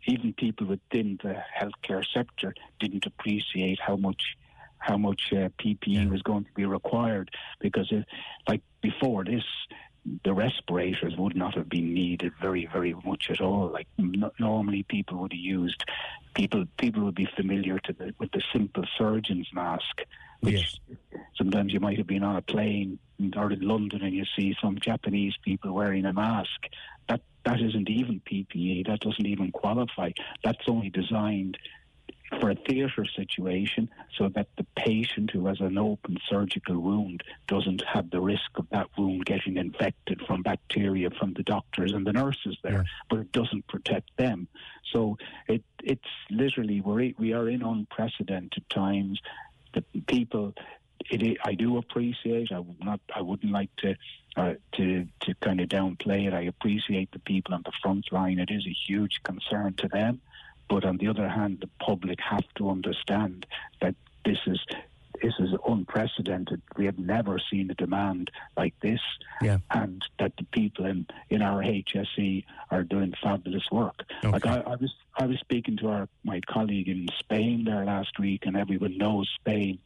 even people within the healthcare sector didn't appreciate how much PPE was going to be required, because, like, before this, the respirators would not have been needed very, very much at all. Like normally people would have used, people would be familiar to with the simple surgeon's mask, which sometimes you might have been on a plane or in London and you see some Japanese people wearing a mask. That isn't even PPE, that doesn't even qualify. That's only designed for a theatre situation so that the patient who has an open surgical wound doesn't have the risk of that wound getting infected from bacteria from the doctors and the nurses there, but it doesn't protect them. So it's literally, we are in unprecedented times. The people, I do appreciate, I wouldn't like to kind of downplay it. I appreciate the people on the front line. It is a huge concern to them. But on the other hand, the public have to understand that this is unprecedented. We have never seen a demand like this, and that the people in our HSE are doing fabulous work. Okay. Like I was speaking to my colleague in Spain there last week, and everyone knows Spain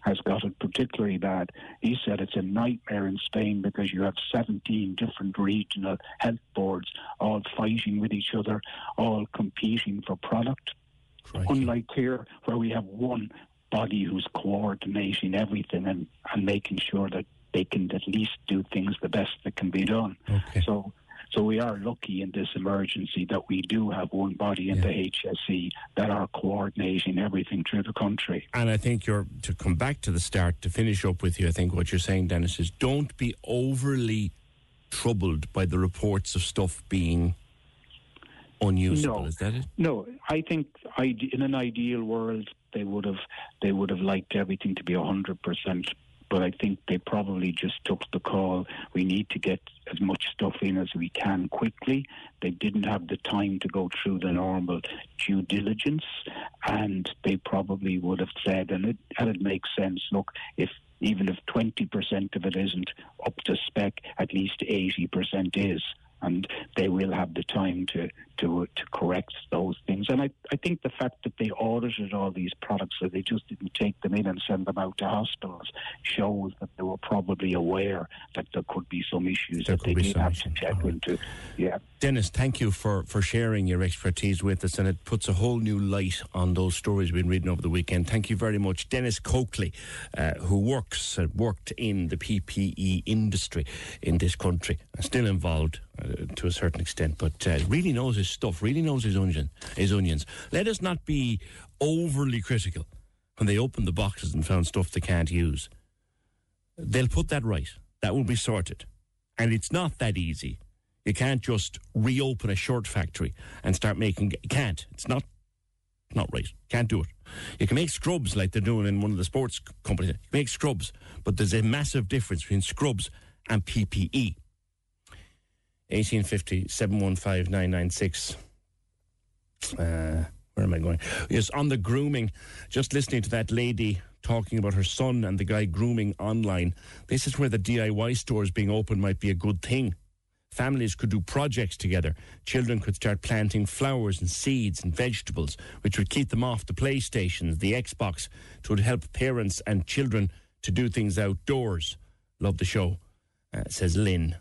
has got it particularly bad. He said it's a nightmare in Spain because you have 17 different regional health boards all fighting with each other, all competing for product. Christ. Unlike here, where we have one body who's coordinating everything and making sure that they can at least do things the best that can be done. Okay. So we are lucky in this emergency that we do have one body in the HSE that are coordinating everything through the country. And I think to come back to the start, to finish up with you, I think what you're saying, Dennis, is don't be overly troubled by the reports of stuff being unusable. No, is that it? No, I think in an ideal world, they would have liked everything to be 100%. But I think they probably just took the call. We need to get as much stuff in as we can quickly. They didn't have the time to go through the normal due diligence, and they probably would have said, and it makes sense, look, even if 20% of it isn't up to spec, at least 80% is. And they will have the time to correct those things. And I think the fact that they audited all these products, that they just didn't take them in and send them out to hospitals, shows that they were probably aware that there could be some issues that they did have to check into. Yeah. Dennis, thank you for sharing your expertise with us, and it puts a whole new light on those stories we've been reading over the weekend. Thank you very much. Dennis Coakley, who worked in the PPE industry in this country, still involved to a certain extent, but really knows his stuff, really knows his onions. Let us not be overly critical when they opened the boxes and found stuff they can't use. They'll put that right. That will be sorted. And it's not that easy. You can't just reopen a shirt factory and start making... You can't. It's not right. Can't do it. You can make scrubs like they're doing in one of the sports companies. You make scrubs, but there's a massive difference between scrubs and PPE. 1850 715 996. Where am I going? Yes, on the grooming, just listening to that lady talking about her son and the guy grooming online. This is where the DIY stores being open might be a good thing. Families could do projects together. Children could start planting flowers and seeds and vegetables, which would keep them off the PlayStations, the Xbox. It would help parents and children to do things outdoors. Love the show, says Lynn.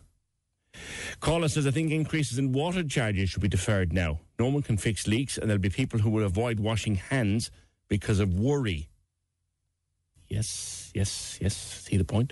Caller says, I think increases in water charges should be deferred now. No one can fix leaks, and there'll be people who will avoid washing hands because of worry. Yes. See the point.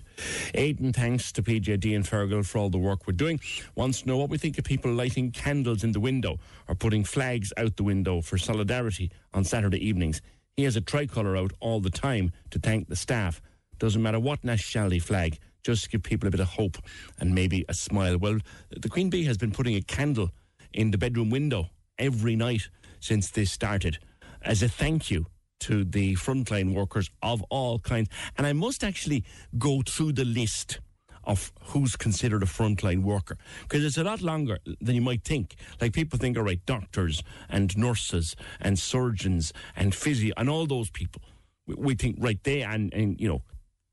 Aid and thanks to PJD and Fergal for all the work we're doing. Wants to know what we think of people lighting candles in the window or putting flags out the window for solidarity on Saturday evenings. He has a tricolour out all the time to thank the staff. Doesn't matter what nationality flag, just to give people a bit of hope and maybe a smile. Well, the Queen Bee has been putting a candle in the bedroom window every night since this started as a thank you to the frontline workers of all kinds. And I must actually go through the list of who's considered a frontline worker, because it's a lot longer than you might think. Like, people think, all right, doctors and nurses and surgeons and physio and all those people. We think, right, they and you know,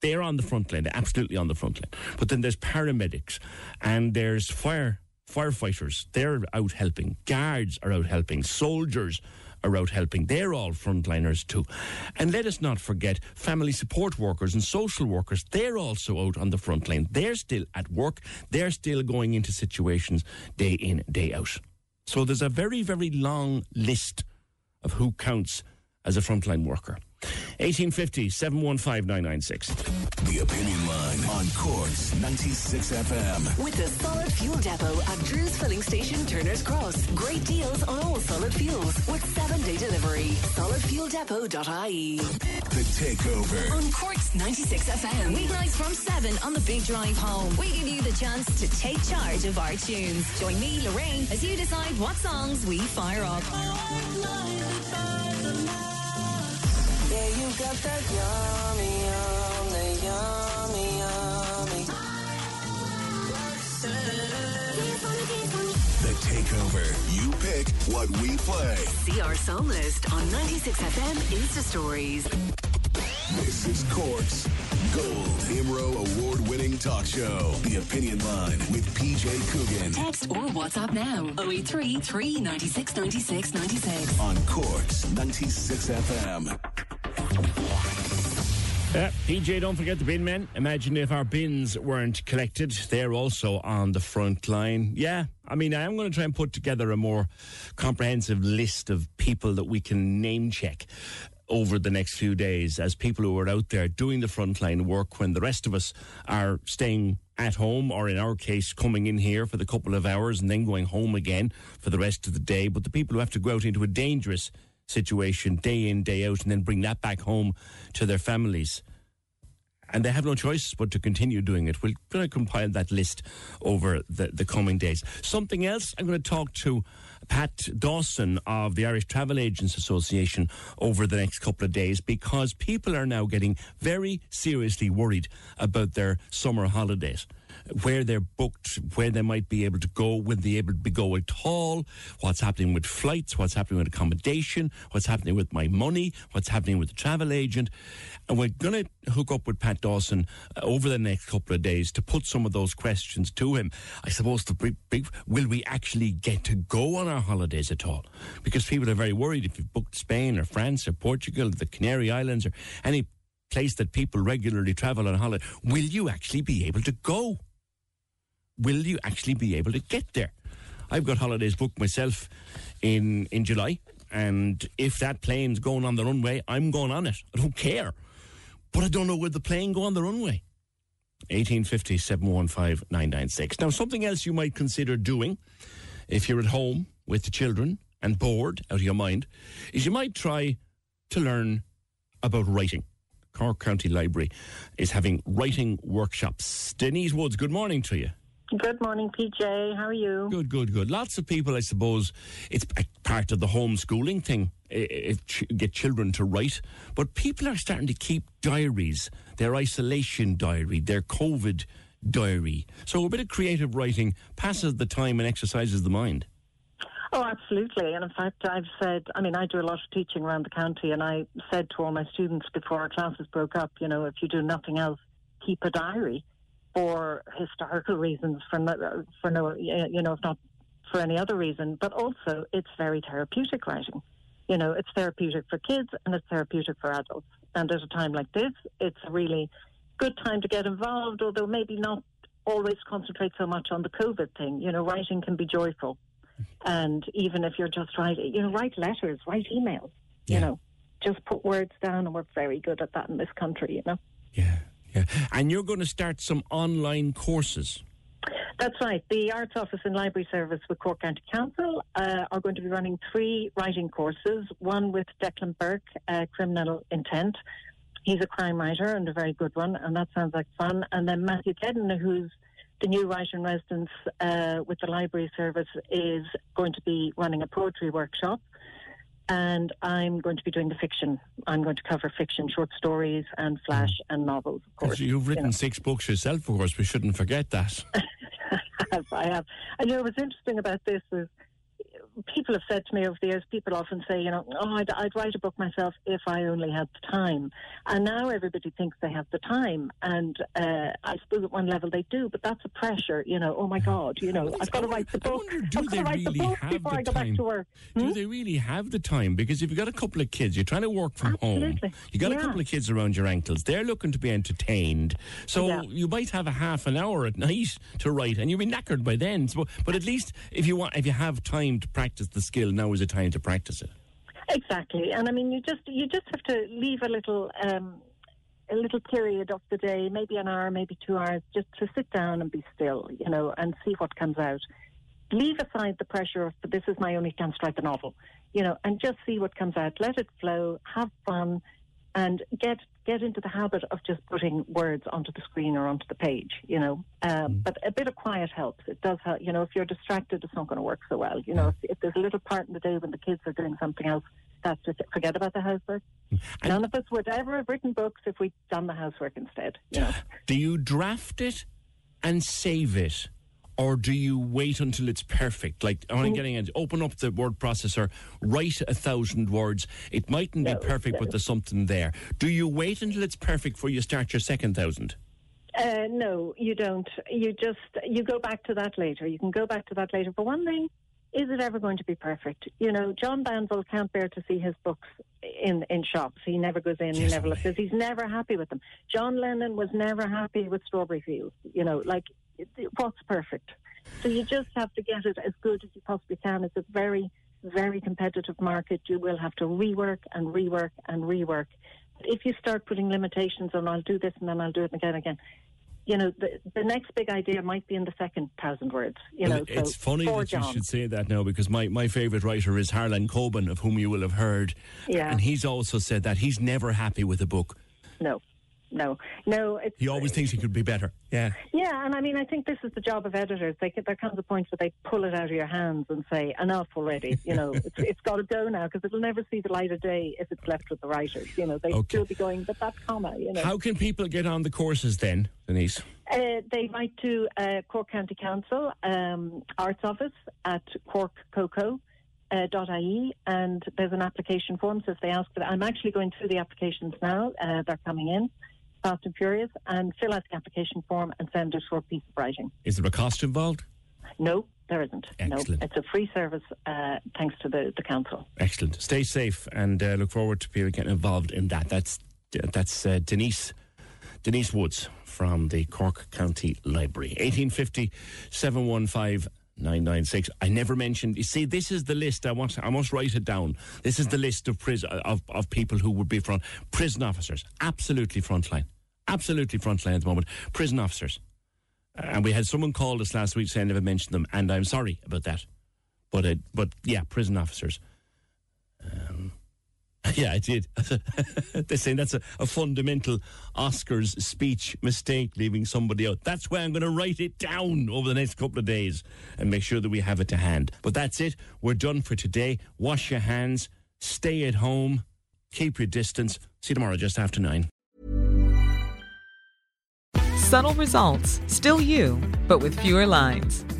they're on the front line, they're absolutely on the front line. But then there's paramedics and there's firefighters. They're out helping. Guards are out helping. Soldiers are out helping. They're all frontliners too. And let us not forget family support workers and social workers. They're also out on the front line. They're still at work. They're still going into situations day in, day out. So there's a very, very long list of who counts as a frontline worker. 1850 715996. The Opinion Line on Cork's 96 FM. With the Solid Fuel Depot at Drew's Filling Station, Turner's Cross. Great deals on all solid fuels with 7-day delivery. SolidFuelDepot.ie. The Takeover on Cork's 96 FM. Weeknights from 7 on the Big Drive home. We give you the chance to take charge of our tunes. Join me, Lorraine, as you decide what songs we fire up. Yeah, you got that yummy, yum, the yummy, yummy. The Takeover. You pick what we play. See our song list on 96FM Insta Stories. This is Cork's Gold IMRO award-winning talk show, The Opinion Line with PJ Coogan. Text or WhatsApp now, 083-396-9696. On Cork's 96 FM. PJ, don't forget the bin men. Imagine if our bins weren't collected. They're also on the front line. Yeah, I mean, I am going to try and put together a more comprehensive list of people that we can name-check over the next few days as people who are out there doing the frontline work when the rest of us are staying at home, or in our case, coming in here for the couple of hours and then going home again for the rest of the day. But the people who have to go out into a dangerous situation day in, day out, and then bring that back home to their families. And they have no choice but to continue doing it. We're going to compile that list over the coming days. Something else, I'm going to talk to Pat Dawson of the Irish Travel Agents Association over the next couple of days, because people are now getting very seriously worried about their summer holidays, where they're booked, where they might be able to go, will they be able to go at all, what's happening with flights, what's happening with accommodation, what's happening with my money, what's happening with the travel agent. And we're going to hook up with Pat Dawson over the next couple of days to put some of those questions to him. I suppose the big will we actually get to go on our holidays at all? Because people are very worried if you've booked Spain or France or Portugal, the Canary Islands or any place that people regularly travel on holiday, will you actually be able to go? Will you actually be able to get there? I've got holidays booked myself in July, and if that plane's going on the runway, I'm going on it. I don't care. But I don't know where the plane go on the runway. 1850 715 996. Now, something else you might consider doing if you're at home with the children and bored out of your mind is you might try to learn about writing. Cork County Library is having writing workshops. Denise Woods, good morning to you. Good morning, PJ. How are you? Good, good, good. Lots of people, I suppose, it's part of the homeschooling thing, get children to write. But people are starting to keep diaries, their isolation diary, their COVID diary. So a bit of creative writing passes the time and exercises the mind. Oh, absolutely. And in fact, I've said, I mean, I do a lot of teaching around the county, and I said to all my students before our classes broke up, you know, if you do nothing else, keep a diary. For historical reasons, if not for any other reason, but also it's very therapeutic writing. You know, it's therapeutic for kids and it's therapeutic for adults. And at a time like this, it's a really good time to get involved, although maybe not always concentrate so much on the COVID thing. You know, writing can be joyful. And even if you're just writing, you know, write letters, write emails, you know, just put words down, and we're very good at that in this country, you know. Yeah. Yeah. And you're going to start some online courses. That's right. The Arts Office and Library Service with Cork County Council are going to be running 3 writing courses, one with Declan Burke, Criminal Intent. He's a crime writer and a very good one, and that sounds like fun. And then Matthew Kedden, who's the new writer-in-residence with the Library Service, is going to be running a poetry workshop. And I'm going to be doing the fiction. I'm going to cover fiction, short stories and flash and novels, of course. You've written 6 books yourself, of course. We shouldn't forget that. I have. I know what's interesting about this is people have said to me over the years, people often say, you know, oh, I'd write a book myself if I only had the time. And now everybody thinks they have the time. And I suppose at one level they do, but that's a pressure, you know, oh my God, you know, I've got to write the book. I've got to write the book before I go back to work. Do they really have the time? Because if you've got a couple of kids, you're trying to work from home, you've got a couple of kids around your ankles, they're looking to be entertained. So you might have a half an hour at night to write and you'll be knackered by then. So, but at least if you have time to practice the skill, now is the time to practice it. Exactly. And I mean, you just have to leave a little period of the day, maybe an hour, maybe 2 hours, just to sit down and be still, you know, and see what comes out. Leave aside the pressure of, this is my only chance to write the novel, you know, and just see what comes out. Let it flow, have fun, and get into the habit of just putting words onto the screen or onto the page, you know. But a bit of quiet helps. It does help. You know, if you're distracted, it's not going to work so well. You know, if there's a little part in the day when the kids are doing something else, that's just it. Forget about the housework. None of us would ever have written books if we'd done the housework instead, you know. Do you draft it and save it? Or do you wait until it's perfect? Like, I'm getting it. Open up the word processor, write 1,000 words. It mightn't be perfect, but there's something there. Do you wait until it's perfect before you start your second 1,000? No, you don't. You go back to that later. You can go back to that later. For one thing, is it ever going to be perfect? You know, John Banville can't bear to see his books in shops. He never goes in, he never looks. He's never happy with them. John Lennon was never happy with Strawberry Fields. You know, like, what's perfect? So you just have to get it as good as you possibly can. It's a very, very competitive market. You will have to rework and rework and rework. If you start putting limitations on, I'll do this and then I'll do it again, you know, the next big idea might be in the second 1,000 words. You know, it's so funny that you should say that now, because my favourite writer is Harlan Coben, of whom you will have heard. Yeah. And he's also said that he's never happy with a book. No. He always thinks he could be better. Yeah. Yeah, and I mean, I think this is the job of editors. There comes a point where they pull it out of your hands and say, enough already. You know, it's got to go now, because it'll never see the light of day if it's left with the writers. You know, they'd still be going, but that comma, you know. How can people get on the courses then, Denise? They write to Cork County Council, Arts Office at corkcoco.ie. And there's an application form, so if they ask for that, I'm actually going through the applications now. They're coming in fast and furious, and fill out the application form and send it for a piece of writing. Is there a cost involved? No, there isn't. Excellent. No, it's a free service, thanks to the council. Excellent. Stay safe, and look forward to people getting involved in that. That's Denise Woods from the Cork County Library. 1850 715 996. I never mentioned. You see, this is the list. I must write it down. This is the list of of people who would be prison officers. Absolutely frontline. Absolutely frontline at the moment. Prison officers. And we had someone call us last week saying I never mentioned them, and I'm sorry about that. But yeah, prison officers. Yeah, I did. They're saying that's a fundamental Oscars speech mistake, leaving somebody out. That's why I'm going to write it down over the next couple of days and make sure that we have it to hand. But that's it. We're done for today. Wash your hands. Stay at home. Keep your distance. See you tomorrow just after 9. Subtle results, still you, but with fewer lines.